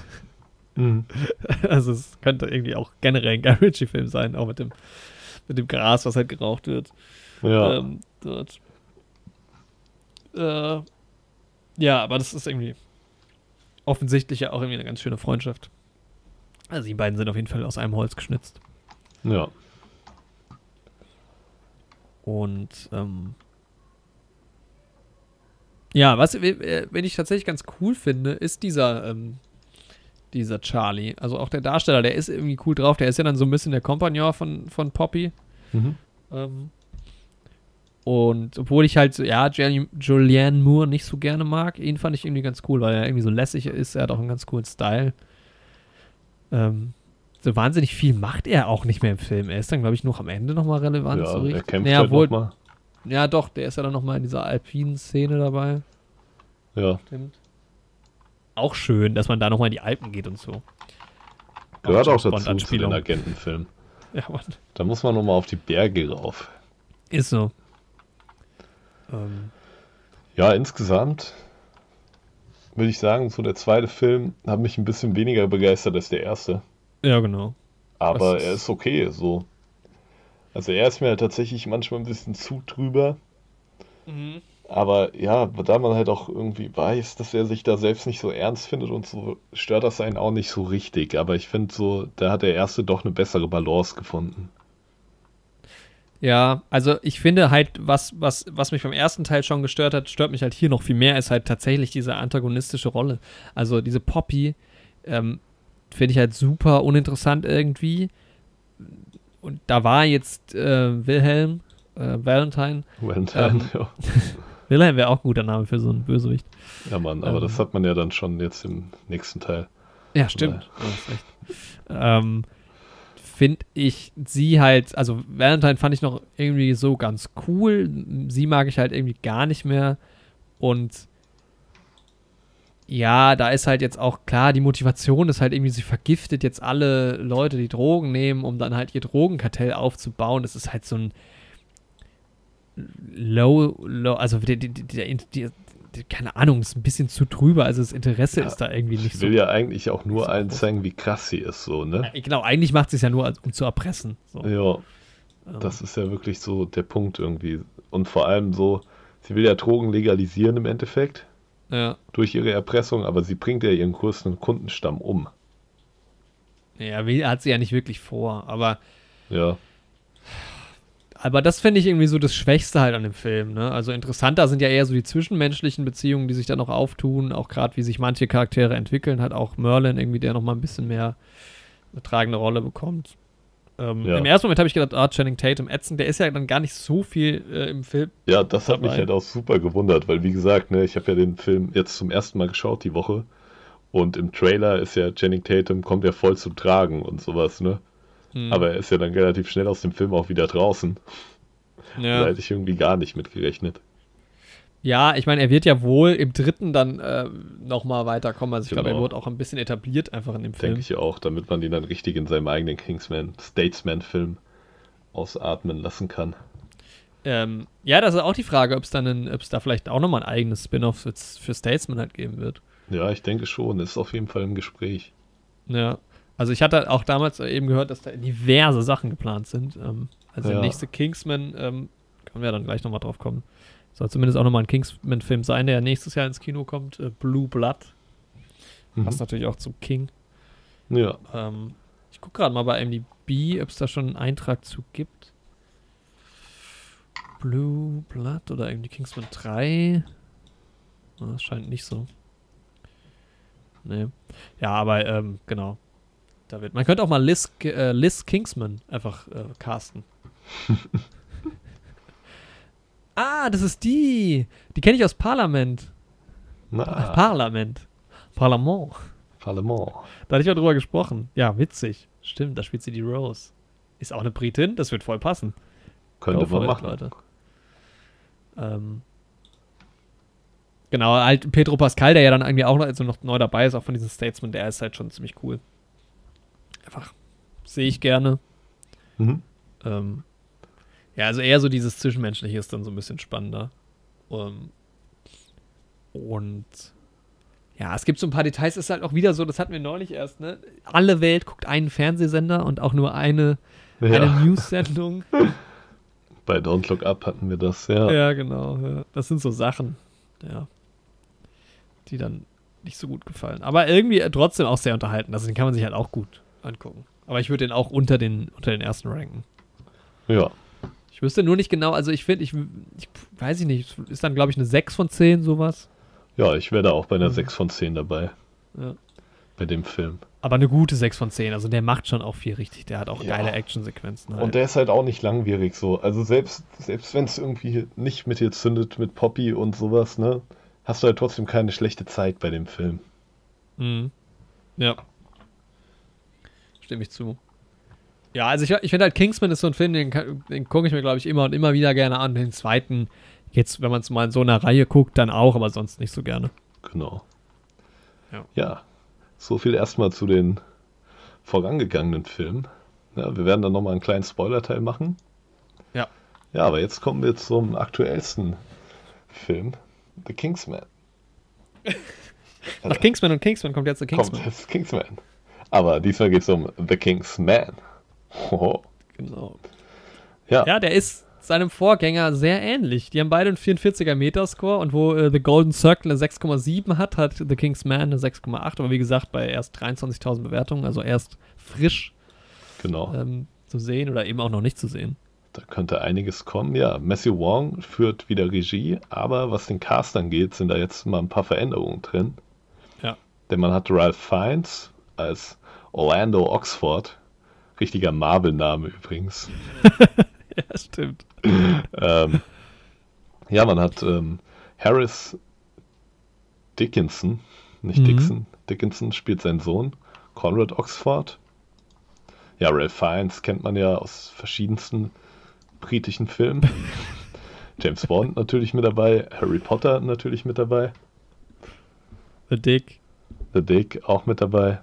also es könnte irgendwie auch generell ein Guy Ritchie-Film sein, auch mit dem Gras, was halt geraucht wird. Ja. Dort. Ja, aber das ist irgendwie offensichtlich ja auch irgendwie eine ganz schöne Freundschaft. Also die beiden sind auf jeden Fall aus einem Holz geschnitzt. Ja. Und ja, was wenn ich tatsächlich ganz cool finde, ist dieser Charlie, also auch der Darsteller, der ist irgendwie cool drauf, der ist ja dann so ein bisschen der Kompagnon von Poppy. Mhm. Und obwohl ich halt, ja, Julianne Moore nicht so gerne mag, ihn fand ich irgendwie ganz cool, weil er irgendwie so lässig ist, er hat auch einen ganz coolen Style. So wahnsinnig viel macht er auch nicht mehr im Film. Er ist dann, glaube ich, noch am Ende nochmal relevant. Ja, so richtig. Er kämpft halt nochmal. Ja, doch, der ist ja dann nochmal in dieser alpinen Szene dabei. Ja. Stimmt. Auch schön, dass man da nochmal in die Alpen geht und so. Gehört auch dazu zu den Agentenfilmen. Ja, Mann. Da muss man nochmal auf die Berge rauf. Ist so. Ja, insgesamt würde ich sagen, so der zweite Film hat mich ein bisschen weniger begeistert als der erste. Ja, genau. Aber er ist okay, so. Also er ist mir halt tatsächlich manchmal ein bisschen zu drüber. Mhm. Aber ja, da man halt auch irgendwie weiß, dass er sich da selbst nicht so ernst findet und so, stört das einen auch nicht so richtig. Aber ich finde so, da hat der erste doch eine bessere Balance gefunden. Ja, also ich finde halt, was mich beim ersten Teil schon gestört hat, stört mich halt hier noch viel mehr, ist halt tatsächlich diese antagonistische Rolle. Also diese Poppy finde ich halt super uninteressant irgendwie. Und da war jetzt Wilhelm, Valentine, ja. Wilhelm wäre auch ein guter Name für so einen Bösewicht. Ja, Mann, aber das hat man ja dann schon jetzt im nächsten Teil. Ja, stimmt. Ja, ist recht. Finde ich sie halt, also Valentine fand ich noch irgendwie so ganz cool. Sie mag ich halt irgendwie gar nicht mehr. Und ja, da ist halt jetzt auch klar, die Motivation ist halt irgendwie, sie vergiftet jetzt alle Leute, die Drogen nehmen, um dann halt ihr Drogenkartell aufzubauen. Das ist halt so ein low, also keine Ahnung, ist ein bisschen zu drüber, also das Interesse ist da irgendwie nicht so. Ich will ja eigentlich auch nur allen zeigen, wie krass sie ist, so, ne? Ja, genau, eigentlich macht sie es ja nur, um zu erpressen. So. Ja, das ist ja wirklich so der Punkt irgendwie. Und vor allem so, sie will ja Drogen legalisieren im Endeffekt. Ja. Durch ihre Erpressung, aber sie bringt ja ihren größten Kundenstamm um. Ja, hat sie ja nicht wirklich vor, aber ja. Aber das finde ich irgendwie so das Schwächste halt an dem Film, ne? Also interessanter sind ja eher so die zwischenmenschlichen Beziehungen, die sich dann noch auftun, auch gerade wie sich manche Charaktere entwickeln, hat auch Merlin irgendwie, der nochmal ein bisschen mehr eine tragende Rolle bekommt. Ja. Im ersten Moment habe ich gedacht, Channing Tatum ätzend, der ist ja dann gar nicht so viel im Film. Ja, das hat mich halt auch super gewundert, weil wie gesagt, ne, ich habe ja den Film jetzt zum ersten Mal geschaut die Woche und im Trailer ist ja Channing Tatum, kommt ja voll zum Tragen und sowas, ne? Aber er ist ja dann relativ schnell aus dem Film auch wieder draußen. Ja. Da hätte ich irgendwie gar nicht mitgerechnet. Ja, ich meine, er wird ja wohl im dritten dann nochmal weiterkommen. Also ich glaube, er wurde auch ein bisschen etabliert einfach in dem Film. Denke ich auch, damit man ihn dann richtig in seinem eigenen Statesman-Film ausatmen lassen kann. Ja, das ist auch die Frage, ob es da vielleicht auch nochmal ein eigenes Spin-off für Statesman halt geben wird. Ja, ich denke schon. Ist auf jeden Fall im Gespräch. Ja. Also ich hatte auch damals eben gehört, dass da diverse Sachen geplant sind. Also der nächste Kingsman, können wir dann gleich nochmal drauf kommen. Soll zumindest auch nochmal ein Kingsman-Film sein, der nächstes Jahr ins Kino kommt. Blue Blood. Passt natürlich auch zu King. Ja. Ich gucke gerade mal bei IMDb, ob es da schon einen Eintrag zu gibt. Blue Blood oder irgendwie Kingsman 3. Das scheint nicht so. Nee. Ja, aber genau. Da wird. Man könnte auch mal Liz Kingsman einfach casten. Ah, das ist die. Die kenne ich aus Parlament. Parlament. Da hatte ich auch drüber gesprochen. Ja, witzig. Stimmt, da spielt sie die Rose. Ist auch eine Britin, das wird voll passen. Könnte man machen. Leute. Genau, halt Pedro Pascal, der ja dann irgendwie auch noch neu dabei ist, auch von diesen Statesman, der ist halt schon ziemlich cool. Einfach sehe ich gerne. Ja, also eher so dieses Zwischenmenschliche ist dann so ein bisschen spannender. Und ja, es gibt so ein paar Details, ist halt auch wieder so, das hatten wir neulich erst, ne? Alle Welt guckt einen Fernsehsender und auch nur eine News-Sendung. Bei Don't Look Up hatten wir das, ja. Ja, genau. Ja. Das sind so Sachen, ja, die dann nicht so gut gefallen. Aber irgendwie trotzdem auch sehr unterhalten. Also den kann man sich halt auch gut angucken. Aber ich würde den auch unter den ersten ranken. Ja. Ich wüsste nur nicht genau, also ich finde, ich weiß ich nicht, ist dann glaube ich eine 6 von 10 sowas. Ja, ich wäre da auch bei einer 6 von 10 dabei. Ja. Bei dem Film. Aber eine gute 6 von 10, also der macht schon auch viel richtig, der hat auch geile Actionsequenzen. Halt. Und der ist halt auch nicht langwierig so, also selbst wenn es irgendwie nicht mit dir zündet, mit Poppy und sowas, ne, hast du halt trotzdem keine schlechte Zeit bei dem Film. Mhm. Ja. Stimme ich zu. Ja, also ich finde halt, Kingsman ist so ein Film, den gucke ich mir, glaube ich, immer und immer wieder gerne an. Den zweiten, jetzt, wenn man es mal in so einer Reihe guckt, dann auch, aber sonst nicht so gerne. Genau. Ja. So viel erstmal zu den vorangegangenen Filmen. Ja, wir werden dann nochmal einen kleinen Spoiler-Teil machen. Ja. Ja, aber jetzt kommen wir zum aktuellsten Film, The Kingsman. Nach Kingsman und Kingsman kommt jetzt The Kingsman. Kommt jetzt Kingsman. Aber diesmal geht es um The Kingsman. Oh. Genau. Ja, der ist seinem Vorgänger sehr ähnlich. Die haben beide einen 44er Metascore und wo The Golden Circle eine 6,7 hat The Kingsman eine 6,8. Aber wie gesagt, bei erst 23.000 Bewertungen, also erst frisch zu sehen oder eben auch noch nicht zu sehen. Da könnte einiges kommen. Ja, Matthew Wong führt wieder Regie, aber was den Cast angeht, sind da jetzt mal ein paar Veränderungen drin. Ja. Denn man hat Ralph Fiennes als Orlando Oxford. Richtiger Marvel-Name übrigens. Ja, stimmt. Ja, man hat Harris Dickinson, Dickinson spielt seinen Sohn, Conrad Oxford. Ja, Ralph Fiennes kennt man ja aus verschiedensten britischen Filmen. James Bond natürlich mit dabei, Harry Potter natürlich mit dabei. The Dick auch mit dabei.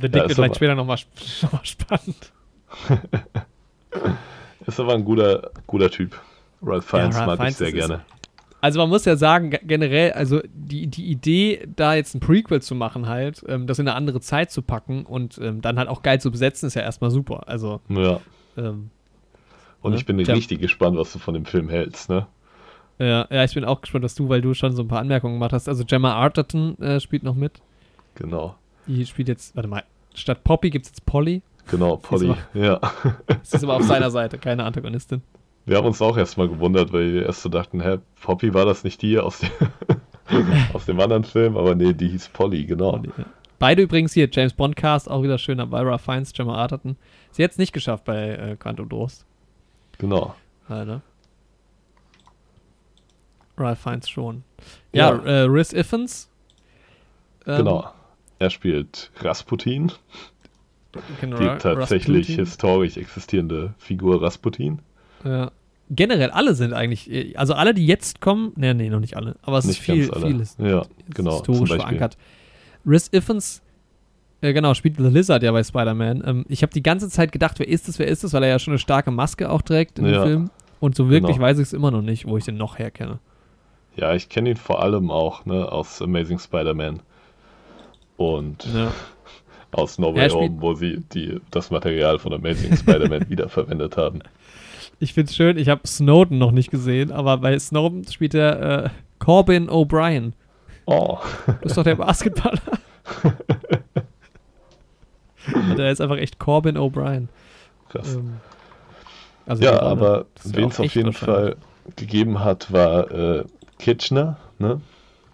The Dick wird vielleicht später nochmal spannend. Ist aber ein guter Typ. Ralph Fiennes mag ich sehr gerne. Also man muss ja sagen, generell, also die Idee, da jetzt ein Prequel zu machen halt, das in eine andere Zeit zu packen und dann halt auch geil zu besetzen, ist ja erstmal super. Also, ja. Und ich bin richtig gespannt, was du von dem Film hältst, ne? Ja, ich bin auch gespannt, dass du, weil du schon so ein paar Anmerkungen gemacht hast. Also Gemma Arterton spielt noch mit. Genau. Die spielt jetzt, warte mal, statt Poppy gibt es jetzt Polly. Genau, Polly, ja. Es ist aber auf seiner Seite, keine Antagonistin. Wir haben uns auch erstmal gewundert, weil wir erst so dachten, Poppy war das nicht die aus dem anderen Film, aber nee, die hieß Polly, genau. Polly, ja. Beide übrigens hier, James Bond Cast, auch wieder schön dabei, Ralph Fiennes, Gemma Arterton. Sie hat es nicht geschafft bei Quantum Trost. Genau. Alter. Ralph Fiennes schon. Ja. Rhys Ifans. Genau. Er spielt Rasputin, die tatsächlich historisch existierende Figur Rasputin. Ja. Generell alle sind eigentlich, also alle, die jetzt kommen, nee, noch nicht alle, aber es nicht ist vieles ja, genau, historisch verankert. Rhys Ifans, spielt The Lizard ja bei Spider-Man. Ich habe die ganze Zeit gedacht, wer ist das, weil er ja schon eine starke Maske auch trägt in dem Film. Und so wirklich weiß ich es immer noch nicht, wo ich den noch herkenne. Ja, ich kenne ihn vor allem auch aus Amazing Spider-Man. Und aus No Way Home, wo sie das Material von Amazing Spider-Man wiederverwendet haben. Ich find's schön, ich habe Snowden noch nicht gesehen, aber bei Snowden spielt er Corbin O'Brien. Oh. Das ist doch der Basketballer. Und er ist einfach echt Corbin O'Brien. Krass. Aber wen es auf jeden Fall gegeben hat, war Kitchener, ne?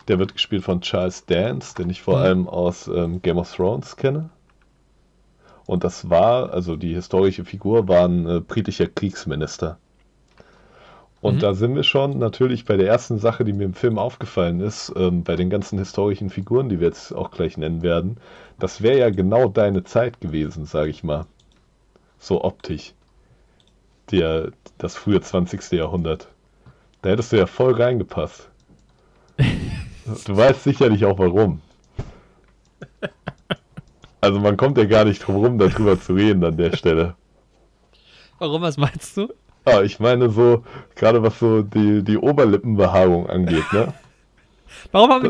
Der wird gespielt von Charles Dance, den ich vor allem aus Game of Thrones kenne. Und das war, also die historische Figur, war ein britischer Kriegsminister. Und da sind wir schon natürlich bei der ersten Sache, die mir im Film aufgefallen ist, bei den ganzen historischen Figuren, die wir jetzt auch gleich nennen werden. Das wäre ja genau deine Zeit gewesen, sage ich mal. So optisch. Das frühe 20. Jahrhundert. Da hättest du ja voll reingepasst. Du weißt sicherlich auch warum. Also man kommt ja gar nicht drum rum, darüber zu reden an der Stelle. Warum, was meinst du? Ja, ich meine so, gerade was so die Oberlippenbehaarung angeht, ne? Warum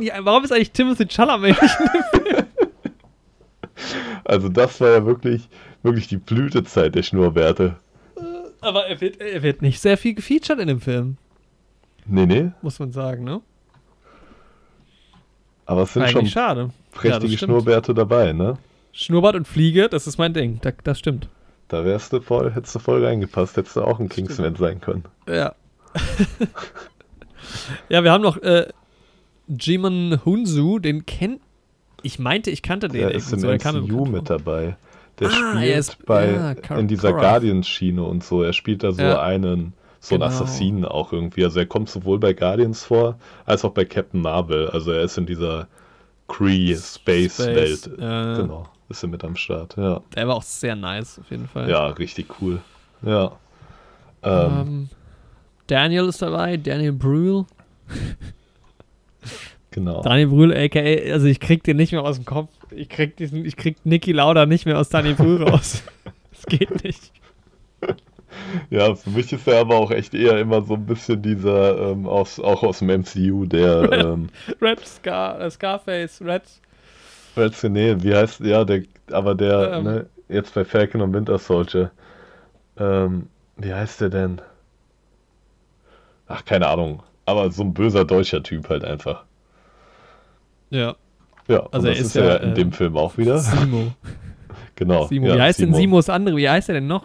ist eigentlich Timothée Chalamet nicht in dem Film? Also das war ja wirklich, wirklich die Blütezeit der Schnurrbärte. Aber er wird nicht sehr viel gefeatured in dem Film. Nee. Muss man sagen, ne? Aber es sind eigentlich schon schade. Prächtige Schnurrbärte dabei, ne? Schnurrbart und Fliege, das ist mein Ding. Das stimmt. Da hättest du voll reingepasst. Hättest du auch ein Kingsman sein können. Ja. Ja, wir haben noch Jimon Hunsu, den kennt. Ich meinte, ich kannte den. Der ist im MCU mit dabei. Der spielt in dieser Guardians-Schiene und so. Er spielt da einen Assassinen auch irgendwie. Also er kommt sowohl bei Guardians vor, als auch bei Captain Marvel. Also er ist in dieser Kree-Space-Welt. Genau, ist er mit am Start, ja. Der war auch sehr nice, auf jeden Fall. Ja, richtig cool. Ja. Daniel ist dabei, Daniel Brühl. Genau. Daniel Brühl, a.k.a., also ich krieg den nicht mehr aus dem Kopf. Ich krieg Niki Lauda nicht mehr aus Daniel Brühl raus. Das geht nicht. Ja, für mich ist er aber auch echt eher immer so ein bisschen dieser, auch aus dem MCU, der... Red Scarface, nee, wie heißt... Ja, jetzt bei Falcon und Winter Soldier. Wie heißt der denn? Ach, keine Ahnung. Aber so ein böser deutscher Typ halt einfach. Ja. Ja, also das ist ja in dem Film auch wieder. Simo. Genau. Simo. Ja, wie heißt denn Simos andere? Wie heißt er denn noch?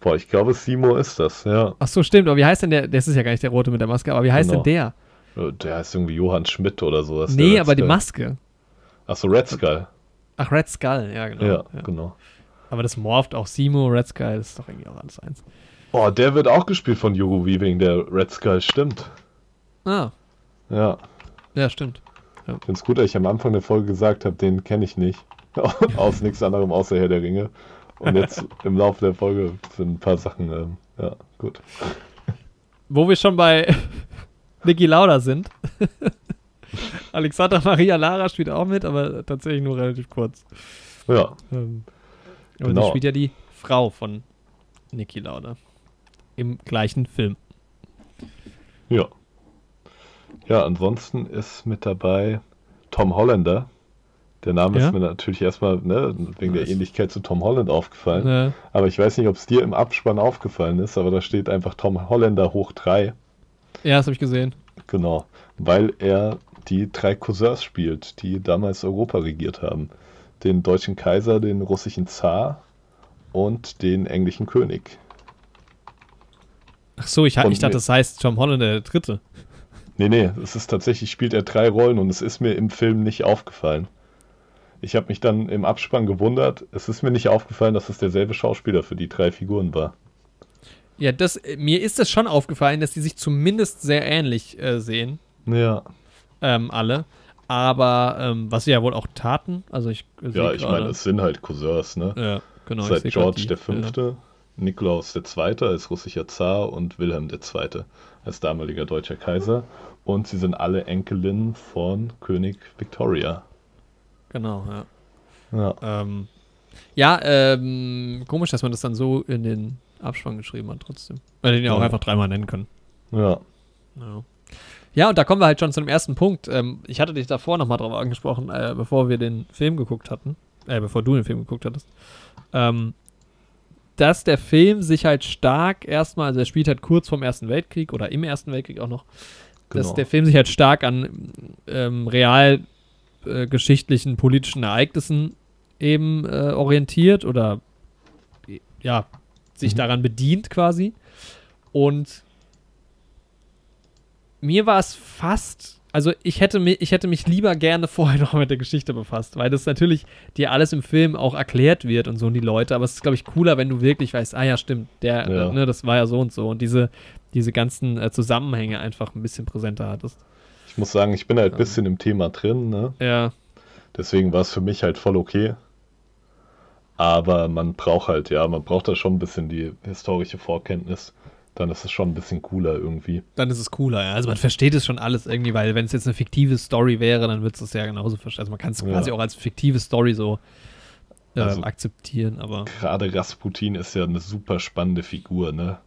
Boah, ich glaube, Simo ist das, ja. Ach so, stimmt. Aber wie heißt denn der? Das ist ja gar nicht der Rote mit der Maske. Aber wie heißt denn der? Der heißt irgendwie Johann Schmidt oder sowas. Nee, aber die Maske. Ach so, Red Skull. Ach, Red Skull, ja, genau. Ja, genau. Aber das morpht auch Simo, Red Skull. Das ist doch irgendwie auch alles eins. Boah, der wird auch gespielt von Hugo Weaving, der Red Skull, stimmt. Ah. Ja. Ja, stimmt. Ich finde es gut, dass ich am Anfang der Folge gesagt habe, den kenne ich nicht. Aus nichts anderem außer Herr der Ringe. Und jetzt im Laufe der Folge sind ein paar Sachen, ja, gut. Wo wir schon bei Niki Lauda sind. Alexandra Maria Lara spielt auch mit, aber tatsächlich nur relativ kurz. Ja. Aber sie spielt ja die Frau von Niki Lauda. Im gleichen Film. Ja. Ja, ansonsten ist mit dabei Tom Hollander. Der Name ist mir natürlich erstmal wegen der Ähnlichkeit zu Tom Holland aufgefallen. Ja. Aber ich weiß nicht, ob es dir im Abspann aufgefallen ist, aber da steht einfach Tom Hollander hoch 3. Ja, das habe ich gesehen. Genau, weil er die 3 Cousins spielt, die damals Europa regiert haben. Den deutschen Kaiser, den russischen Zar und den englischen König. Ach so, ich dachte, das heißt Tom Hollander der Dritte. Nee, es ist tatsächlich, spielt er 3 Rollen und es ist mir im Film nicht aufgefallen. Ich habe mich dann im Abspann gewundert, es ist mir nicht aufgefallen, dass es derselbe Schauspieler für die 3 Figuren war. Ja, mir ist das schon aufgefallen, dass die sich zumindest sehr ähnlich sehen. Ja. Alle. Aber was sie ja wohl auch taten. Also ich meine, es sind halt Cousins, ne? Ja, genau. Seit George der Fünfte. Ja. Nikolaus II. Als russischer Zar und Wilhelm II. Als damaliger deutscher Kaiser. Und sie sind alle Enkelinnen von König Victoria. Genau, ja. Komisch, dass man das dann so in den Abspann geschrieben hat, trotzdem. Weil den ja auch einfach 3-mal nennen können. Ja. Ja, und da kommen wir halt schon zu dem ersten Punkt. Ich hatte dich davor nochmal drauf angesprochen, bevor wir den Film geguckt hatten. Bevor du den Film geguckt hattest. Dass der Film sich halt stark erstmal, also er spielt halt kurz vorm Ersten Weltkrieg oder im Ersten Weltkrieg auch noch, dass der Film sich halt stark an geschichtlichen, politischen Ereignissen eben orientiert oder sich daran bedient quasi. Und mir war es fast, also ich hätte mich lieber gerne vorher noch mit der Geschichte befasst, weil das natürlich dir alles im Film auch erklärt wird und so und die Leute, aber es ist, glaube ich, cooler, wenn du wirklich weißt, ah ja, stimmt, das war ja so und so und diese ganzen Zusammenhänge einfach ein bisschen präsenter hattest. Ich muss sagen, ich bin halt ein bisschen im Thema drin, ne? Ja. Deswegen war es für mich halt voll okay. Aber man braucht da schon ein bisschen die historische Vorkenntnis. Dann ist es schon ein bisschen cooler irgendwie. Dann ist es cooler, ja. Also man versteht es schon alles irgendwie, weil wenn es jetzt eine fiktive Story wäre, dann würdest du es ja genauso verstehen. Also man kann es quasi auch als fiktive Story so akzeptieren, aber... Gerade Rasputin ist ja eine super spannende Figur, ne?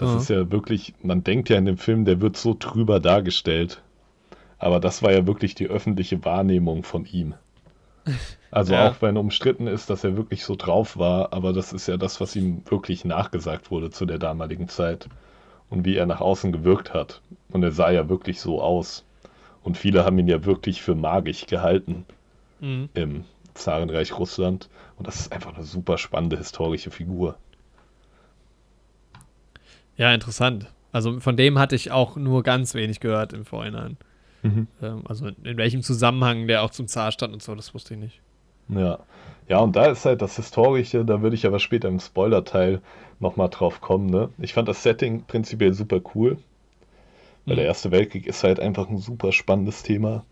Das ist ja wirklich, man denkt ja in dem Film, der wird so drüber dargestellt. Aber das war ja wirklich die öffentliche Wahrnehmung von ihm. Also ja, auch wenn umstritten ist, dass er wirklich so drauf war, aber das ist ja das, was ihm wirklich nachgesagt wurde zu der damaligen Zeit und wie er nach außen gewirkt hat. Und er sah ja wirklich so aus. Und viele haben ihn ja wirklich für magisch gehalten im Zarenreich Russland. Und das ist einfach eine super spannende historische Figur. Ja, interessant. Also von dem hatte ich auch nur ganz wenig gehört im Vorhinein. Mhm. Also in welchem Zusammenhang der auch zum Zar stand und so, das wusste ich nicht. Ja, ja, und da ist halt das Historische, da würde ich aber später im Spoiler-Teil nochmal drauf kommen, ne? Ich fand das Setting prinzipiell super cool, weil der Erste Weltkrieg ist halt einfach ein super spannendes Thema,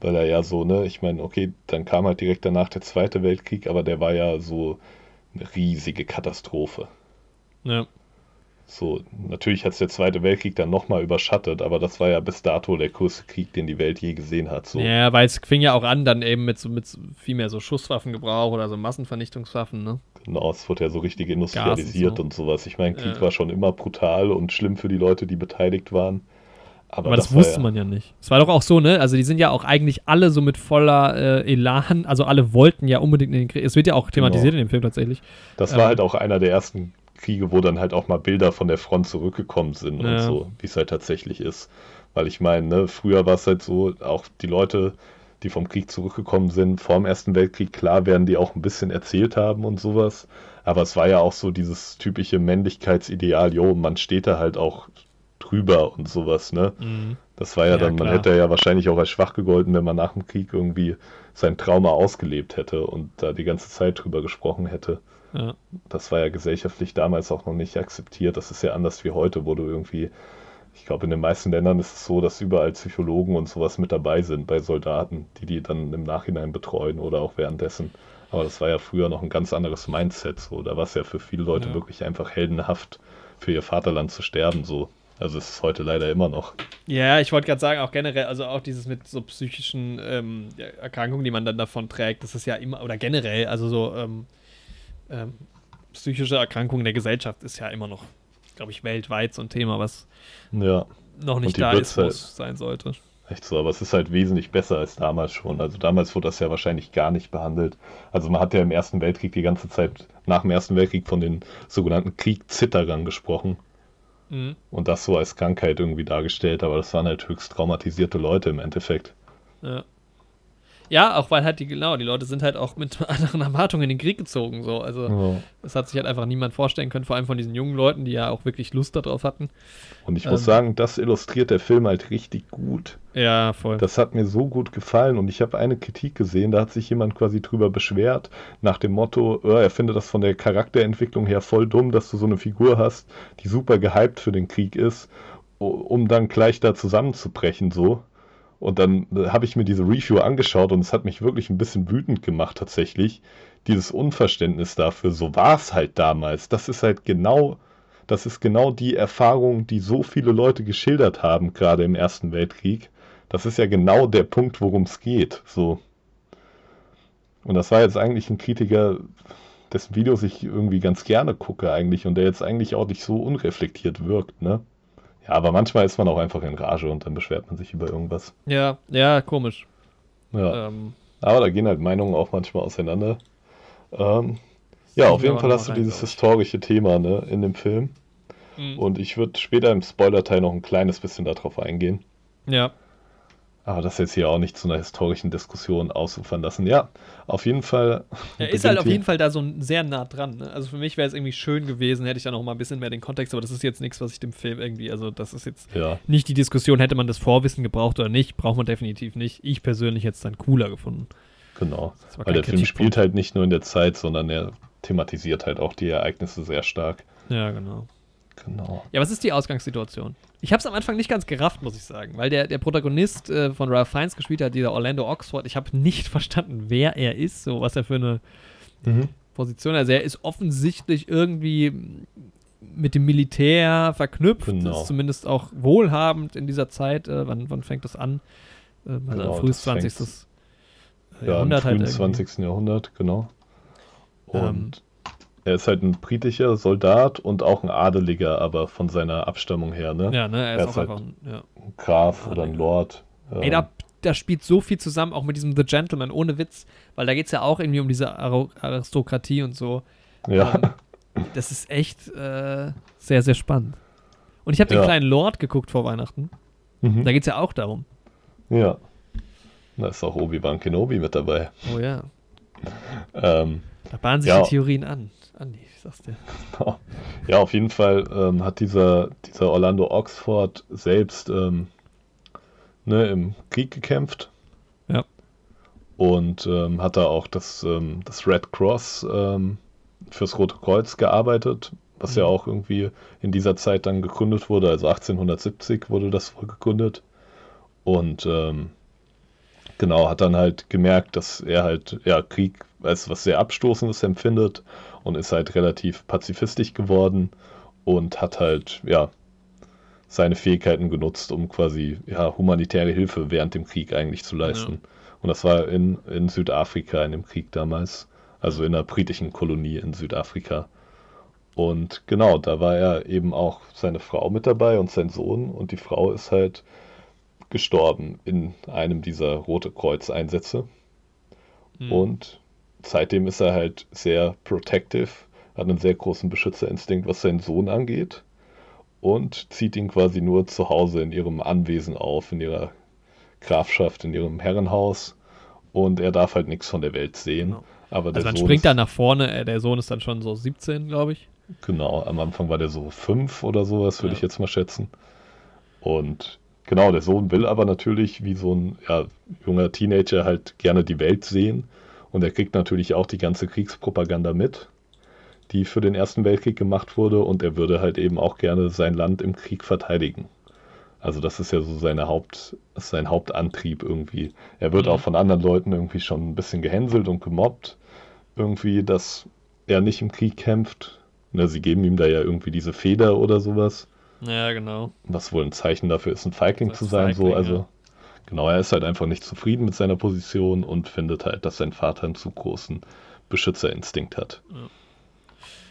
weil er ja so, ne, ich meine, okay, dann kam halt direkt danach der Zweite Weltkrieg, aber der war ja so eine riesige Katastrophe. Ja. So, natürlich hat es der Zweite Weltkrieg dann nochmal überschattet, aber das war ja bis dato der größte Krieg, den die Welt je gesehen hat. So. Ja, weil es fing ja auch an, dann eben mit viel mehr so Schusswaffengebrauch oder so Massenvernichtungswaffen, ne? Genau, es wurde ja so richtig industrialisiert und sowas. Ich meine, Krieg war schon immer brutal und schlimm für die Leute, die beteiligt waren. Aber das wusste man ja nicht. Es war doch auch so, ne? Also die sind ja auch eigentlich alle so mit voller Elan, also alle wollten ja unbedingt in den Krieg. Es wird ja auch thematisiert in dem Film tatsächlich. Das war halt auch einer der ersten Kriege, wo dann halt auch mal Bilder von der Front zurückgekommen sind und so, wie es halt tatsächlich ist. Weil ich meine, ne, früher war es halt so, auch die Leute, die vom Krieg zurückgekommen sind, vor dem Ersten Weltkrieg, klar werden die auch ein bisschen erzählt haben und sowas, aber es war ja auch so dieses typische Männlichkeitsideal, jo, man steht da halt auch drüber und sowas, ne? Mhm. Das war ja dann, man hätte ja wahrscheinlich auch als schwach gegolten, wenn man nach dem Krieg irgendwie sein Trauma ausgelebt hätte und da die ganze Zeit drüber gesprochen hätte. Ja. Das war ja gesellschaftlich damals auch noch nicht akzeptiert. Das ist ja anders wie heute, wo du irgendwie, ich glaube, in den meisten Ländern ist es so, dass überall Psychologen und sowas mit dabei sind bei Soldaten, die dann im Nachhinein betreuen oder auch währenddessen. Aber das war ja früher noch ein ganz anderes Mindset. So. Da war es ja für viele Leute wirklich einfach heldenhaft, für ihr Vaterland zu sterben. So. Also es ist heute leider immer noch. Ja, ich wollte gerade sagen, auch generell, also auch dieses mit so psychischen Erkrankungen, die man dann davon trägt, das ist ja immer, oder generell, also so psychische Erkrankungen der Gesellschaft ist ja immer noch, glaube ich, weltweit so ein Thema, was noch nicht da ist, wo es sein sollte. Echt so, aber es ist halt wesentlich besser als damals schon. Also damals wurde das ja wahrscheinlich gar nicht behandelt. Also man hat ja im Ersten Weltkrieg die ganze Zeit, nach dem Ersten Weltkrieg, von den sogenannten Kriegszitterern gesprochen. Mhm. Und das so als Krankheit irgendwie dargestellt, aber das waren halt höchst traumatisierte Leute im Endeffekt. Ja. Ja, auch weil halt die Leute sind halt auch mit anderen Erwartungen in den Krieg gezogen, so. Also das hat sich halt einfach niemand vorstellen können, vor allem von diesen jungen Leuten, die ja auch wirklich Lust darauf hatten. Und ich muss sagen, das illustriert der Film halt richtig gut. Ja, voll. Das hat mir so gut gefallen und ich habe eine Kritik gesehen, da hat sich jemand quasi drüber beschwert, nach dem Motto, er findet das von der Charakterentwicklung her voll dumm, dass du so eine Figur hast, die super gehypt für den Krieg ist, um dann gleich da zusammenzubrechen, so. Und dann habe ich mir diese Review angeschaut und es hat mich wirklich ein bisschen wütend gemacht tatsächlich, dieses Unverständnis dafür, so war es halt damals. Das ist genau die Erfahrung, die so viele Leute geschildert haben, gerade im Ersten Weltkrieg. Das ist ja genau der Punkt, worum es geht. So. Und das war jetzt eigentlich ein Kritiker, dessen Videos ich irgendwie ganz gerne gucke eigentlich und der jetzt eigentlich auch nicht so unreflektiert wirkt, ne? Ja, aber manchmal ist man auch einfach in Rage und dann beschwert man sich über irgendwas. Ja, komisch. Ja. Aber da gehen halt Meinungen auch manchmal auseinander. Ja, auf jeden Fall hast du dieses historische Thema, ne, in dem Film. Mhm. Und ich würde später im Spoiler-Teil noch ein kleines bisschen darauf eingehen. Ja. Aber das jetzt hier auch nicht zu einer historischen Diskussion ausufern lassen. Ja, auf jeden Fall. Er ist halt auf jeden Fall da so sehr nah dran. Ne? Also für mich wäre es irgendwie schön gewesen, hätte ich da noch mal ein bisschen mehr den Kontext, aber das ist jetzt nichts, was ich dem Film irgendwie, also das ist jetzt nicht die Diskussion, hätte man das Vorwissen gebraucht oder nicht, braucht man definitiv nicht. Ich persönlich hätte es dann cooler gefunden. Genau, weil der Film spielt halt nicht nur in der Zeit, sondern er thematisiert halt auch die Ereignisse sehr stark. Ja, genau. Genau. Ja, was ist die Ausgangssituation? Ich habe es am Anfang nicht ganz gerafft, muss ich sagen, weil der Protagonist von Ralph Fiennes gespielt hat, dieser Orlando Oxford, ich habe nicht verstanden, wer er ist, so was er für eine Position hat. Also er ist offensichtlich irgendwie mit dem Militär verknüpft, ist zumindest auch wohlhabend in dieser Zeit. Wann fängt das an? Also frühes 20. Jahrhundert halt. Im frühen 20. Jahrhundert, genau. Und er ist halt ein britischer Soldat und auch ein Adeliger, aber von seiner Abstammung her, ne? Ja, ne, er ist auch halt einfach ein Graf oder ein Lord. Ey, da da spielt so viel zusammen, auch mit diesem The Gentleman, ohne Witz, weil da geht es ja auch irgendwie um diese Aristokratie und so. Ja. Das ist echt sehr, sehr spannend. Und ich habe den kleinen Lord geguckt vor Weihnachten. Mhm. Da geht es ja auch darum. Ja. Da ist auch Obi-Wan Kenobi mit dabei. Oh ja. Da bahnen sich die Theorien an. Andi, ich sag's dir. Genau. Ja, auf jeden Fall hat dieser Orlando Oxford selbst im Krieg gekämpft. Ja. Und hat da auch das Red Cross fürs Rote Kreuz gearbeitet, was ja auch irgendwie in dieser Zeit dann gegründet wurde. Also 1870 wurde das wohl gegründet. Und genau, hat dann halt gemerkt, dass er halt Krieg als was sehr Abstoßendes empfindet und ist halt relativ pazifistisch geworden und hat halt seine Fähigkeiten genutzt, um quasi humanitäre Hilfe während dem Krieg eigentlich zu leisten. Ja. Und das war in Südafrika in dem Krieg damals, also in einer britischen Kolonie in Südafrika. Und genau, da war er eben auch seine Frau mit dabei und sein Sohn, und die Frau ist halt gestorben in einem dieser Rote Kreuz-Einsätze. Mhm. Und seitdem ist er halt sehr protective, hat einen sehr großen Beschützerinstinkt, was seinen Sohn angeht, und zieht ihn quasi nur zu Hause in ihrem Anwesen auf, in ihrer Grafschaft, in ihrem Herrenhaus, und er darf halt nichts von der Welt sehen. Genau. Aber der Sohn springt dann nach vorne, der Sohn ist dann schon so 17, glaube ich. Genau, am Anfang war der so 5 oder sowas, würde ich jetzt mal schätzen. Und genau, der Sohn will aber natürlich wie so ein junger Teenager halt gerne die Welt sehen. Und er kriegt natürlich auch die ganze Kriegspropaganda mit, die für den Ersten Weltkrieg gemacht wurde. Und er würde halt eben auch gerne sein Land im Krieg verteidigen. Also das ist ja so sein Hauptantrieb irgendwie. Er wird auch von anderen Leuten irgendwie schon ein bisschen gehänselt und gemobbt. Irgendwie, dass er nicht im Krieg kämpft. Na, sie geben ihm da ja irgendwie diese Feder oder sowas. Ja, genau. Was wohl ein Zeichen dafür ist, ein Feigling zu sein. Genau, er ist halt einfach nicht zufrieden mit seiner Position und findet halt, dass sein Vater einen zu großen Beschützerinstinkt hat. Ja.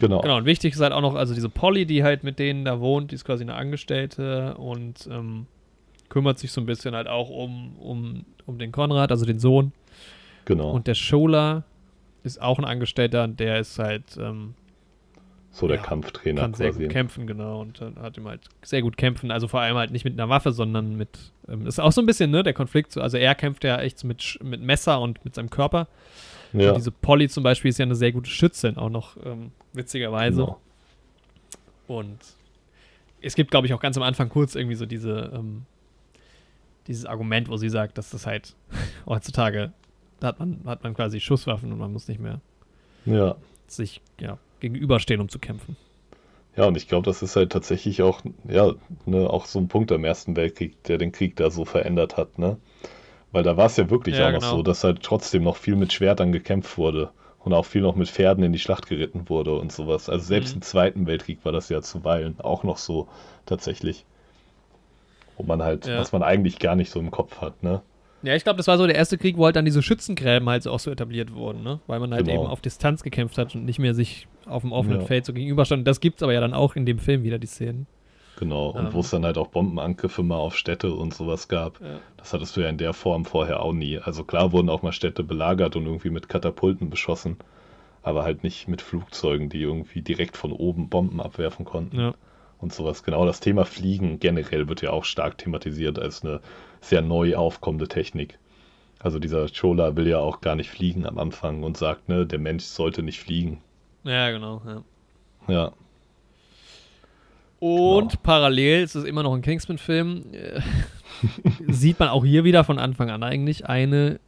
Genau, und wichtig ist halt auch noch, also diese Polly, die halt mit denen da wohnt, die ist quasi eine Angestellte und kümmert sich so ein bisschen halt auch um den Konrad, also den Sohn. Genau. Und der Schola ist auch ein Angestellter, der ist halt der Kampftrainer kann quasi. Sehr gut kämpfen, genau, und hat ihm halt sehr gut kämpfen, also vor allem halt nicht mit einer Waffe, sondern mit, ist auch so ein bisschen, ne, der Konflikt, also er kämpft ja echt mit Messer und mit seinem Körper. Ja. Und diese Polly zum Beispiel ist ja eine sehr gute Schützin, auch noch witzigerweise. Genau. Und es gibt, glaube ich, auch ganz am Anfang kurz irgendwie so dieses Argument, wo sie sagt, dass das halt heutzutage, da hat man quasi Schusswaffen und man muss nicht mehr sich, gegenüberstehen, um zu kämpfen. Ja, und ich glaube, das ist halt tatsächlich auch, auch so ein Punkt am Ersten Weltkrieg, der den Krieg da so verändert hat, ne? Weil da war es ja wirklich noch so, dass halt trotzdem noch viel mit Schwertern gekämpft wurde und auch viel noch mit Pferden in die Schlacht geritten wurde und sowas. Also selbst im Zweiten Weltkrieg war das ja zuweilen auch noch so tatsächlich. Wo man halt, was man eigentlich gar nicht so im Kopf hat, ne? Ja, ich glaube, das war so der erste Krieg, wo halt dann diese Schützengräben halt auch so etabliert wurden, ne? Weil man halt eben auf Distanz gekämpft hat und nicht mehr sich auf dem offenen Feld so gegenüberstand. Das gibt's aber ja dann auch in dem Film wieder, die Szenen. Genau, und wo es dann halt auch Bombenangriffe mal auf Städte und sowas gab. Ja. Das hattest du ja in der Form vorher auch nie. Also klar wurden auch mal Städte belagert und irgendwie mit Katapulten beschossen, aber halt nicht mit Flugzeugen, die irgendwie direkt von oben Bomben abwerfen konnten. Ja. Und sowas. Genau, das Thema Fliegen generell wird ja auch stark thematisiert als eine sehr neu aufkommende Technik. Also dieser Chola will ja auch gar nicht fliegen am Anfang und sagt, ne, der Mensch sollte nicht fliegen. Ja, genau. Ja. Und parallel, es ist immer noch ein Kingsman-Film, sieht man auch hier wieder von Anfang an eigentlich eine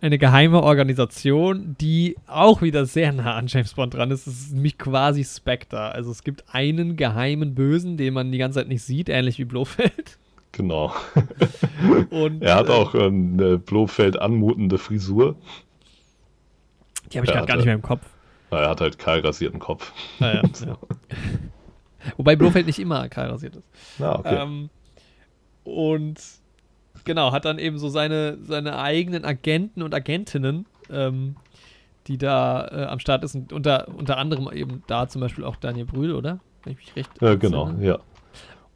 geheime Organisation, die auch wieder sehr nah an James Bond dran ist. Das ist nämlich quasi Spectre. Also es gibt einen geheimen Bösen, den man die ganze Zeit nicht sieht, ähnlich wie Blofeld. Genau. Und er hat auch eine Blofeld anmutende Frisur. Die habe ich gerade gar nicht mehr im Kopf. Er hat halt kahl rasierten Kopf. Wobei Blofeld nicht immer kahl rasiert ist. Ah, okay. Und genau, hat dann eben so seine eigenen Agenten und Agentinnen, die da am Start ist. Und unter anderem eben da zum Beispiel auch Daniel Brühl, oder? Wenn ich mich recht erinnere. Genau, ja.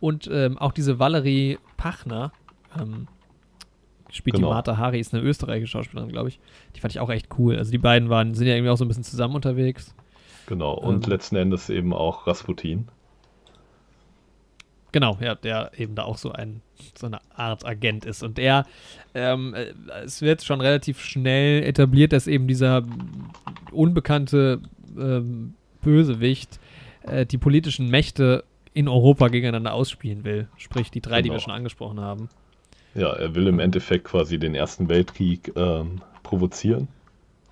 Und auch diese Valerie Pachner, spielt genau. Die Mata Hari, ist eine österreichische Schauspielerin, glaube ich. Die fand ich auch echt cool. Also die beiden sind ja irgendwie auch so ein bisschen zusammen unterwegs. Genau, und letzten Endes eben auch Rasputin. Genau, ja, der eben da auch so eine Art Agent ist. Und es wird schon relativ schnell etabliert, dass eben dieser unbekannte Bösewicht die politischen Mächte in Europa gegeneinander ausspielen will. Sprich, die drei, die wir schon angesprochen haben. Ja, er will im Endeffekt quasi den Ersten Weltkrieg provozieren.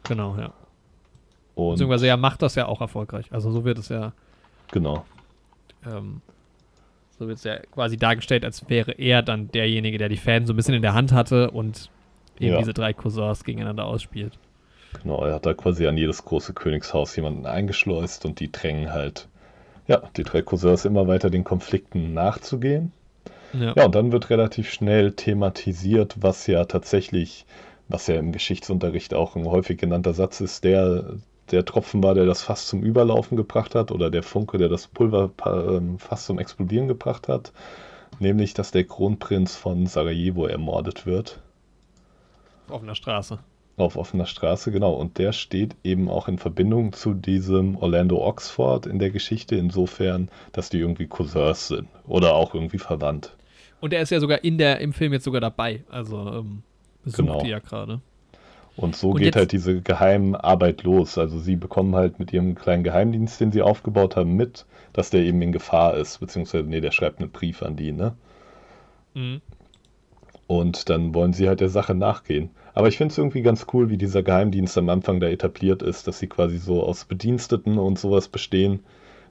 Genau, ja. Beziehungsweise er macht das ja auch erfolgreich. Also so wird es ja... Genau. So wird es ja quasi dargestellt, als wäre er dann derjenige, der die Fäden so ein bisschen in der Hand hatte und eben diese drei Cousins gegeneinander ausspielt. Genau, er hat da quasi an jedes große Königshaus jemanden eingeschleust und die drängen halt, die drei Cousins immer weiter den Konflikten nachzugehen. Ja. Ja, und dann wird relativ schnell thematisiert, was ja tatsächlich, was ja im Geschichtsunterricht auch ein häufig genannter Satz ist, der Tropfen war, der das Fass zum Überlaufen gebracht hat, oder der Funke, der das Pulver fast zum Explodieren gebracht hat, nämlich, dass der Kronprinz von Sarajevo ermordet wird. Auf offener Straße. Auf offener Straße, genau. Und der steht eben auch in Verbindung zu diesem Orlando Oxford in der Geschichte, insofern, dass die irgendwie Cousins sind oder auch irgendwie verwandt. Und er ist ja sogar im Film jetzt sogar dabei, also besucht die ja gerade. Und so geht halt diese Geheimarbeit los. Also sie bekommen halt mit ihrem kleinen Geheimdienst, den sie aufgebaut haben, mit, dass der eben in Gefahr ist. Beziehungsweise, der schreibt einen Brief an die, ne? Mhm. Und dann wollen sie halt der Sache nachgehen. Aber ich finde es irgendwie ganz cool, wie dieser Geheimdienst am Anfang da etabliert ist, dass sie quasi so aus Bediensteten und sowas bestehen,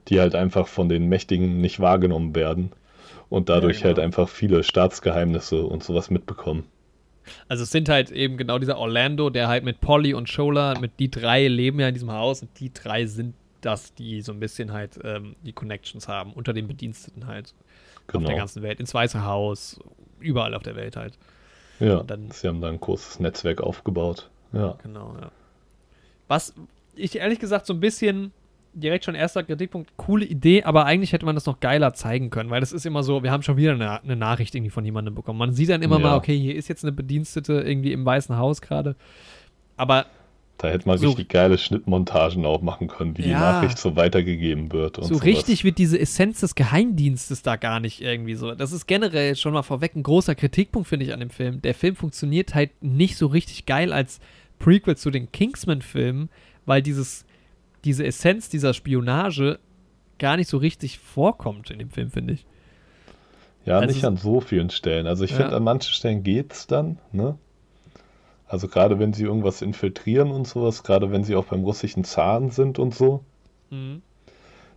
die halt einfach von den Mächtigen nicht wahrgenommen werden und dadurch halt einfach viele Staatsgeheimnisse und sowas mitbekommen. Also es sind halt eben genau dieser Orlando, der halt mit Polly und Shola, mit die drei leben ja in diesem Haus und die drei sind das, die so ein bisschen halt die Connections haben, unter den Bediensteten halt auf der ganzen Welt, ins Weiße Haus, überall auf der Welt halt. Ja, sie haben da ein großes Netzwerk aufgebaut. Ja. Genau, ja. Was ich ehrlich gesagt so ein bisschen, direkt schon erster Kritikpunkt, coole Idee, aber eigentlich hätte man das noch geiler zeigen können, weil das ist immer so, wir haben schon wieder eine Nachricht irgendwie von jemandem bekommen. Man sieht dann immer mal, okay, hier ist jetzt eine Bedienstete irgendwie im Weißen Haus gerade, aber da hätte man so richtig geile Schnittmontagen auch machen können, wie die Nachricht so weitergegeben wird. Und so sowas. Richtig wird diese Essenz des Geheimdienstes da gar nicht irgendwie so. Das ist generell schon mal vorweg ein großer Kritikpunkt, finde ich, an dem Film. Der Film funktioniert halt nicht so richtig geil als Prequel zu den Kingsman-Filmen, weil diese Essenz dieser Spionage gar nicht so richtig vorkommt in dem Film, finde ich. Ja, also nicht an so vielen Stellen. Also ich finde, an manchen Stellen geht's dann, ne? Also gerade wenn sie irgendwas infiltrieren und sowas, gerade wenn sie auch beim russischen Zaren sind und so,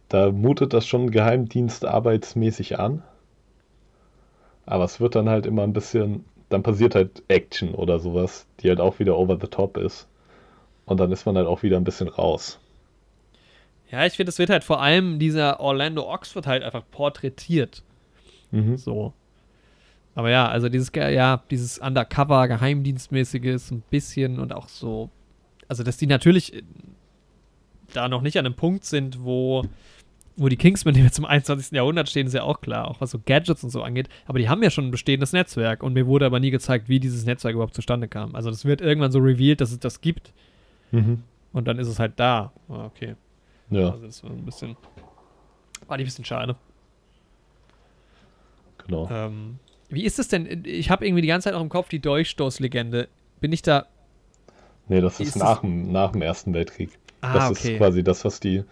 da mutet das schon geheimdienstarbeitsmäßig an. Aber es wird dann halt immer ein bisschen, dann passiert halt Action oder sowas, die halt auch wieder over the top ist. Und dann ist man halt auch wieder ein bisschen raus. Ja, ich finde, es wird halt vor allem dieser Orlando Oxford halt einfach porträtiert. Mhm. So. Aber ja, also dieses Undercover-Geheimdienstmäßige ist ein bisschen und auch so, also dass die natürlich da noch nicht an einem Punkt sind, wo die Kingsmen, die wir zum 21. Jahrhundert stehen, ist ja auch klar, auch was so Gadgets und so angeht, aber die haben ja schon ein bestehendes Netzwerk und mir wurde aber nie gezeigt, wie dieses Netzwerk überhaupt zustande kam. Also das wird irgendwann so revealed, dass es das gibt und dann ist es halt da. Okay. Ja. Also das war ein bisschen schade. Genau. Wie ist es denn? Ich habe irgendwie die ganze Zeit auch im Kopf die Dolchstoßlegende. Bin ich da? Nee, das ist nach dem Ersten Weltkrieg. Das ist quasi das, was die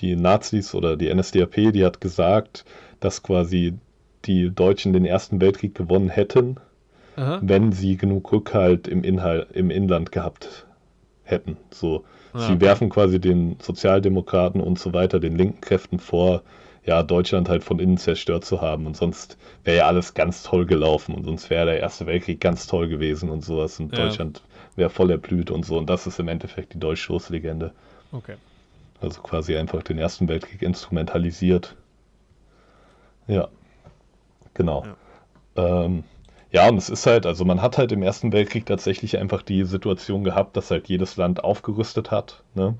Nazis oder die NSDAP, die hat gesagt, dass quasi die Deutschen den Ersten Weltkrieg gewonnen hätten, wenn sie genug Rückhalt im Inland gehabt hätten. So, sie werfen quasi den Sozialdemokraten und so weiter, den linken Kräften vor, Deutschland halt von innen zerstört zu haben und sonst wäre ja alles ganz toll gelaufen und sonst wäre der Erste Weltkrieg ganz toll gewesen und sowas und Deutschland wäre voll erblüht und so und das ist im Endeffekt die Dolchstoßlegende. Okay. Also quasi einfach den Ersten Weltkrieg instrumentalisiert. Ja, genau. Ja. Und es ist halt, also man hat halt im Ersten Weltkrieg tatsächlich einfach die Situation gehabt, dass halt jedes Land aufgerüstet hat, ne?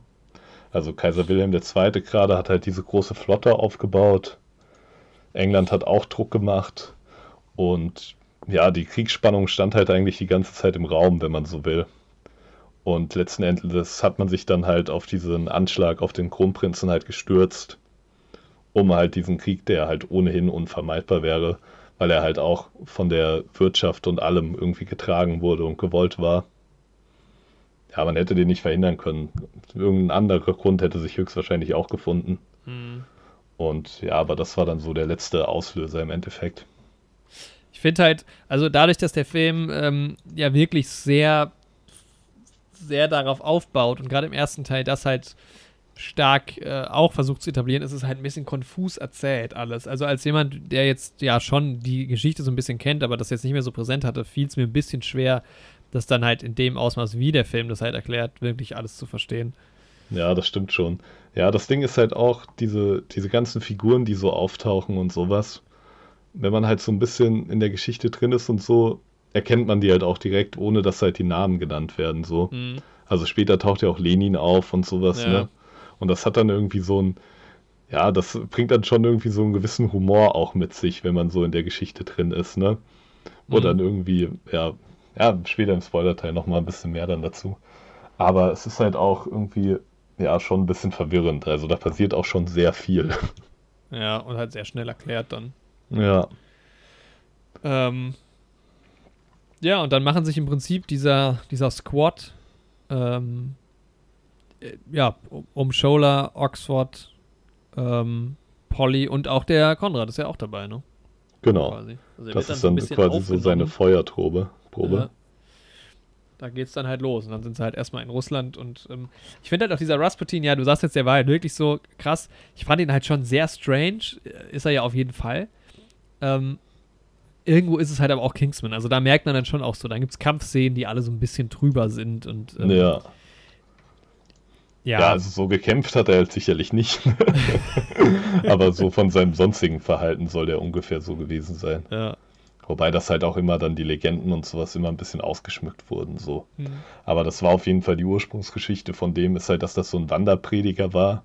Also Kaiser Wilhelm II. Gerade hat halt diese große Flotte aufgebaut. England hat auch Druck gemacht. Und ja, die Kriegsspannung stand halt eigentlich die ganze Zeit im Raum, wenn man so will. Und letzten Endes hat man sich dann halt auf diesen Anschlag auf den Kronprinzen halt gestürzt, um halt diesen Krieg, der halt ohnehin unvermeidbar wäre, weil er halt auch von der Wirtschaft und allem irgendwie getragen wurde und gewollt war. Ja, man hätte den nicht verhindern können. Irgendein anderer Grund hätte sich höchstwahrscheinlich auch gefunden. Hm. Und ja, aber das war dann so der letzte Auslöser im Endeffekt. Ich finde halt, also dadurch, dass der Film ja wirklich sehr, sehr darauf aufbaut und gerade im ersten Teil das halt stark auch versucht zu etablieren, ist es halt ein bisschen konfus erzählt alles. Also als jemand, der jetzt ja schon die Geschichte so ein bisschen kennt, aber das jetzt nicht mehr so präsent hatte, fiel es mir ein bisschen schwer, das dann halt in dem Ausmaß, wie der Film das halt erklärt, wirklich alles zu verstehen. Ja, das stimmt schon. Ja, das Ding ist halt auch, diese ganzen Figuren, die so auftauchen und sowas, wenn man halt so ein bisschen in der Geschichte drin ist und so, erkennt man die halt auch direkt, ohne dass halt die Namen genannt werden, so. Mhm. Also später taucht ja auch Lenin auf und sowas, ja. Ne? Und das hat dann irgendwie so ein, ja, das bringt dann schon irgendwie so einen gewissen Humor auch mit sich, wenn man so in der Geschichte drin ist, ne? Wo dann irgendwie, ja, später im Spoilerteil nochmal ein bisschen mehr dann dazu. Aber es ist halt auch irgendwie, ja, schon ein bisschen verwirrend. Also da passiert auch schon sehr viel. Ja, und halt sehr schnell erklärt dann. Ja. Ja, und dann machen sich im Prinzip dieser Squad ja, um Scholar, Oxford, Polly und auch der Konrad ist ja auch dabei, ne? Genau. Also das ist dann quasi so seine Feuerprobe. Ja. Da geht's dann halt los und dann sind sie halt erstmal in Russland und ich finde halt auch dieser Rasputin, ja, du sagst jetzt, der war halt wirklich so krass. Ich fand ihn halt schon sehr strange, ist er ja auf jeden Fall. Irgendwo ist es halt aber auch Kingsman, also da merkt man dann schon auch so, dann gibt's Kampfszenen, die alle so ein bisschen drüber sind und Ja, also so gekämpft hat er halt sicherlich nicht. Aber so von seinem sonstigen Verhalten soll der ungefähr so gewesen sein. Ja. Wobei das halt auch immer dann die Legenden und sowas immer ein bisschen ausgeschmückt wurden, so. Mhm. Aber das war auf jeden Fall die Ursprungsgeschichte von dem, ist halt, dass das so ein Wanderprediger war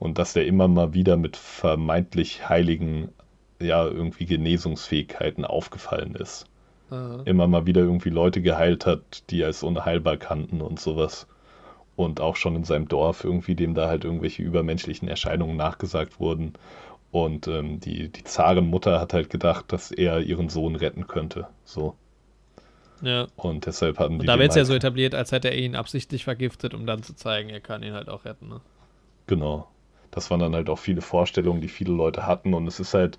und dass der immer mal wieder mit vermeintlich heiligen, ja, irgendwie Genesungsfähigkeiten aufgefallen ist. Mhm. Immer mal wieder irgendwie Leute geheilt hat, die als unheilbar kannten und sowas. Und auch schon in seinem Dorf irgendwie dem da halt irgendwelche übermenschlichen Erscheinungen nachgesagt wurden. Und die Zarenmutter hat halt gedacht, dass er ihren Sohn retten könnte. So. Ja. Und deshalb hatten die. Und da wird es ja so etabliert, als hätte er ihn absichtlich vergiftet, um dann zu zeigen, er kann ihn halt auch retten. Ne? Genau. Das waren dann halt auch viele Vorstellungen, die viele Leute hatten. Und es ist halt,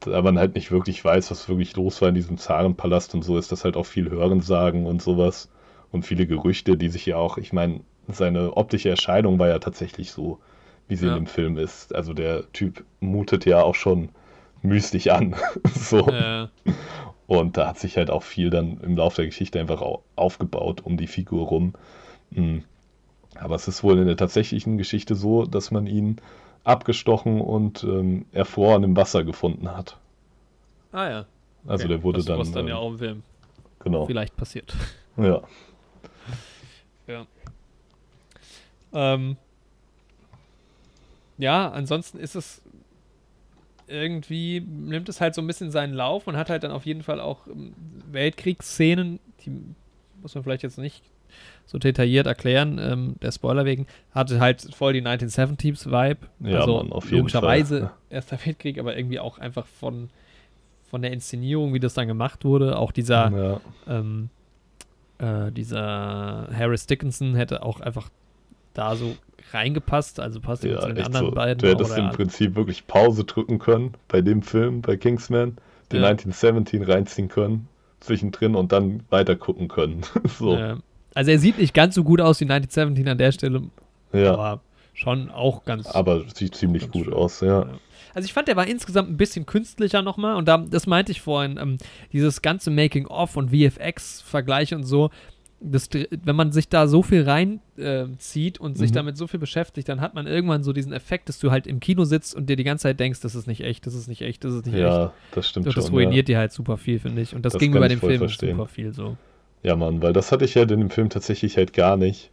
da man halt nicht wirklich weiß, was wirklich los war in diesem Zarenpalast und so, ist das halt auch viel Hörensagen und sowas. Und viele Gerüchte, die sich ja auch, ich meine, seine optische Erscheinung war ja tatsächlich so, wie sie in dem Film ist. Also der Typ mutet ja auch schon mystisch an. So. Ja. Und da hat sich halt auch viel dann im Laufe der Geschichte einfach aufgebaut um die Figur rum. Aber es ist wohl in der tatsächlichen Geschichte so, dass man ihn abgestochen und erfroren im Wasser gefunden hat. Ah ja. Okay. Also der wurde das dann... Das muss dann ja auch im Film vielleicht passiert. Ja. Ja. Ja, ansonsten ist es irgendwie, nimmt es halt so ein bisschen seinen Lauf und hat halt dann auf jeden Fall auch Weltkriegsszenen, die muss man vielleicht jetzt nicht so detailliert erklären, der Spoiler wegen, hatte halt voll die 1970s-Vibe. Ja, also man, auf logischerweise jeden Fall. Erster Weltkrieg, aber irgendwie auch einfach von der Inszenierung, wie das dann gemacht wurde, auch dieser, dieser Harris Dickinson hätte auch einfach da so reingepasst, also passt ja zu den anderen so. Beiden. Du hättest im Prinzip wirklich Pause drücken können bei dem Film, bei Kingsman, den 1917 reinziehen können, zwischendrin und dann weiter gucken können. So. Ja. Also er sieht nicht ganz so gut aus wie 1917 an der Stelle, aber schon auch ganz... Aber sieht ziemlich ganz gut schön aus, ja. Also ich fand, der war insgesamt ein bisschen künstlicher nochmal und das meinte ich vorhin, dieses ganze Making-of und VFX-Vergleich und so, das, wenn man sich da so viel reinzieht und sich damit so viel beschäftigt, dann hat man irgendwann so diesen Effekt, dass du halt im Kino sitzt und dir die ganze Zeit denkst, das ist nicht echt, das ist nicht echt, das ist nicht echt. Ja, das stimmt schon. Und das ruiniert dir halt super viel, finde ich. Und das ging mir bei dem Film super viel so. Ja, Mann, weil das hatte ich halt in dem Film tatsächlich halt gar nicht.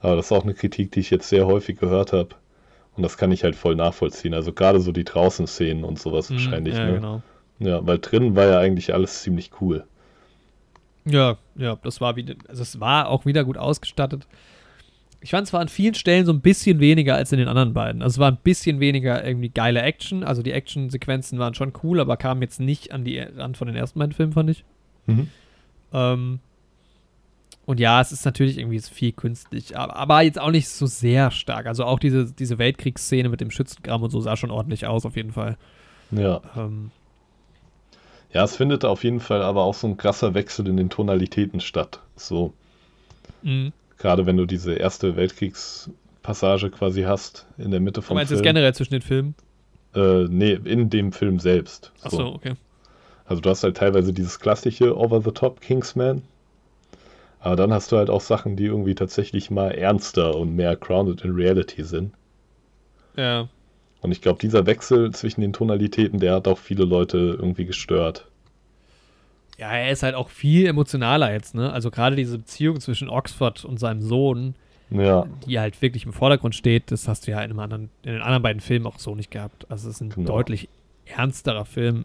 Aber das ist auch eine Kritik, die ich jetzt sehr häufig gehört habe. Und das kann ich halt voll nachvollziehen. Also gerade so die Draußen-Szenen und sowas wahrscheinlich. Ja, ne? Genau. Ja, weil drin war ja eigentlich alles ziemlich cool. Ja, das war wieder, also es war auch wieder gut ausgestattet. Ich fand, es war an vielen Stellen so ein bisschen weniger als in den anderen beiden. Also es war ein bisschen weniger irgendwie geile Action. Also die Action-Sequenzen waren schon cool, aber kamen jetzt nicht an die Rand von den ersten beiden Filmen, fand ich. Mhm. Und ja, es ist natürlich irgendwie viel künstlich, aber jetzt auch nicht so sehr stark. Also auch diese Weltkriegsszene mit dem Schützengraben und so sah schon ordentlich aus, auf jeden Fall. Ja. Ja, es findet auf jeden Fall aber auch so ein krasser Wechsel in den Tonalitäten statt. So. Mhm. Gerade wenn du diese erste Weltkriegspassage quasi hast, in der Mitte vom Film. Meinst du das generell zwischen den Filmen? Nee, in dem Film selbst. Ach so, okay. Also du hast halt teilweise dieses klassische Over-the-Top Kingsman. Aber dann hast du halt auch Sachen, die irgendwie tatsächlich mal ernster und mehr grounded in reality sind. Ja. Und ich glaube, dieser Wechsel zwischen den Tonalitäten, der hat auch viele Leute irgendwie gestört. Ja, er ist halt auch viel emotionaler jetzt, ne? Also gerade diese Beziehung zwischen Oxford und seinem Sohn, ja, die halt wirklich im Vordergrund steht, das hast du ja in den anderen beiden Filmen auch so nicht gehabt. Also es ist ein deutlich ernsterer Film.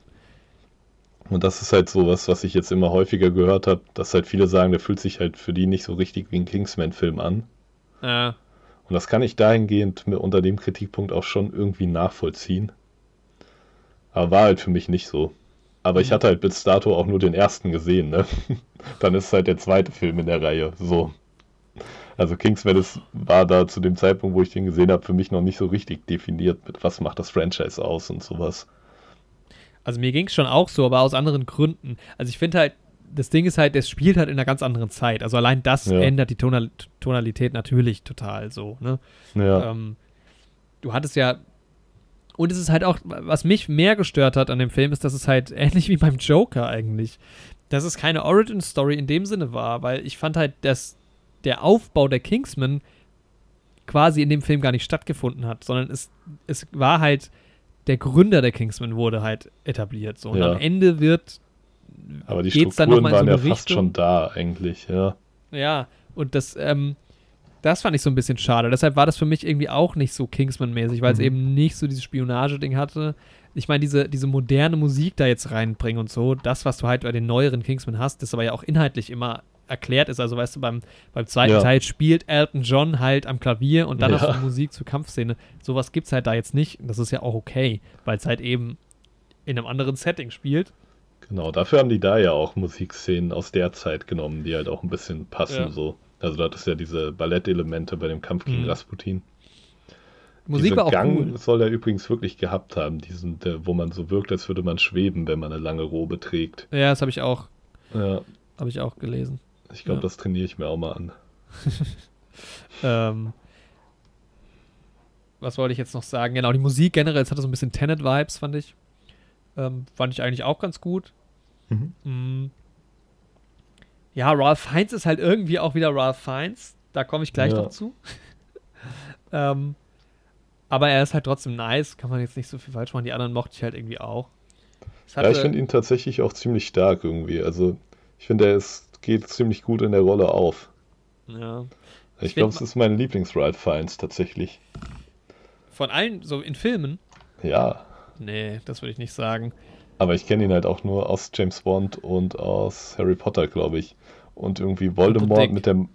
Und das ist halt sowas, was ich jetzt immer häufiger gehört habe, dass halt viele sagen, der fühlt sich halt für die nicht so richtig wie ein Kingsman-Film an. Ja. Und das kann ich dahingehend unter dem Kritikpunkt auch schon irgendwie nachvollziehen. Aber war halt für mich nicht so. Aber ich hatte halt bis dato auch nur den ersten gesehen, ne? Dann ist es halt der zweite Film in der Reihe, so. Also Kingsman war da zu dem Zeitpunkt, wo ich den gesehen habe, für mich noch nicht so richtig definiert, mit was macht das Franchise aus und sowas. Also mir ging es schon auch so, aber aus anderen Gründen. Also ich finde halt, das Ding ist halt, das spielt halt in einer ganz anderen Zeit. Also allein das ändert die Tonalität natürlich total so, ne? Ja. Du hattest ja, und es ist halt auch, was mich mehr gestört hat an dem Film, ist, dass es halt ähnlich wie beim Joker eigentlich, dass es keine Origin-Story in dem Sinne war, weil ich fand halt, dass der Aufbau der Kingsman quasi in dem Film gar nicht stattgefunden hat, sondern es war halt, der Gründer der Kingsman wurde halt etabliert. So. Und am Ende aber die Strukturen dann noch mal in so eine waren ja Richtung. Fast schon da eigentlich, ja. Ja, und das fand ich so ein bisschen schade. Deshalb war das für mich irgendwie auch nicht so Kingsman-mäßig, weil es eben nicht so dieses Spionage-Ding hatte. Ich meine, diese moderne Musik da jetzt reinbringen und so, das, was du halt bei den neueren Kingsman hast, das aber ja auch inhaltlich immer erklärt ist. Also weißt du, beim zweiten Teil spielt Elton John halt am Klavier und dann hast du Musik zur Kampfszene. Sowas gibt's halt da jetzt nicht. Und das ist ja auch okay, weil es halt eben in einem anderen Setting spielt. Genau, dafür haben die da ja auch Musikszenen aus der Zeit genommen, die halt auch ein bisschen passen so. Also da hattest du ja diese Ballettelemente bei dem Kampf gegen Rasputin. Musik diese war auch Gang cool. Soll er übrigens wirklich gehabt haben, wo man so wirkt, als würde man schweben, wenn man eine lange Robe trägt. Ja, das habe ich auch. Ja. Habe ich auch gelesen. Ich glaube, das trainiere ich mir auch mal an. Was wollte ich jetzt noch sagen? Genau, die Musik generell, es hatte so ein bisschen Tenet-Vibes, fand ich. Fand ich eigentlich auch ganz gut. Mhm. Ja, Ralph Fiennes ist halt irgendwie auch wieder Ralph Fiennes. Da komme ich gleich noch zu. Aber er ist halt trotzdem nice. Kann man jetzt nicht so viel falsch machen. Die anderen mochte ich halt irgendwie auch. Ich finde ihn tatsächlich auch ziemlich stark irgendwie. Also ich finde, geht ziemlich gut in der Rolle auf. Ja. Ich glaube, es ist mein Lieblings-Ralph Fiennes tatsächlich. Von allen, so in Filmen? Ja. Nee, das würde ich nicht sagen. Aber ich kenne ihn halt auch nur aus James Bond und aus Harry Potter, glaube ich. Und irgendwie Voldemort mit dem...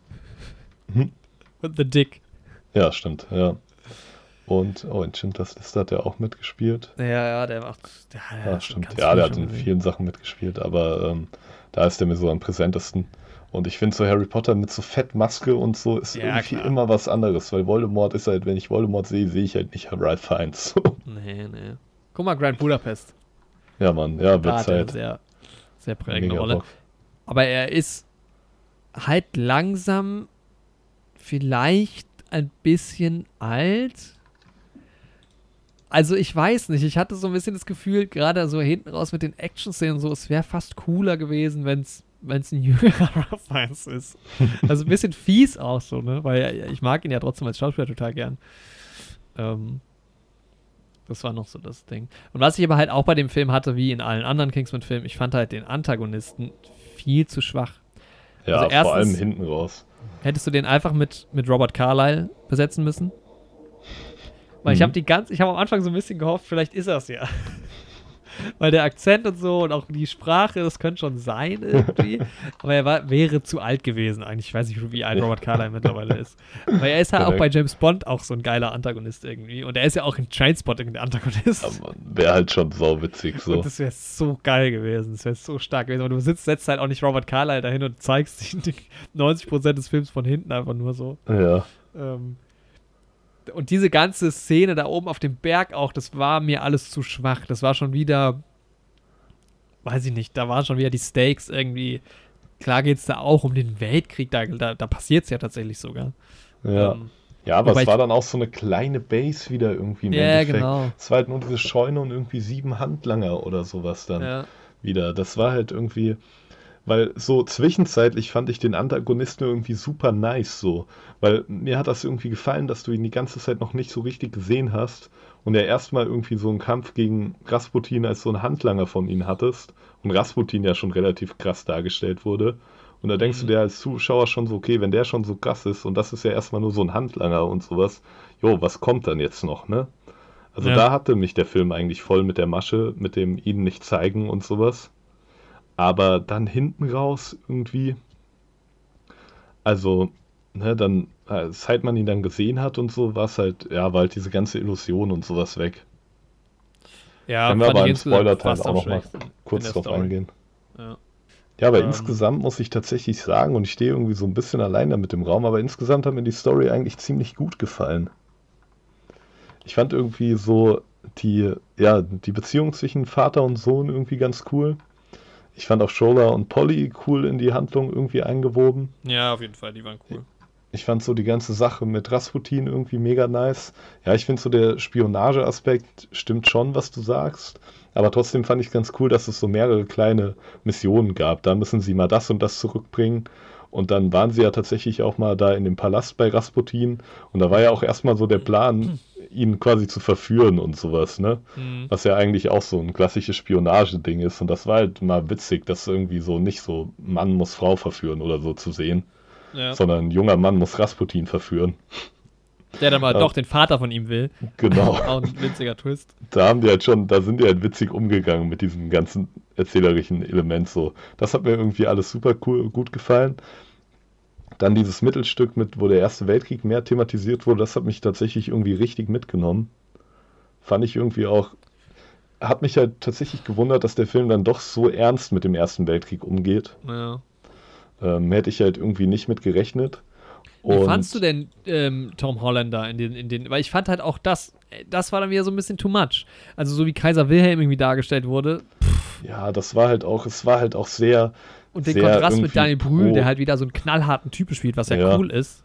Und The Dick. Ja, stimmt, ja. Und in Schindlers Liste hat er auch mitgespielt. Ja, der macht... Ja, stimmt. Ja, der hat in vielen Sachen mitgespielt, aber da ist der mir so am präsentesten. Und ich finde so Harry Potter mit so Fettmaske und so ist irgendwie immer was anderes, weil Voldemort ist halt, wenn ich Voldemort sehe, sehe ich halt nicht Ralph Fiennes. Nee. Guck mal, Grand Budapest. Ja, Mann, ja, wird Zeit. Sehr, sehr prägende Rolle. Bock. Aber er ist halt langsam vielleicht ein bisschen alt. Also ich weiß nicht, ich hatte so ein bisschen das Gefühl, gerade so hinten raus mit den Action-Szenen so, es wäre fast cooler gewesen, wenn es ein jüngerer Ralph Fiennes ist. Also ein bisschen fies auch so, ne? Weil ich mag ihn ja trotzdem als Schauspieler total gern. Das war noch so das Ding. Und was ich aber halt auch bei dem Film hatte, wie in allen anderen Kingsman-Filmen, ich fand halt den Antagonisten viel zu schwach. Ja, also erstens, vor allem hinten raus. Hättest du den einfach mit Robert Carlyle besetzen müssen? Weil ich habe am Anfang so ein bisschen gehofft, vielleicht ist er es ja. Weil der Akzent und so und auch die Sprache, das könnte schon sein irgendwie. Aber er wäre zu alt gewesen eigentlich. Ich weiß nicht, wie alt Robert Carlyle mittlerweile ist. Weil er ist halt auch bei James Bond auch so ein geiler Antagonist irgendwie. Und er ist ja auch in Trainspotting der Antagonist. Ja, Mann, wäre halt schon sauwitzig so. Und das wäre so geil gewesen. Das wäre so stark gewesen. Aber du setzt halt auch nicht Robert Carlyle dahin und zeigst dich 90% des Films von hinten einfach nur so. Ja. Und diese ganze Szene da oben auf dem Berg auch, das war mir alles zu schwach. Das war schon wieder, weiß ich nicht, da waren schon wieder die Stakes irgendwie. Klar geht's da auch um den Weltkrieg, da passiert's ja tatsächlich sogar. Ja, ja, aber es war dann auch so eine kleine Base wieder irgendwie im Endeffekt. Genau. Es war halt nur diese Scheune und irgendwie 7 Handlanger oder sowas dann wieder. Das war halt irgendwie... Weil so zwischenzeitlich fand ich den Antagonisten irgendwie super nice so. Weil mir hat das irgendwie gefallen, dass du ihn die ganze Zeit noch nicht so richtig gesehen hast und ja erstmal irgendwie so einen Kampf gegen Rasputin als so ein Handlanger von ihm hattest und Rasputin ja schon relativ krass dargestellt wurde. Und da denkst du dir als Zuschauer schon so, okay, wenn der schon so krass ist und das ist ja erstmal nur so ein Handlanger und sowas, jo, was kommt dann jetzt noch, ne? Also da hatte mich der Film eigentlich voll mit der Masche, mit dem ihn nicht zeigen und sowas. Aber dann hinten raus irgendwie, also, ne, dann, seit man ihn dann gesehen hat und so, war es halt, ja, war halt diese ganze Illusion und sowas weg. Ja, können wir aber im Spoiler-Teil auch noch mal kurz drauf eingehen. Ja, aber insgesamt muss ich tatsächlich sagen, und ich stehe irgendwie so ein bisschen allein da mit dem Raum, aber insgesamt hat mir die Story eigentlich ziemlich gut gefallen. Ich fand irgendwie so die Beziehung zwischen Vater und Sohn irgendwie ganz cool. Ich fand auch Shola und Polly cool in die Handlung irgendwie eingewoben. Ja, auf jeden Fall, die waren cool. Ich fand so die ganze Sache mit Rasputin irgendwie mega nice. Ja, ich finde so der Spionageaspekt stimmt schon, was du sagst. Aber trotzdem fand ich ganz cool, dass es so mehrere kleine Missionen gab. Da müssen sie mal das und das zurückbringen. Und dann waren sie ja tatsächlich auch mal da in dem Palast bei Rasputin. Und da war ja auch erstmal so der Plan, ihn quasi zu verführen und sowas, ne? Was ja eigentlich auch so ein klassisches Spionageding ist. Und das war halt mal witzig, dass irgendwie so nicht so Mann muss Frau verführen oder so zu sehen, sondern ein junger Mann muss Rasputin verführen. Der dann mal doch den Vater von ihm will. Genau. Auch ein witziger Twist. Da sind die halt witzig umgegangen mit diesem ganzen erzählerischen Element so. Das hat mir irgendwie alles super cool, gut gefallen. Dann dieses Mittelstück wo der Erste Weltkrieg mehr thematisiert wurde, das hat mich tatsächlich irgendwie richtig mitgenommen. Fand ich irgendwie auch, hat mich halt tatsächlich gewundert, dass der Film dann doch so ernst mit dem Ersten Weltkrieg umgeht. Ja. Hätte ich halt irgendwie nicht mit gerechnet. Wie fandst du denn Tom Holland da in den? Weil ich fand halt auch das war dann wieder so ein bisschen too much. Also so wie Kaiser Wilhelm irgendwie dargestellt wurde. Ja, es war halt auch sehr. Und den Kontrast mit Daniel Brühl, der halt wieder so einen knallharten Typen spielt, was ja cool ist.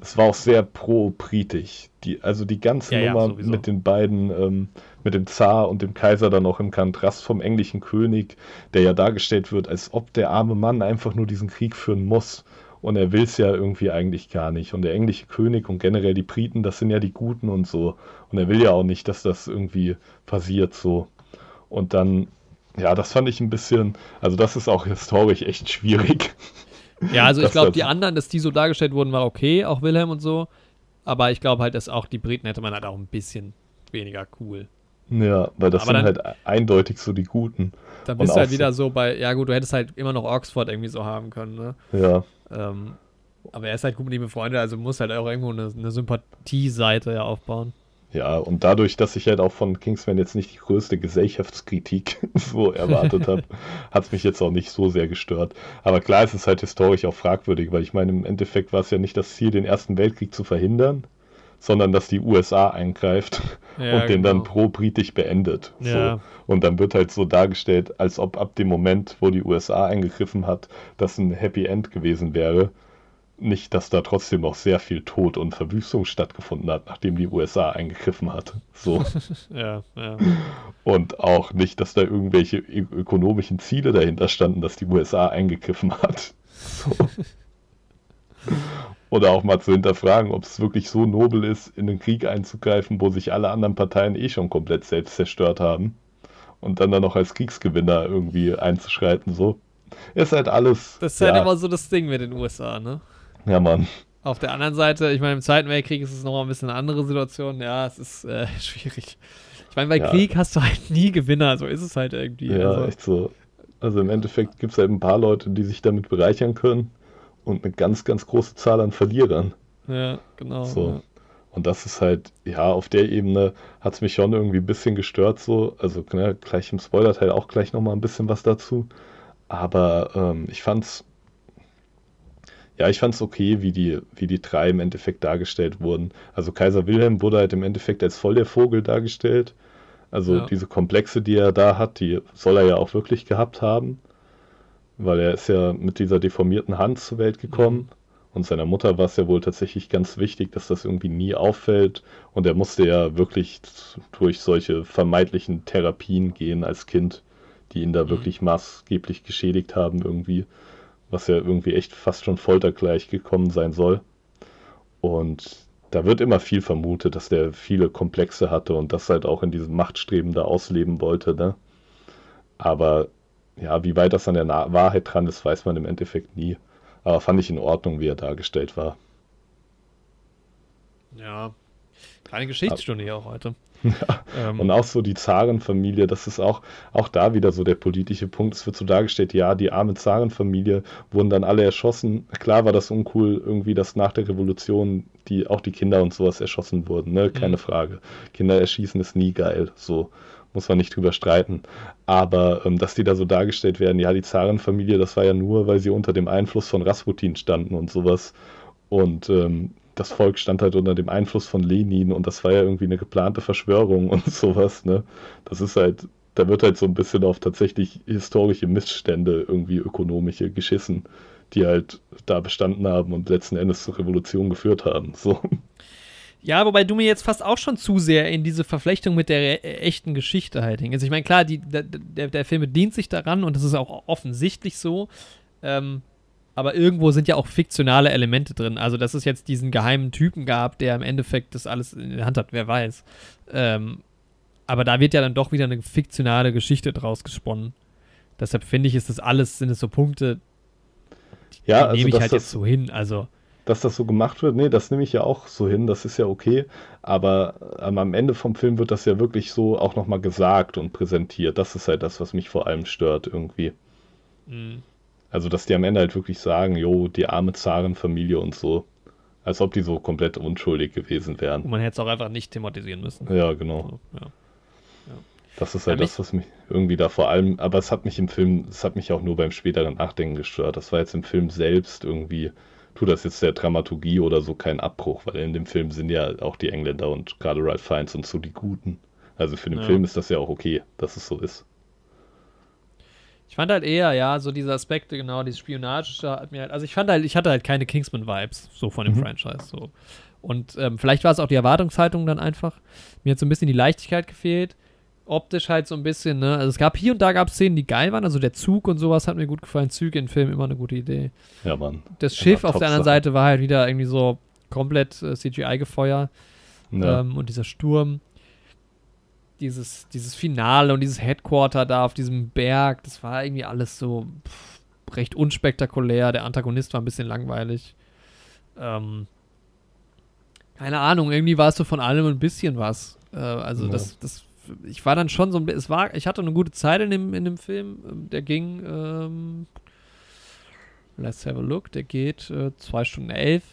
Es war auch sehr pro-britisch. Die ganze Nummer mit den beiden, mit dem Zar und dem Kaiser dann auch im Kontrast vom englischen König, der ja dargestellt wird, als ob der arme Mann einfach nur diesen Krieg führen muss. Und er will es ja irgendwie eigentlich gar nicht. Und der englische König und generell die Briten, das sind ja die Guten und so. Und er will ja auch nicht, dass das irgendwie passiert so. Und dann, ja, das fand ich ein bisschen, also das ist auch historisch echt schwierig. Ja, also ich glaube, die anderen, dass die so dargestellt wurden, war okay, auch Wilhelm und so. Aber ich glaube halt, dass auch die Briten hätte man halt auch ein bisschen weniger cool. Ja, weil das sind halt eindeutig so die Guten. Dann bist du halt wieder so bei, ja gut, du hättest halt immer noch Oxford irgendwie so haben können, ne? Ja. Aber er ist halt gut mit ihm befreundet, also muss halt auch irgendwo eine Sympathieseite ja aufbauen. Ja, und dadurch, dass ich halt auch von Kingsman jetzt nicht die größte Gesellschaftskritik so erwartet habe, hat es mich jetzt auch nicht so sehr gestört. Aber klar, es ist halt historisch auch fragwürdig, weil ich meine, im Endeffekt war es ja nicht das Ziel, den Ersten Weltkrieg zu verhindern, sondern dass die USA eingreift und den dann pro-britisch beendet. Ja. So. Und dann wird halt so dargestellt, als ob ab dem Moment, wo die USA eingegriffen hat, das ein Happy End gewesen wäre. Nicht, dass da trotzdem noch sehr viel Tod und Verwüstung stattgefunden hat, nachdem die USA eingegriffen hat. So. Ja. Und auch nicht, dass da irgendwelche ökonomischen Ziele dahinter standen, dass die USA eingegriffen hat. So. Oder auch mal zu hinterfragen, ob es wirklich so nobel ist, in den Krieg einzugreifen, wo sich alle anderen Parteien schon komplett selbst zerstört haben. Und dann noch als Kriegsgewinner irgendwie einzuschreiten, so. Ist halt alles. Das ist halt immer so das Ding mit den USA, ne? Ja, Mann. Auf der anderen Seite, ich meine, im Zweiten Weltkrieg ist es nochmal ein bisschen eine andere Situation. Ja, es ist schwierig. Ich meine, bei Krieg hast du halt nie Gewinner, so ist es halt irgendwie. Ja, also. Echt so. Also im Endeffekt gibt es halt ein paar Leute, die sich damit bereichern können und eine ganz, ganz große Zahl an Verlierern. Ja, genau. So. Ja. Und das ist halt, ja, auf der Ebene hat es mich schon irgendwie ein bisschen gestört so. Also ne, gleich im Spoilerteil auch gleich nochmal ein bisschen was dazu. Aber ich fand's okay, wie die drei im Endeffekt dargestellt wurden. Also Kaiser Wilhelm wurde halt im Endeffekt als voll der Vogel dargestellt. Also diese Komplexe, die er da hat, die soll er ja auch wirklich gehabt haben. Weil er ist ja mit dieser deformierten Hand zur Welt gekommen. Mhm. Und seiner Mutter war es ja wohl tatsächlich ganz wichtig, dass das irgendwie nie auffällt. Und er musste ja wirklich durch solche vermeintlichen Therapien gehen als Kind, die ihn da wirklich maßgeblich geschädigt haben irgendwie. Was ja irgendwie echt fast schon foltergleich gekommen sein soll. Und da wird immer viel vermutet, dass der viele Komplexe hatte und das halt auch in diesem Machtstreben da ausleben wollte, ne? Aber ja, wie weit das an der Wahrheit dran ist, weiß man im Endeffekt nie. Aber fand ich in Ordnung, wie er dargestellt war. Ja, kleine Geschichtsstunde hier auch heute. Ja. Und auch so die Zarenfamilie, das ist auch da wieder so der politische Punkt. Es wird so dargestellt, ja, die arme Zarenfamilie wurden dann alle erschossen. Klar war das uncool, irgendwie, dass nach der Revolution auch die Kinder und sowas erschossen wurden, ne? Keine Frage. Kinder erschießen ist nie geil, so. Muss man nicht drüber streiten. Aber dass die da so dargestellt werden, ja, die Zarenfamilie, das war ja nur, weil sie unter dem Einfluss von Rasputin standen und sowas. Und das Volk stand halt unter dem Einfluss von Lenin und das war ja irgendwie eine geplante Verschwörung und sowas, ne? Das ist halt, da wird halt so ein bisschen auf tatsächlich historische Missstände, irgendwie ökonomische geschissen, die halt da bestanden haben und letzten Endes zur Revolution geführt haben, so. Ja, wobei du mir jetzt fast auch schon zu sehr in diese Verflechtung mit der echten Geschichte halt hingehst. Ich meine, klar, der Film bedient sich daran und das ist auch offensichtlich so, aber irgendwo sind ja auch fiktionale Elemente drin. Also, dass es jetzt diesen geheimen Typen gab, der im Endeffekt das alles in der Hand hat, wer weiß. Aber da wird ja dann doch wieder eine fiktionale Geschichte draus gesponnen. Deshalb finde ich, sind es so Punkte, die nehme ich halt jetzt so hin, also... Dass das so gemacht wird, nee, das nehme ich ja auch so hin, das ist ja okay, aber am Ende vom Film wird das ja wirklich so auch nochmal gesagt und präsentiert, das ist halt das, was mich vor allem stört irgendwie. Mhm. Also, dass die am Ende halt wirklich sagen, jo, die arme Zarenfamilie und so, als ob die so komplett unschuldig gewesen wären. Und man hätte es auch einfach nicht thematisieren müssen. Ja, genau. Also, ja. Das ist halt das, was mich irgendwie da vor allem, aber es hat mich auch nur beim späteren Nachdenken gestört, das war jetzt im Film selbst irgendwie... Tut das jetzt der Dramaturgie oder so keinen Abbruch, weil in dem Film sind ja auch die Engländer und gerade Ralph Fiennes und so die Guten. Also für den Film ist das ja auch okay, dass es so ist. Ich fand halt eher, so diese Aspekte, genau, diese Spionage, hat mir halt, also ich hatte halt keine Kingsman-Vibes, so von dem Franchise, so. Und vielleicht war es auch die Erwartungshaltung dann einfach. Mir hat so ein bisschen die Leichtigkeit gefehlt. Optisch halt so ein bisschen, ne, also es gab Szenen, die geil waren, also der Zug und sowas hat mir gut gefallen, Züge in Filmen, immer eine gute Idee. Ja, Mann. Das Schiff auf der anderen Seite war halt wieder irgendwie so komplett CGI-Gefeuer und dieser Sturm, dieses Finale und dieses Headquarter da auf diesem Berg, das war irgendwie alles so recht unspektakulär, der Antagonist war ein bisschen langweilig, keine Ahnung, irgendwie war es so von allem ein bisschen was, ich war dann schon so ein bisschen, ich hatte eine gute Zeit in dem Film, der ging, let's have a look, der geht 2 Stunden 11,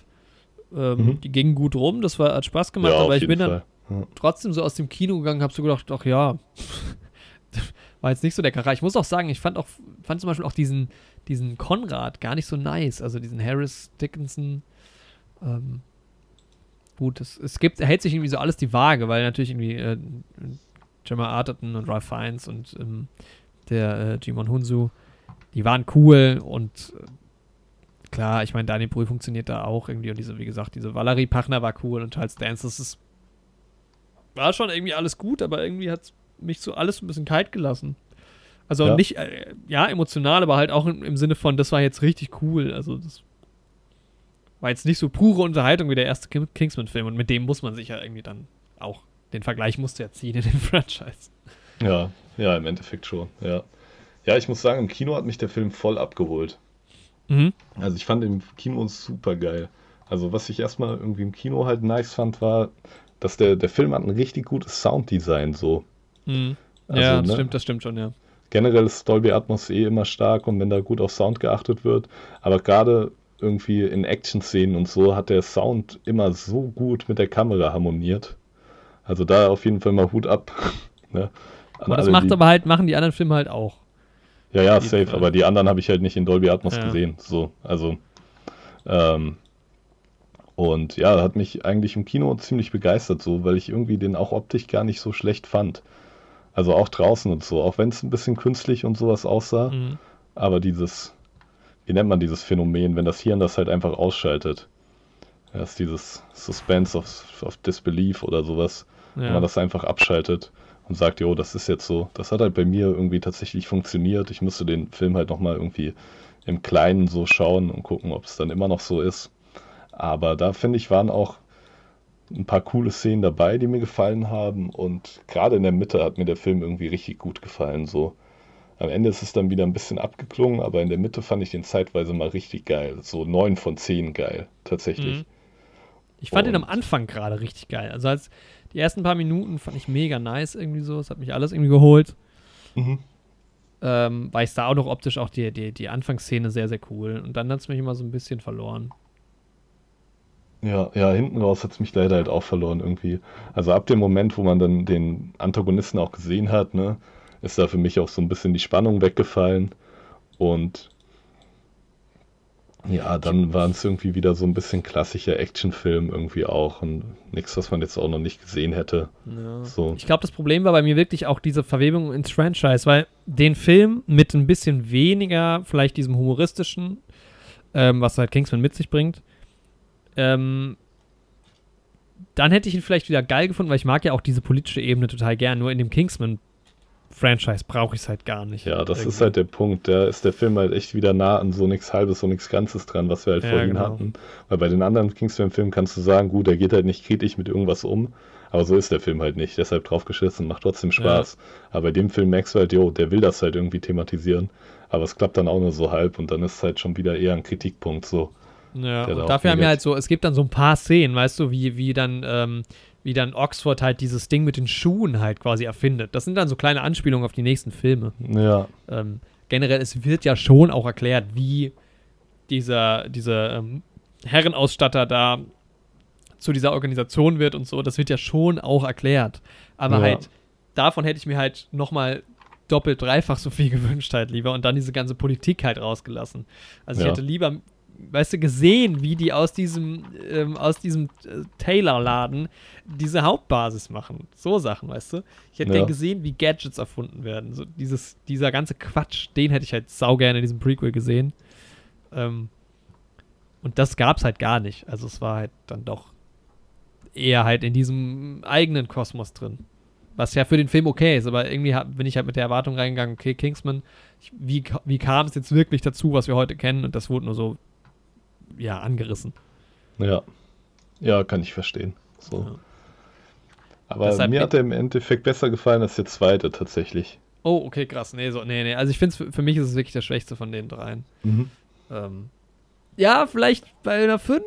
die gingen gut rum, das hat Spaß gemacht, ja, aber ich bin dann trotzdem so aus dem Kino gegangen, hab so gedacht, ach ja, war jetzt nicht so der Kracher. Ich muss auch sagen, ich fand zum Beispiel auch diesen Konrad gar nicht so nice, also diesen Harris Dickinson, gut, hält sich irgendwie so alles die Waage, weil natürlich irgendwie, Gemma Arterton und Ralph Fiennes und der Jimon Hunsu, die waren cool und klar, ich meine, Daniel Brühl funktioniert da auch irgendwie und wie gesagt, diese Valerie Pachner war cool und Charles Dance, war schon irgendwie alles gut, aber irgendwie hat es mich so alles ein bisschen kalt gelassen. Also nicht, emotional, aber halt auch im Sinne von, das war jetzt richtig cool, also das war jetzt nicht so pure Unterhaltung wie der erste Kingsman-Film und mit dem muss man sich ja irgendwie dann auch den Vergleich musst du ja ziehen in dem Franchise. Ja, im Endeffekt schon, ja. Ja, ich muss sagen, im Kino hat mich der Film voll abgeholt. Also ich fand den im Kino super geil. Also was ich erstmal irgendwie im Kino halt nice fand, war, dass der Film hat ein richtig gutes Sounddesign so. Mhm. Also, ja, das, ne? Stimmt, das stimmt schon, ja. Generell ist Dolby Atmos immer stark und wenn da gut auf Sound geachtet wird, aber gerade irgendwie in Action-Szenen und so hat der Sound immer so gut mit der Kamera harmoniert. Also da auf jeden Fall mal Hut ab. Ne? Aber das macht aber halt, machen die anderen Filme halt auch. Ja, ja, safe, aber die anderen habe ich halt nicht in Dolby Atmos gesehen. So, also und ja, hat mich eigentlich im Kino ziemlich begeistert, so, weil ich irgendwie den auch optisch gar nicht so schlecht fand. Also auch draußen und so, auch wenn es ein bisschen künstlich und sowas aussah. Mhm. Aber dieses, wie nennt man dieses Phänomen, wenn das Hirn das halt einfach ausschaltet? Das ist dieses Suspense of Disbelief oder sowas, wenn man das einfach abschaltet und sagt, jo, das ist jetzt so. Das hat halt bei mir irgendwie tatsächlich funktioniert. Ich müsste den Film halt nochmal irgendwie im Kleinen so schauen und gucken, ob es dann immer noch so ist. Aber da, finde ich, waren auch ein paar coole Szenen dabei, die mir gefallen haben. Und gerade in der Mitte hat mir der Film irgendwie richtig gut gefallen. So. Am Ende ist es dann wieder ein bisschen abgeklungen, aber in der Mitte fand ich den zeitweise mal richtig geil. So 9 von 10 geil, tatsächlich. Mhm. Ich fand ihn am Anfang gerade richtig geil. Also als die ersten paar Minuten fand ich mega nice irgendwie so. Es hat mich alles irgendwie geholt. Mhm. Weil ich da auch noch optisch auch die Anfangsszene sehr, sehr cool. Und dann hat es mich immer so ein bisschen verloren. Ja, hinten raus hat es mich leider halt auch verloren irgendwie. Also ab dem Moment, wo man dann den Antagonisten auch gesehen hat, ne, ist da für mich auch so ein bisschen die Spannung weggefallen. Und ja, dann waren es irgendwie wieder so ein bisschen klassischer Actionfilm irgendwie auch und nichts, was man jetzt auch noch nicht gesehen hätte. Ja. So. Ich glaube, das Problem war bei mir wirklich auch diese Verwebung ins Franchise, weil den Film mit ein bisschen weniger, vielleicht diesem humoristischen, was halt Kingsman mit sich bringt, dann hätte ich ihn vielleicht wieder geil gefunden, weil ich mag ja auch diese politische Ebene total gern, nur in dem Kingsman-Franchise brauche ich es halt gar nicht. Ja, das irgendwie ist halt der Punkt, da ist der Film halt echt wieder nah an so nichts Halbes, so nichts Ganzes dran, was wir halt vorhin hatten, weil bei den anderen Kingsman-Filmen kannst du sagen, gut, der geht halt nicht kritisch mit irgendwas um, aber so ist der Film halt nicht, deshalb drauf geschissen, macht trotzdem Spaß, aber bei dem Film merkst du halt, jo, der will das halt irgendwie thematisieren, aber es klappt dann auch nur so halb und dann ist es halt schon wieder eher ein Kritikpunkt, so. Ja, und dafür haben wir halt so, es gibt dann so ein paar Szenen, weißt du, wie dann Oxford halt dieses Ding mit den Schuhen halt quasi erfindet. Das sind dann so kleine Anspielungen auf die nächsten Filme. Ja. Generell, es wird ja schon auch erklärt, wie dieser Herrenausstatter da zu dieser Organisation wird und so. Das wird ja schon auch erklärt. Aber halt, davon hätte ich mir halt nochmal doppelt, dreifach so viel gewünscht halt lieber und dann diese ganze Politik halt rausgelassen. Also ich hätte lieber, weißt du, gesehen, wie die aus diesem Taylor-Laden diese Hauptbasis machen. So Sachen, weißt du? Ich hätte gern gesehen, wie Gadgets erfunden werden. So dieser ganze Quatsch, den hätte ich halt saugern in diesem Prequel gesehen. Und das gab's halt gar nicht. Also es war halt dann doch eher halt in diesem eigenen Kosmos drin. Was ja für den Film okay ist, aber irgendwie bin ich halt mit der Erwartung reingegangen, okay, Kingsman, wie kam es jetzt wirklich dazu, was wir heute kennen? Und das wurde nur so angerissen. Ja, kann ich verstehen. So. Ja. Aber deshalb mir hat er im Endeffekt besser gefallen als der zweite tatsächlich. Oh, okay, krass. Nee. Also ich finde, für mich ist es wirklich der schwächste von den dreien. Mhm. Ja, vielleicht bei einer 5.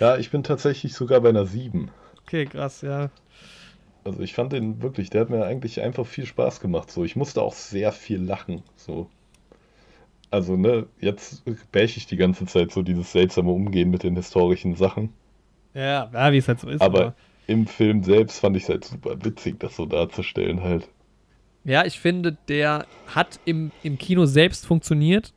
Ja, ich bin tatsächlich sogar bei einer 7. Okay, krass, ja. Also ich fand den wirklich, der hat mir eigentlich einfach viel Spaß gemacht. So. Ich musste auch sehr viel lachen, so. Also, ne, jetzt bäche ich die ganze Zeit so dieses seltsame Umgehen mit den historischen Sachen. Ja, wie es halt so ist. Aber im Film selbst fand ich es halt super witzig, das so darzustellen halt. Ja, ich finde, der hat im Kino selbst funktioniert.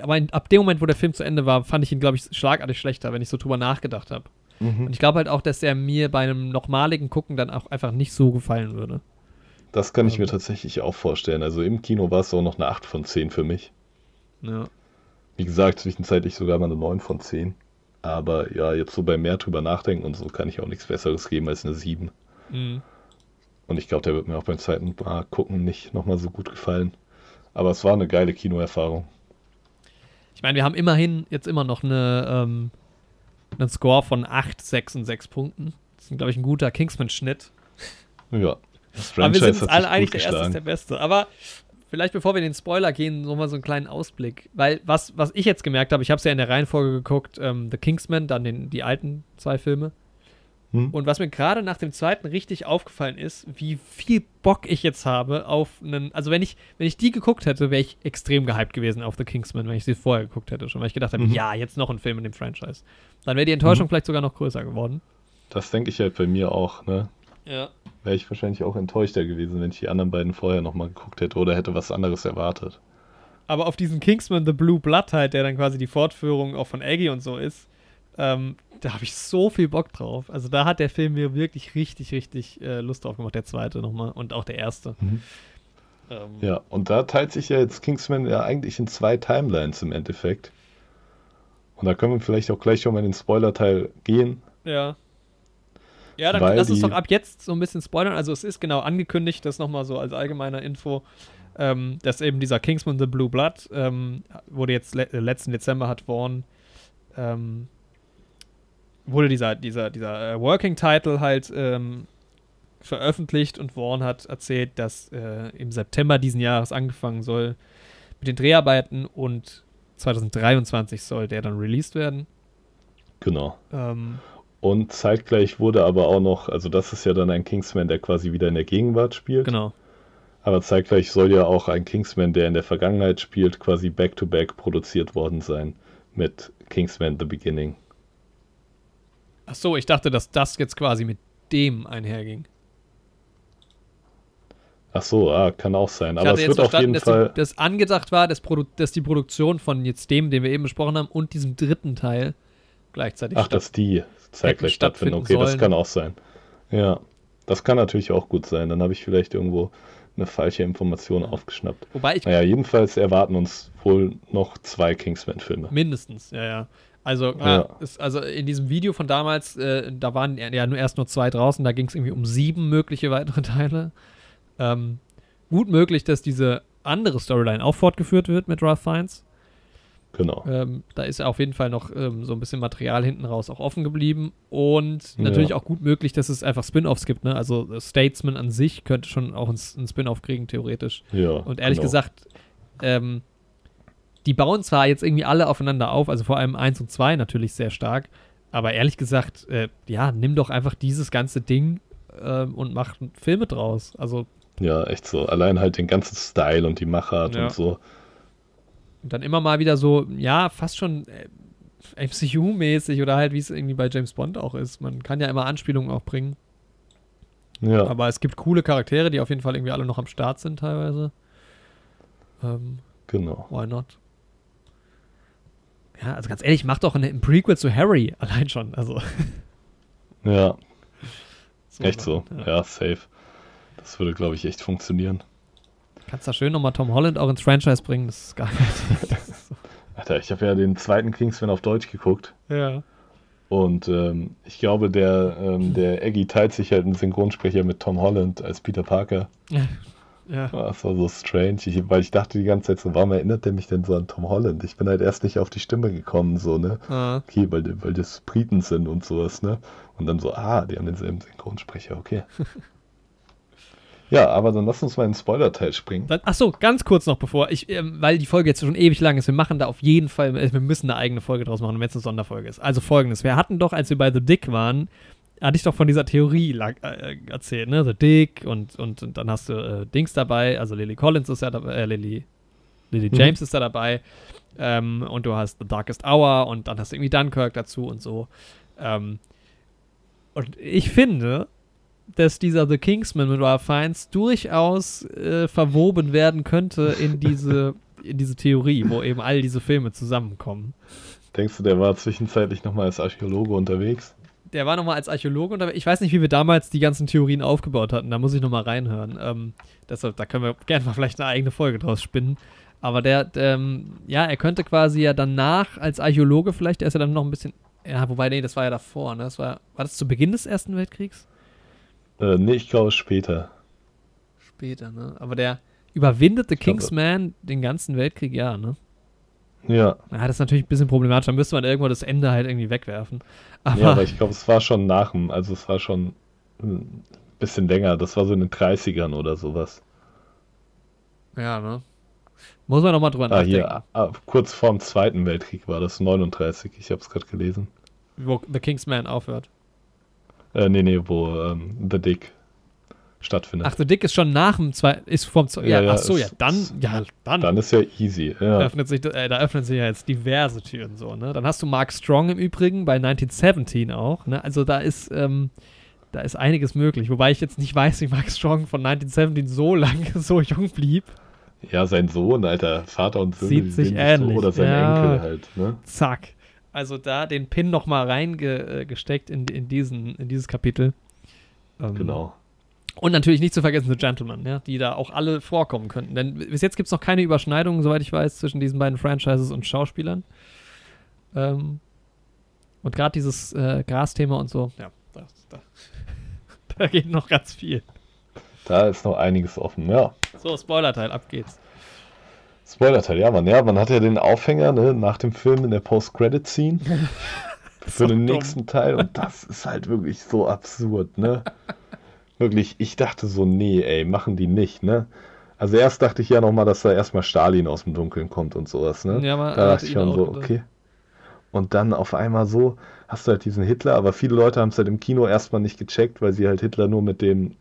Aber ab dem Moment, wo der Film zu Ende war, fand ich ihn, glaube ich, schlagartig schlechter, wenn ich so drüber nachgedacht habe. Mhm. Und ich glaube halt auch, dass er mir bei einem nochmaligen Gucken dann auch einfach nicht so gefallen würde. Das kann ich mir tatsächlich auch vorstellen. Also im Kino war es auch noch eine 8 von 10 für mich. Ja. Wie gesagt, zwischenzeitlich sogar mal eine 9 von 10. Aber ja, jetzt so bei mehr drüber nachdenken und so kann ich auch nichts Besseres geben als eine 7. Mhm. Und ich glaube, der wird mir auch beim zweiten Mal gucken nicht nochmal so gut gefallen. Aber es war eine geile Kinoerfahrung. Ich meine, wir haben immerhin jetzt immer noch einen Score von 8, 6 und 6 Punkten. Das ist, glaube ich, ein guter Kingsman-Schnitt. Ja. Das Franchise aber wir sind uns alle einig, der erste ist der beste. Aber vielleicht bevor wir in den Spoiler gehen, nochmal so einen kleinen Ausblick. Weil was ich jetzt gemerkt habe, ich habe es ja in der Reihenfolge geguckt, The Kingsman, dann die alten 2 Filme. Und was mir gerade nach dem zweiten richtig aufgefallen ist, wie viel Bock ich jetzt habe auf einen, also wenn ich die geguckt hätte, wäre ich extrem gehypt gewesen auf The Kingsman, wenn ich sie vorher geguckt hätte schon, weil ich gedacht habe, ja, jetzt noch ein Film in dem Franchise. Dann wäre die Enttäuschung vielleicht sogar noch größer geworden. Das denke ich halt bei mir auch, ne? Ja. Wäre ich wahrscheinlich auch enttäuschter gewesen, wenn ich die anderen beiden vorher nochmal geguckt hätte oder hätte was anderes erwartet. Aber auf diesen Kingsman The Blue Blood halt, der dann quasi die Fortführung auch von Aggie und so ist, da habe ich so viel Bock drauf. Also da hat der Film mir wirklich richtig, richtig Lust drauf gemacht, der zweite nochmal und auch der erste. Ja, und da teilt sich ja jetzt Kingsman ja eigentlich in 2 Timelines im Endeffekt. Und da können wir vielleicht auch gleich schon mal in den Spoiler-Teil gehen. Ja. Ja, dann lass uns doch ab jetzt so ein bisschen spoilern. Also es ist genau angekündigt, das nochmal so als allgemeiner Info, dass eben dieser Kingsman The Blue Blood wurde jetzt letzten Dezember hat Vaughn wurde dieser Working Title halt veröffentlicht und Vaughn hat erzählt, dass im September diesen Jahres angefangen soll mit den Dreharbeiten und 2023 soll der dann released werden. Genau. Und zeitgleich wurde aber auch noch, also das ist ja dann ein Kingsman, der quasi wieder in der Gegenwart spielt. Genau. Aber zeitgleich soll ja auch ein Kingsman, der in der Vergangenheit spielt, quasi back-to-back produziert worden sein mit Kingsman The Beginning. Ach so, ich dachte, dass das jetzt quasi mit dem einherging. Ach so, kann auch sein. Aber es wird auf jeden Fall... dass angedacht war, dass die Produktion von jetzt dem, den wir eben besprochen haben, und diesem dritten Teil gleichzeitig dass die zeitgleich stattfinden. Okay, sollen. Das kann auch sein. Ja, das kann natürlich auch gut sein. Dann habe ich vielleicht irgendwo eine falsche Information aufgeschnappt. Wobei jedenfalls erwarten uns wohl noch 2 Kingsman-Filme. Mindestens, ja. Also, also in diesem Video von damals, da waren ja erst nur 2 draußen, da ging es irgendwie um 7 mögliche weitere Teile. Gut möglich, dass diese andere Storyline auch fortgeführt wird mit Ralph Fiennes. Genau. Da ist ja auf jeden Fall noch so ein bisschen Material hinten raus auch offen geblieben und natürlich auch gut möglich, dass es einfach Spin-Offs gibt, ne? Also Statesman an sich könnte schon auch einen Spin-Off kriegen, theoretisch. Ja, und ehrlich gesagt, die bauen zwar jetzt irgendwie alle aufeinander auf, also vor allem 1 und 2 natürlich sehr stark, aber ehrlich gesagt, nimm doch einfach dieses ganze Ding und mach Filme draus. Also ja, echt so. Allein halt den ganzen Style und die Machart und so. Und dann immer mal wieder so, fast schon MCU-mäßig oder halt, wie es irgendwie bei James Bond auch ist. Man kann ja immer Anspielungen auch bringen. Ja. Aber es gibt coole Charaktere, die auf jeden Fall irgendwie alle noch am Start sind teilweise. Genau. Why not? Ja, also ganz ehrlich, mach doch ein Prequel zu Harry allein schon. Also. Ja. So, echt so. Ja, safe. Das würde, glaube ich, echt funktionieren. Kannst da schön nochmal Tom Holland auch ins Franchise bringen, das ist gar nicht. Alter, ich habe ja den zweiten Kingsman auf Deutsch geguckt. Ja. Und ich glaube, der Aggie teilt sich halt einen Synchronsprecher mit Tom Holland als Peter Parker. Ja. Das war so strange, weil ich dachte die ganze Zeit so, warum erinnert der mich denn so an Tom Holland? Ich bin halt erst nicht auf die Stimme gekommen, so, ne? Ah. Okay, weil das Briten sind und sowas, ne? Und dann so, die haben denselben Synchronsprecher, okay. Ja, aber dann lass uns mal in den Spoiler-Teil springen. Achso, ganz kurz noch bevor, weil die Folge jetzt schon ewig lang ist, wir machen da auf jeden Fall, wir müssen eine eigene Folge draus machen, wenn es eine Sonderfolge ist. Also Folgendes, wir hatten doch, als wir bei The Dick waren, hatte ich doch von dieser Theorie erzählt, ne? The Dick und dann hast du Dings dabei, also Lily Collins ist ja dabei, Lily James ist da dabei und du hast The Darkest Hour und dann hast du irgendwie Dunkirk dazu und so. Und ich finde, dass dieser The Kingsman mit Ralph Fiennes durchaus verwoben werden könnte in diese Theorie, wo eben all diese Filme zusammenkommen. Denkst du, der war zwischenzeitlich nochmal als Archäologe unterwegs? Der war nochmal als Archäologe unterwegs. Ich weiß nicht, wie wir damals die ganzen Theorien aufgebaut hatten. Da muss ich nochmal reinhören. Deshalb, da können wir gerne mal vielleicht eine eigene Folge draus spinnen. Aber er könnte quasi ja danach als Archäologe vielleicht, er ist ja dann noch ein bisschen, das war ja davor, ne? War das zu Beginn des Ersten Weltkriegs? Nee, ich glaube später. Später, ne? Aber der überwindete Kingsman den ganzen Weltkrieg, ja, ne? Ja. Das ist natürlich ein bisschen problematisch. Dann müsste man irgendwo das Ende halt irgendwie wegwerfen. Aber ich glaube, es war schon es war schon ein bisschen länger. Das war so in den 30ern oder sowas. Ja, ne? Muss man nochmal drüber nachdenken. Hier, kurz vorm Zweiten Weltkrieg war das, 39, ich hab's gerade gelesen. Wo The Kingsman aufhört. Wo The Dick stattfindet. Ach, The Dick ist schon nach dem Zweiten, ist vorm Zweiten. Dann. Dann ist ja easy, ja. Da öffnen sich ja jetzt diverse Türen so, ne? Dann hast du Mark Strong im Übrigen bei 1917 auch, ne? Also da ist einiges möglich, wobei ich jetzt nicht weiß, wie Mark Strong von 1917 so lange so jung blieb. Ja, sein Sohn, Alter, Vater und Sohn. Sieht sich ähnlich. So, oder sein Enkel halt, ne? Zack. Also da den Pin nochmal reingesteckt in dieses Kapitel. Genau. Und natürlich nicht zu vergessen The Gentleman, ja, die da auch alle vorkommen könnten. Denn bis jetzt gibt es noch keine Überschneidungen, soweit ich weiß, zwischen diesen beiden Franchises und Schauspielern. Und gerade dieses Gras-Thema und so, ja, da geht noch ganz viel. Da ist noch einiges offen, ja. So, Spoilerteil, ab geht's. Spoilerteil, man hat ja den Aufhänger, ne, nach dem Film in der Post-Credit-Scene für den nächsten Teil, und das ist halt wirklich so absurd, ne? Wirklich, ich dachte so, nee, ey, machen die nicht, ne? Also erst dachte ich ja nochmal, dass da erstmal Stalin aus dem Dunkeln kommt und sowas, ne? Ja, da dachte ich schon so, okay. Und dann auf einmal so, hast du halt diesen Hitler, aber viele Leute haben es halt im Kino erstmal nicht gecheckt, weil sie halt Hitler nur mit dem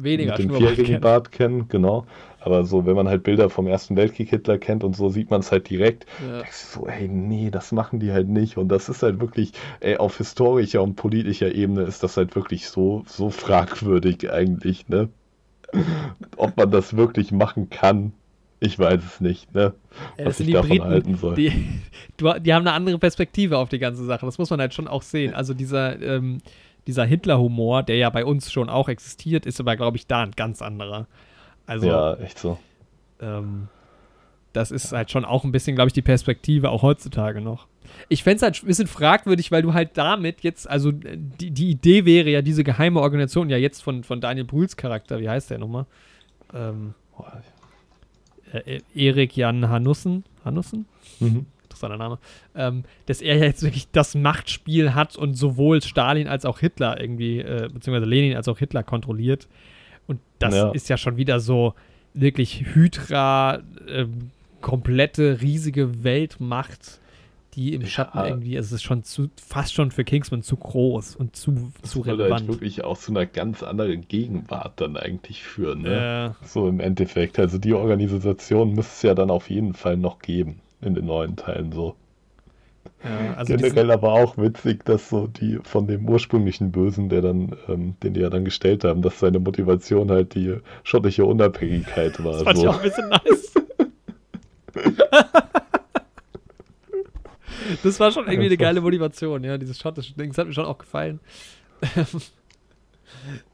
vierjährigen Bart kennen, genau. Aber so, wenn man halt Bilder vom Ersten Weltkrieg Hitler kennt und so, sieht man es halt direkt. Ja. Denkst du so, ey, nee, das machen die halt nicht. Und das ist halt wirklich, ey, auf historischer und politischer Ebene ist das halt wirklich so fragwürdig eigentlich, ne? Ob man das wirklich machen kann. Ich weiß es nicht, ne? Was ich davon halten soll. Die haben eine andere Perspektive auf die ganze Sache. Das muss man halt schon auch sehen. Also dieser Hitler-Humor, der ja bei uns schon auch existiert, ist aber, glaube ich, da ein ganz anderer. Also, ja, echt so. Das ist halt schon auch ein bisschen, glaube ich, die Perspektive auch heutzutage noch. Ich fände es halt ein bisschen fragwürdig, weil du halt damit jetzt, also die Idee wäre ja, diese geheime Organisation, ja jetzt von Daniel Brühls Charakter, wie heißt der nochmal? Erik Jan Hanussen? Mhm. Interessanter Name. Dass er ja jetzt wirklich das Machtspiel hat und sowohl Stalin als auch Hitler irgendwie, beziehungsweise Lenin als auch Hitler kontrolliert. Und das ist ja schon wieder so wirklich Hydra, komplette, riesige Weltmacht, die im Schatten irgendwie, es ist schon fast schon für Kingsman zu groß und zu relevant. Das würde halt wirklich auch zu einer ganz anderen Gegenwart dann eigentlich führen, ne? So im Endeffekt. Also die Organisation müsste es ja dann auf jeden Fall noch geben, in den neuen Teilen so. Also generell aber auch witzig, dass so die von dem ursprünglichen Bösen, der dann, den die ja dann gestellt haben, dass seine Motivation halt die schottische Unabhängigkeit war. Das fand ich auch ein bisschen nice. Das war schon irgendwie eine geile Motivation, ja, dieses schottische Ding, das hat mir schon auch gefallen. Das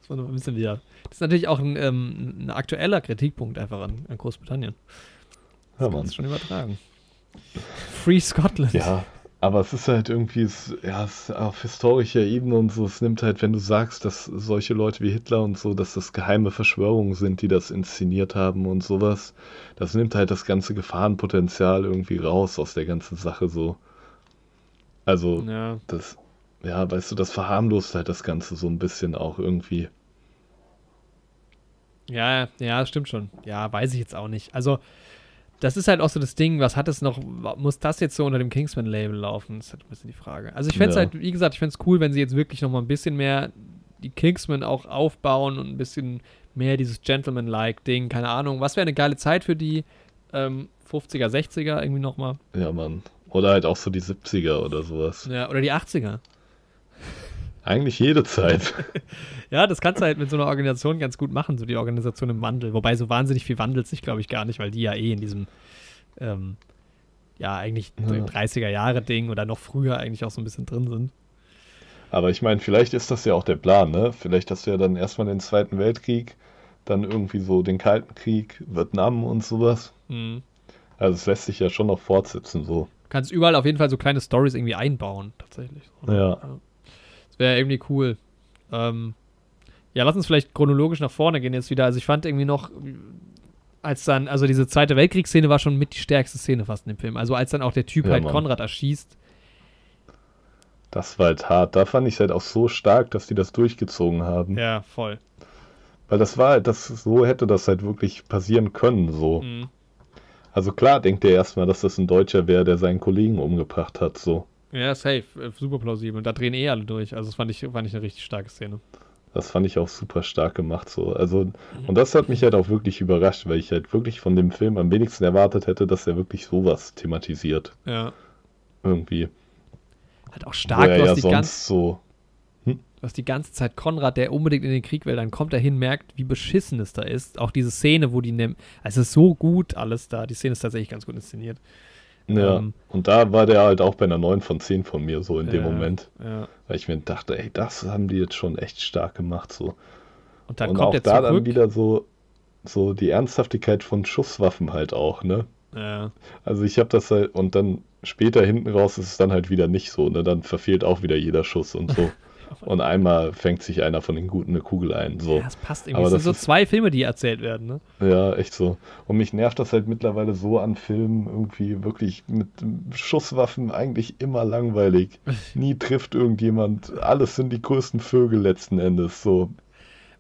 war noch ein bisschen wieder. Das ist natürlich auch ein aktueller Kritikpunkt einfach an Großbritannien. Das kann man schon übertragen. Free Scotland. Ja, aber es ist halt irgendwie, es ist auf historischer Ebene und so, es nimmt halt, wenn du sagst, dass solche Leute wie Hitler und so, dass das geheime Verschwörungen sind, die das inszeniert haben und sowas, das nimmt halt das ganze Gefahrenpotenzial irgendwie raus aus der ganzen Sache so. Also, weißt du, das verharmlost halt das Ganze so ein bisschen auch irgendwie. Ja, stimmt schon. Ja, weiß ich jetzt auch nicht. Also, das ist halt auch so das Ding, was hat es noch, muss das jetzt so unter dem Kingsman-Label laufen? Das ist halt ein bisschen die Frage. Also ich fände es halt, wie gesagt, cool, wenn sie jetzt wirklich nochmal ein bisschen mehr die Kingsman auch aufbauen und ein bisschen mehr dieses Gentleman-like-Ding, keine Ahnung. Was wäre eine geile Zeit für die 50er, 60er irgendwie nochmal? Ja, Mann. Oder halt auch so die 70er oder sowas. Ja, oder die 80er. Eigentlich jede Zeit. Ja, das kannst du halt mit so einer Organisation ganz gut machen, so die Organisation im Wandel. Wobei so wahnsinnig viel wandelt sich, glaube ich, gar nicht, weil die ja eh in diesem, eigentlich 30er-Jahre-Ding oder noch früher eigentlich auch so ein bisschen drin sind. Aber ich meine, vielleicht ist das ja auch der Plan, ne? Vielleicht hast du ja dann erstmal den Zweiten Weltkrieg, dann irgendwie so den Kalten Krieg, Vietnam und sowas. Mhm. Also es lässt sich ja schon noch fortsetzen, so. Du kannst überall auf jeden Fall so kleine Storys irgendwie einbauen, tatsächlich. Oder? Ja. Wäre irgendwie cool. Lass uns vielleicht chronologisch nach vorne gehen jetzt wieder. Also ich fand irgendwie noch, als dann, also diese Zweite Weltkriegsszene war schon mit die stärkste Szene fast in dem Film. Also als dann auch der Typ Konrad erschießt. Das war halt hart. Da fand ich es halt auch so stark, dass die das durchgezogen haben. Ja, voll. Weil so hätte das halt wirklich passieren können, so. Mhm. Also klar denkt er erstmal, dass das ein Deutscher wäre, der seinen Kollegen umgebracht hat, so. Ja, safe, super plausibel. Da drehen alle durch. Also das fand ich eine richtig starke Szene. Das fand ich auch super stark gemacht, so. Also, und das hat mich halt auch wirklich überrascht, weil ich halt wirklich von dem Film am wenigsten erwartet hätte, dass er wirklich sowas thematisiert. Ja. Irgendwie. Halt auch stark, dass ja die ganze... So was die ganze Zeit Konrad, der unbedingt in den Krieg will, dann kommt er hin, merkt, wie beschissen es da ist. Auch diese Szene, wo die nehmen, also es ist so gut alles da. Die Szene ist tatsächlich ganz gut inszeniert. Ja, und da war der halt auch bei einer 9 von 10 von mir so in dem Moment. Ja. Weil ich mir dachte, ey, das haben die jetzt schon echt stark gemacht so. Und dann und kommt auch er da zurück. Dann wieder so die Ernsthaftigkeit von Schusswaffen halt auch, ne? Ja. Also ich habe das halt, und dann später hinten raus ist es dann halt wieder nicht so, ne? Dann verfehlt auch wieder jeder Schuss und so. Und einmal fängt sich einer von den Guten eine Kugel ein. So. Ja, das passt irgendwie. Aber das sind so zwei Filme, die erzählt werden, ne? Ja, echt so. Und mich nervt das halt mittlerweile so an Filmen, irgendwie wirklich mit Schusswaffen eigentlich immer langweilig. Nie trifft irgendjemand. Alles sind die größten Vögel letzten Endes, so.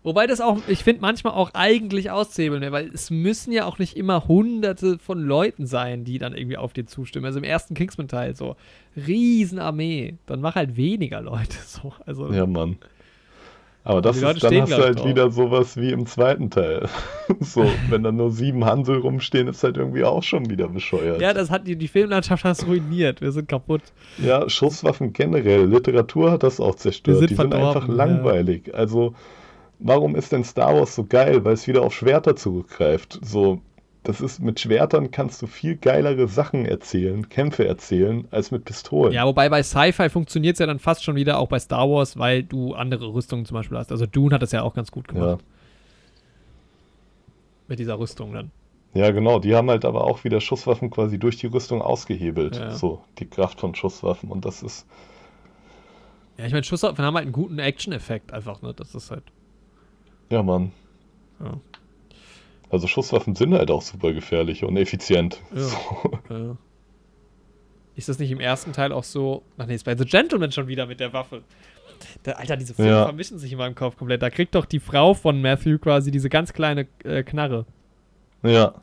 Wobei das auch, ich finde, manchmal auch eigentlich aushebeln wäre, weil es müssen ja auch nicht immer hunderte von Leuten sein, die dann irgendwie auf dir zustimmen. Also im ersten Kingsman-Teil so, Riesenarmee, dann mach halt weniger Leute so. Also, ja, Mann. Aber das ist, dann hast du halt wieder sowas wie im zweiten Teil. So, wenn dann nur 7 Hansel rumstehen, ist halt irgendwie auch schon wieder bescheuert. Ja, das hat die Filmlandschaft hat es ruiniert. Wir sind kaputt. Ja, Schusswaffen generell, Literatur hat das auch zerstört. Die sind einfach langweilig. Ja. Also, warum ist denn Star Wars so geil? Weil es wieder auf Schwerter zurückgreift. So, das ist, mit Schwertern kannst du viel geilere Sachen erzählen, Kämpfe erzählen, als mit Pistolen. Ja, wobei bei Sci-Fi funktioniert es ja dann fast schon wieder, auch bei Star Wars, weil du andere Rüstungen zum Beispiel hast. Also Dune hat das ja auch ganz gut gemacht. Ja. Mit dieser Rüstung dann. Ja, genau. Die haben halt aber auch wieder Schusswaffen quasi durch die Rüstung ausgehebelt. Ja. So, die Kraft von Schusswaffen. Und das ist... Ja, ich meine, Schusswaffen haben halt einen guten Action-Effekt einfach, ne? Das ist halt... Ja, Mann. Ja. Also Schusswaffen sind halt auch super gefährlich und effizient. Ja. So. Ja. Ist das nicht im ersten Teil auch so? Ach nee, ist bei The Gentleman schon wieder mit der Waffe. Alter, diese Filme vermischen sich in meinem Kopf komplett. Da kriegt doch die Frau von Matthew quasi diese ganz kleine Knarre. Ja.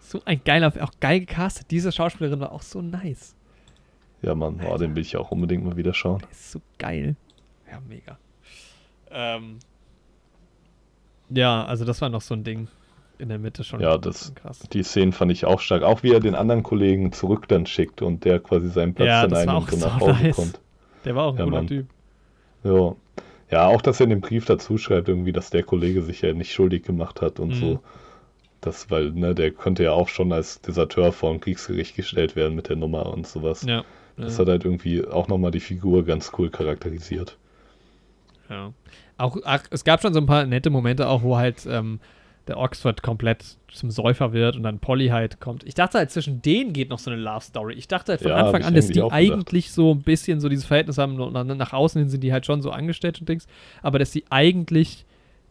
So ein geiler, auch geil gecastet. Diese Schauspielerin war auch so nice. Ja, Mann, den will ich auch unbedingt mal wieder schauen. Der ist so geil. Ja, mega. Ja, also das war noch so ein Ding in der Mitte schon. Ja, das, krass. Die Szenen fand ich auch stark. Auch wie er den anderen Kollegen zurück dann schickt und der quasi seinen Platz dann einnimmt und nach Hause kommt. Der war auch ein guter Typ. Ja. Ja, auch, dass er in dem Brief dazu schreibt, irgendwie, dass der Kollege sich ja nicht schuldig gemacht hat und so. Das, weil, ne, der könnte ja auch schon als Deserteur vor ein Kriegsgericht gestellt werden mit der Nummer und sowas. Ja. Das hat halt irgendwie auch nochmal die Figur ganz cool charakterisiert. Ja. Auch, es gab schon so ein paar nette Momente auch, wo halt der Oxford komplett zum Säufer wird und dann Polly halt kommt. Ich dachte halt, zwischen denen geht noch so eine Love-Story. Ich dachte halt von Anfang an, dass die eigentlich so ein bisschen so dieses Verhältnis haben und nach außen hin sind die halt schon so angestellt und Dings, aber dass die eigentlich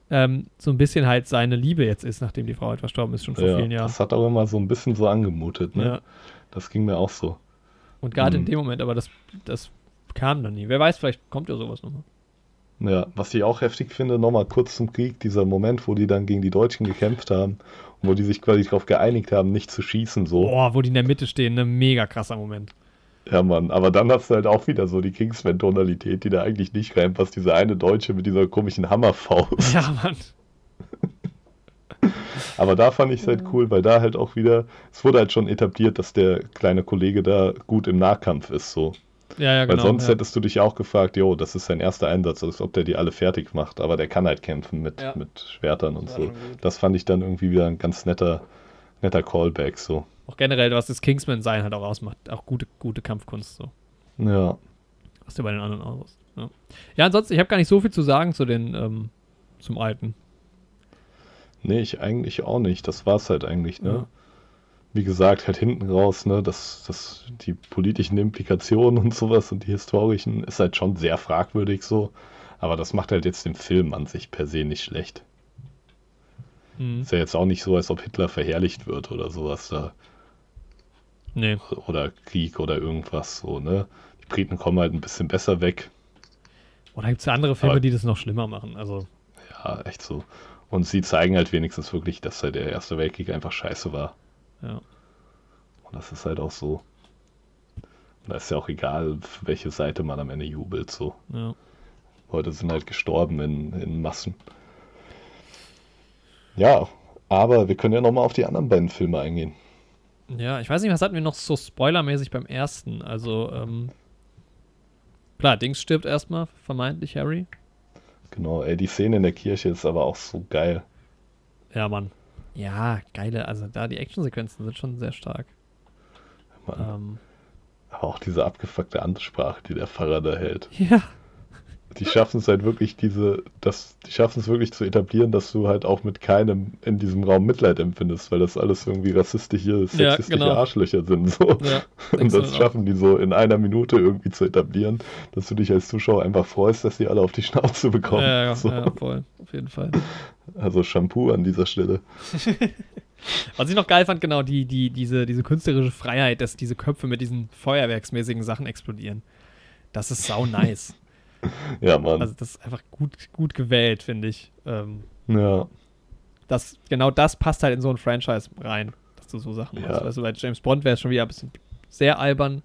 so ein bisschen halt seine Liebe jetzt ist, nachdem die Frau halt verstorben ist, schon vor vielen Jahren. Das hat aber immer so ein bisschen so angemutet, ne? Ja. Das ging mir auch so. Und gerade in dem Moment, aber das kam dann nie. Wer weiß, vielleicht kommt ja sowas nochmal. Ja, was ich auch heftig finde, nochmal kurz zum Krieg, dieser Moment, wo die dann gegen die Deutschen gekämpft haben und wo die sich quasi darauf geeinigt haben, nicht zu schießen, so. Boah, wo die in der Mitte stehen, ne, mega krasser Moment. Ja, Mann, aber dann hast du halt auch wieder so die Kingsman-Tonalität, die da eigentlich nicht reinpasst, diese eine Deutsche mit dieser komischen Hammerfaust. Ja, Mann. Aber da fand ich es halt cool, weil da halt auch wieder, es wurde halt schon etabliert, dass der kleine Kollege da gut im Nahkampf ist, so. Ja, genau, weil sonst hättest du dich auch gefragt, jo, das ist sein erster Einsatz, als ob der die alle fertig macht, aber der kann halt kämpfen mit Schwertern und so. Das fand ich dann irgendwie wieder ein ganz netter Callback so. Auch generell, was das Kingsman-Sein halt auch ausmacht, auch gute Kampfkunst so. Ja. Was du bei den anderen auch hast. Ja, ansonsten, ich habe gar nicht so viel zu sagen zu den, zum Alten. Nee, ich eigentlich auch nicht, das war's halt eigentlich, ne? Ja. Wie gesagt, halt hinten raus, ne, dass die politischen Implikationen und sowas und die historischen ist halt schon sehr fragwürdig so, aber das macht halt jetzt den Film an sich per se nicht schlecht. Ist ja jetzt auch nicht so, als ob Hitler verherrlicht wird oder sowas da. Nee. Oder Krieg oder irgendwas so, ne. Die Briten kommen halt ein bisschen besser weg. Oder gibt es ja andere Filme, die das noch schlimmer machen, also. Ja, echt so. Und sie zeigen halt wenigstens wirklich, dass halt der Erste Weltkrieg einfach scheiße war. Ja. Und das ist halt auch so. Und da ist ja auch egal, welche Seite man am Ende jubelt, so. Ja. Leute sind halt gestorben in Massen. Ja, aber wir können ja nochmal auf die anderen beiden Filme eingehen. Ja, ich weiß nicht, was hatten wir noch so spoilermäßig beim ersten? Also, klar, Dings stirbt erstmal, vermeintlich Harry. Genau, ey, die Szene in der Kirche ist aber auch so geil. Ja, Mann. Ja, geile, also da die Actionsequenzen sind schon sehr stark. Mann. Aber auch diese abgefuckte Ansprache, die der Pfarrer da hält. Ja. Die schaffen es halt wirklich, die schaffen es wirklich zu etablieren, dass du halt auch mit keinem in diesem Raum Mitleid empfindest, weil das alles irgendwie rassistische, sexistische Arschlöcher sind. So. Ja, und das schaffen die so in einer Minute irgendwie zu etablieren, dass du dich als Zuschauer einfach freust, dass die alle auf die Schnauze bekommen. Ja, so. Ja, voll, auf jeden Fall. Also Shampoo an dieser Stelle. Was ich noch geil fand, genau, diese künstlerische Freiheit, dass diese Köpfe mit diesen feuerwerksmäßigen Sachen explodieren. Das ist sau nice. Ja, Mann. Also das ist einfach gut gewählt, finde ich. Ja. Genau das passt halt in so ein Franchise rein, dass du so Sachen machst. Weißt du, bei James Bond wäre es schon wieder ein bisschen sehr albern.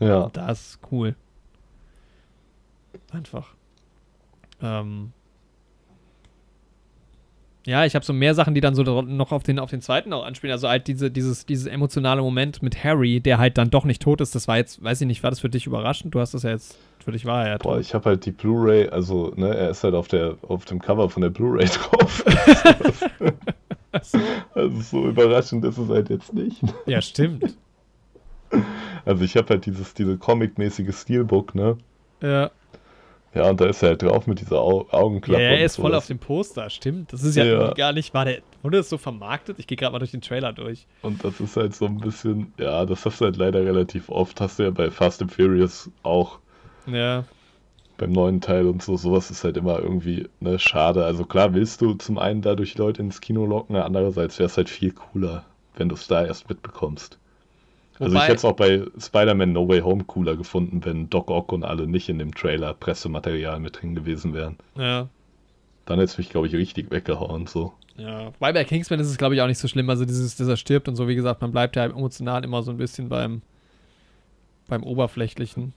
Ja. Und das ist cool. Einfach. Ja, ich habe so mehr Sachen, die dann so noch auf den zweiten auch anspielen. Also halt dieses emotionale Moment mit Harry, der halt dann doch nicht tot ist. Das war jetzt, weiß ich nicht, war das für dich überraschend? Du hast das ja jetzt, für dich war er ja tot. Boah, ich habe halt die Blu-Ray, also, ne, er ist halt auf dem Cover von der Blu-Ray drauf. Also so überraschend ist es halt jetzt nicht. Ja, stimmt. Also ich habe halt diese comic-mäßige Steelbook, ne? Ja. Ja, und da ist er halt drauf mit dieser Augenklappe. Ja, er ist voll auf dem Poster, stimmt. Das ist ja gar nicht, wurde das so vermarktet? Ich gehe gerade mal durch den Trailer durch. Und das ist halt so ein bisschen, ja, das hast du halt leider relativ oft, hast du ja bei Fast and Furious auch. Ja. Beim neuen Teil und so, sowas ist halt immer irgendwie, ne, schade. Also klar willst du zum einen dadurch Leute ins Kino locken, andererseits wäre es halt viel cooler, wenn du es da erst mitbekommst. Also ich hätte es auch bei Spider-Man No Way Home cooler gefunden, wenn Doc Ock und alle nicht in dem Trailer Pressematerial mit drin gewesen wären. Ja. Dann hätte es mich, glaube ich, richtig weggehauen. So. Ja, wobei bei Kingsman ist es, glaube ich, auch nicht so schlimm. Also dass er stirbt und so, wie gesagt, man bleibt ja emotional immer so ein bisschen beim Oberflächlichen.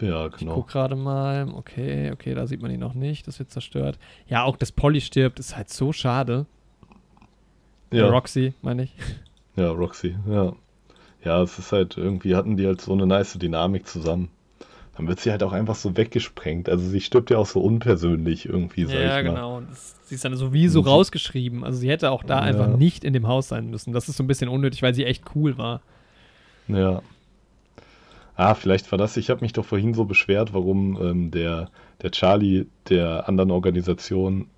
Ja, genau. Ich gucke gerade mal. Okay, da sieht man ihn noch nicht. Das wird zerstört. Ja, auch dass Polly stirbt, ist halt so schade. Ja. Roxy, meine ich. Ja, Roxy, ja. Ja, es ist halt, irgendwie hatten die halt so eine nice Dynamik zusammen. Dann wird sie halt auch einfach so weggesprengt. Also sie stirbt ja auch so unpersönlich irgendwie, sag ich mal. Ja, genau. Sie ist dann sowieso rausgeschrieben. Also sie hätte auch da einfach nicht in dem Haus sein müssen. Das ist so ein bisschen unnötig, weil sie echt cool war. Ja. Ah, vielleicht war das, ich habe mich doch vorhin so beschwert, warum der Charlie der anderen Organisation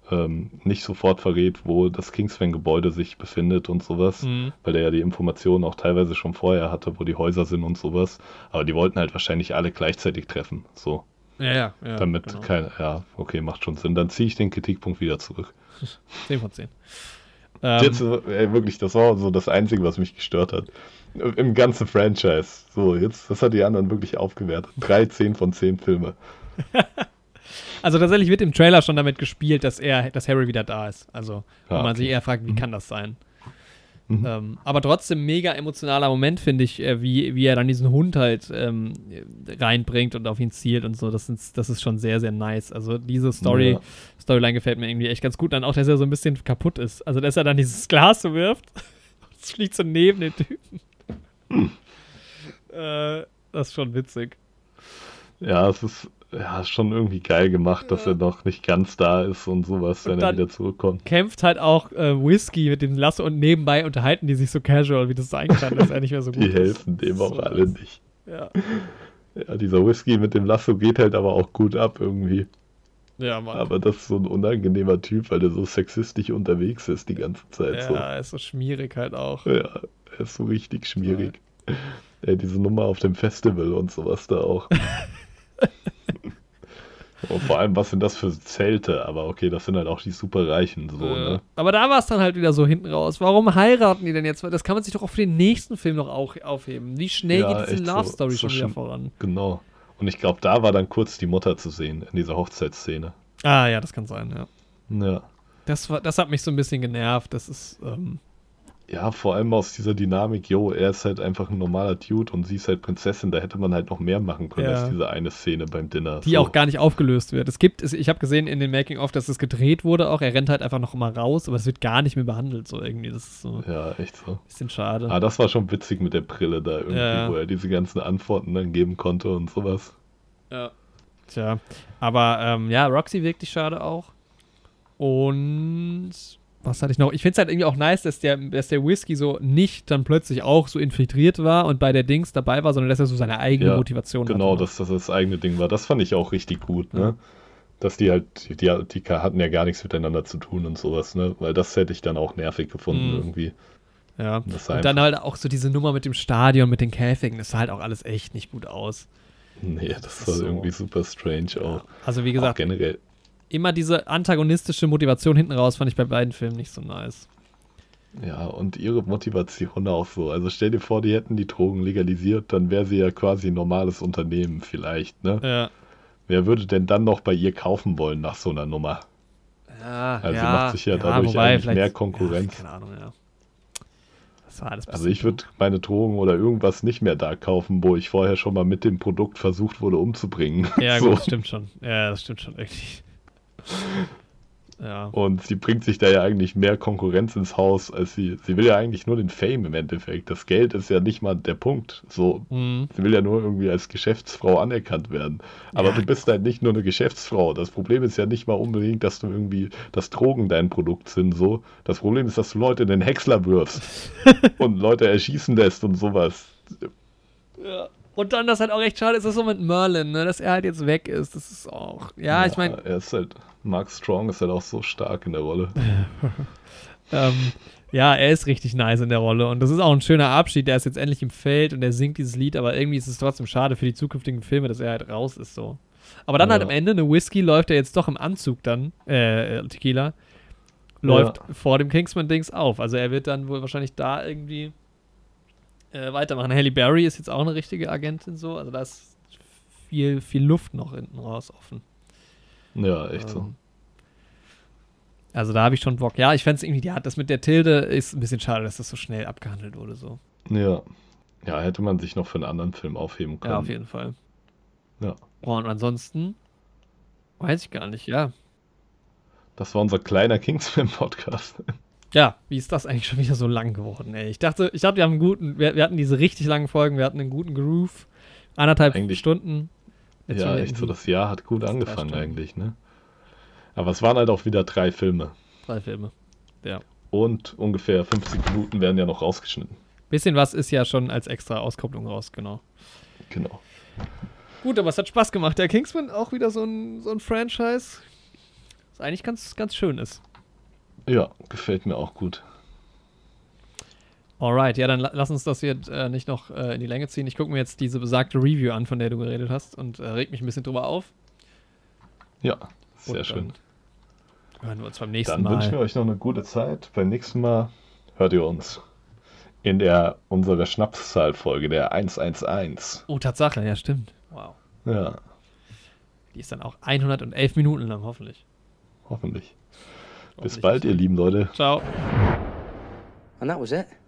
nicht sofort verrät, wo das Kingsman-Gebäude sich befindet und sowas, weil der ja die Informationen auch teilweise schon vorher hatte, wo die Häuser sind und sowas, aber die wollten halt wahrscheinlich alle gleichzeitig treffen, so. Ja. Damit genau. Okay, macht schon Sinn, dann ziehe ich den Kritikpunkt wieder zurück. 10 von 10. Jetzt, ey, wirklich, das war so das Einzige, was mich gestört hat. Im ganzen Franchise. So, jetzt, das hat die anderen wirklich aufgewertet. 3 10 von 10 Filme. Also tatsächlich wird im Trailer schon damit gespielt, dass Harry wieder da ist. Also, wenn man sich eher fragt, wie kann das sein? Aber trotzdem mega emotionaler Moment, finde ich, wie er dann diesen Hund halt reinbringt und auf ihn zielt und so. Das ist schon sehr, sehr nice. Also diese Storyline gefällt mir irgendwie echt ganz gut. Dann auch, dass er so ein bisschen kaputt ist. Also, dass er dann dieses Glas so wirft und es fliegt so neben den Typen. Das ist schon witzig. Ja, es ist schon irgendwie geil gemacht, dass er noch nicht ganz da ist und sowas, wenn er wieder zurückkommt. Kämpft halt auch Whisky mit dem Lasso und nebenbei unterhalten die sich so casual, wie das sein kann, dass er nicht mehr so gut ist. Die helfen dem auch alle nicht. Ja. Ja, dieser Whisky mit dem Lasso geht halt aber auch gut ab irgendwie. Ja, Mann. Aber das ist so ein unangenehmer Typ, weil der so sexistisch unterwegs ist die ganze Zeit. Ja, er ist so schmierig halt auch. Ja, er ist so richtig schmierig. Ja. Ey, diese Nummer auf dem Festival und sowas da auch. Und vor allem, was sind das für Zelte? Aber okay, das sind halt auch die Superreichen. So, ne? Aber da war es dann halt wieder so hinten raus. Warum heiraten die denn jetzt? Das kann man sich doch auch für den nächsten Film noch auch aufheben. Wie schnell geht diese Love-Story so schon wieder voran? Genau. Und ich glaube, da war dann kurz die Mutter zu sehen, in dieser Hochzeitsszene. Ah ja, das kann sein, ja. Ja. Das hat mich so ein bisschen genervt. Das ist. Ja, vor allem aus dieser Dynamik, jo, er ist halt einfach ein normaler Dude und sie ist halt Prinzessin, da hätte man halt noch mehr machen können als diese eine Szene beim Dinner. Die auch gar nicht aufgelöst wird. Ich habe gesehen in den Making-of, dass es gedreht wurde auch, er rennt halt einfach noch immer raus, aber es wird gar nicht mehr behandelt, so irgendwie, das ist so. Ja, echt so. Bisschen schade. Ah, das war schon witzig mit der Brille da irgendwie, wo er diese ganzen Antworten dann geben konnte und sowas. Ja. Tja, aber Roxy wirklich schade auch. Und was hatte ich noch? Ich finde es halt irgendwie auch nice, dass der Whisky so nicht dann plötzlich auch so infiltriert war und bei der Dings dabei war, sondern dass er so seine eigene Motivation hatte. Genau, dass das das eigene Ding war. Das fand ich auch richtig gut, ne? Dass die halt, die hatten ja gar nichts miteinander zu tun und sowas, ne? Weil das hätte ich dann auch nervig gefunden irgendwie. Ja, und dann halt auch so diese Nummer mit dem Stadion, mit den Käfigen, das sah halt auch alles echt nicht gut aus. Nee, das war so irgendwie super strange auch. Also wie gesagt, auch generell immer diese antagonistische Motivation hinten raus fand ich bei beiden Filmen nicht so nice. Ja, und ihre Motivation auch so. Also stell dir vor, die hätten die Drogen legalisiert, dann wäre sie ja quasi ein normales Unternehmen vielleicht, ne? Ja. Wer würde denn dann noch bei ihr kaufen wollen nach so einer Nummer? Ja, also macht sich dadurch eigentlich mehr Konkurrenz. Keine Ahnung, Das war alles also ich würde meine Drogen oder irgendwas nicht mehr da kaufen, wo ich vorher schon mal mit dem Produkt versucht wurde umzubringen. Ja, gut, das stimmt schon. Ja, das stimmt schon wirklich. Ja. Und sie bringt sich da ja eigentlich mehr Konkurrenz ins Haus, als sie will ja eigentlich nur den Fame im Endeffekt. Das Geld ist ja nicht mal der Punkt. So, sie will ja nur irgendwie als Geschäftsfrau anerkannt werden. Aber du bist halt nicht nur eine Geschäftsfrau. Das Problem ist ja nicht mal unbedingt, dass du irgendwie, dass Drogen dein Produkt sind. So, das Problem ist, dass du Leute in den Häcksler wirfst und Leute erschießen lässt und sowas. Ja. Und dann, das halt auch echt schade ist, das so mit Merlin, ne? Dass er halt jetzt weg ist. Das ist auch. Ja, ich meine. Er ist halt. Mark Strong ist halt auch so stark in der Rolle. Er ist richtig nice in der Rolle. Und das ist auch ein schöner Abschied. Der ist jetzt endlich im Feld und er singt dieses Lied. Aber irgendwie ist es trotzdem schade für die zukünftigen Filme, dass er halt raus ist. So. Aber dann halt am Ende eine Whisky läuft er jetzt doch im Anzug dann. Tequila. Läuft vor dem Kingsman-Dings auf. Also er wird dann wohl wahrscheinlich da irgendwie weitermachen. Halle Berry ist jetzt auch eine richtige Agentin so, also da ist viel, viel Luft noch hinten raus offen. Ja, echt so. Also da habe ich schon Bock. Ja, ich fände es irgendwie, das mit der Tilde ist ein bisschen schade, dass das so schnell abgehandelt wurde so. Ja. Ja, hätte man sich noch für einen anderen Film aufheben können. Ja, auf jeden Fall. Ja. Und ansonsten weiß ich gar nicht, Das war unser kleiner Kingsman-Podcast. Ja, wie ist das eigentlich schon wieder so lang geworden, ey? Ich dachte, wir hatten diese richtig langen Folgen, wir hatten einen guten Groove, 1,5 Stunden. Jetzt echt so, das Jahr hat gut angefangen eigentlich, ne? Aber es waren halt auch wieder 3 Filme. 3 Filme, ja. Und ungefähr 50 Minuten werden ja noch rausgeschnitten. Bisschen was ist ja schon als extra Auskopplung raus, genau. Genau. Gut, aber es hat Spaß gemacht. Der Kingsman, auch wieder so ein Franchise, das eigentlich ganz, ganz schön ist. Ja, gefällt mir auch gut. Alright, dann lass uns das hier nicht noch in die Länge ziehen. Ich gucke mir jetzt diese besagte Review an, von der du geredet hast und reg mich ein bisschen drüber auf. Ja, sehr und schön. Hören wir uns beim nächsten Mal. Dann wünschen wir euch noch eine gute Zeit. Beim nächsten Mal hört ihr uns in unserer Schnapszahl-Folge, der 111. Oh, Tatsache, ja stimmt. Wow. Ja. Die ist dann auch 111 Minuten lang, hoffentlich. Hoffentlich. Bis bald, ihr lieben Leute. Ciao. And that was it.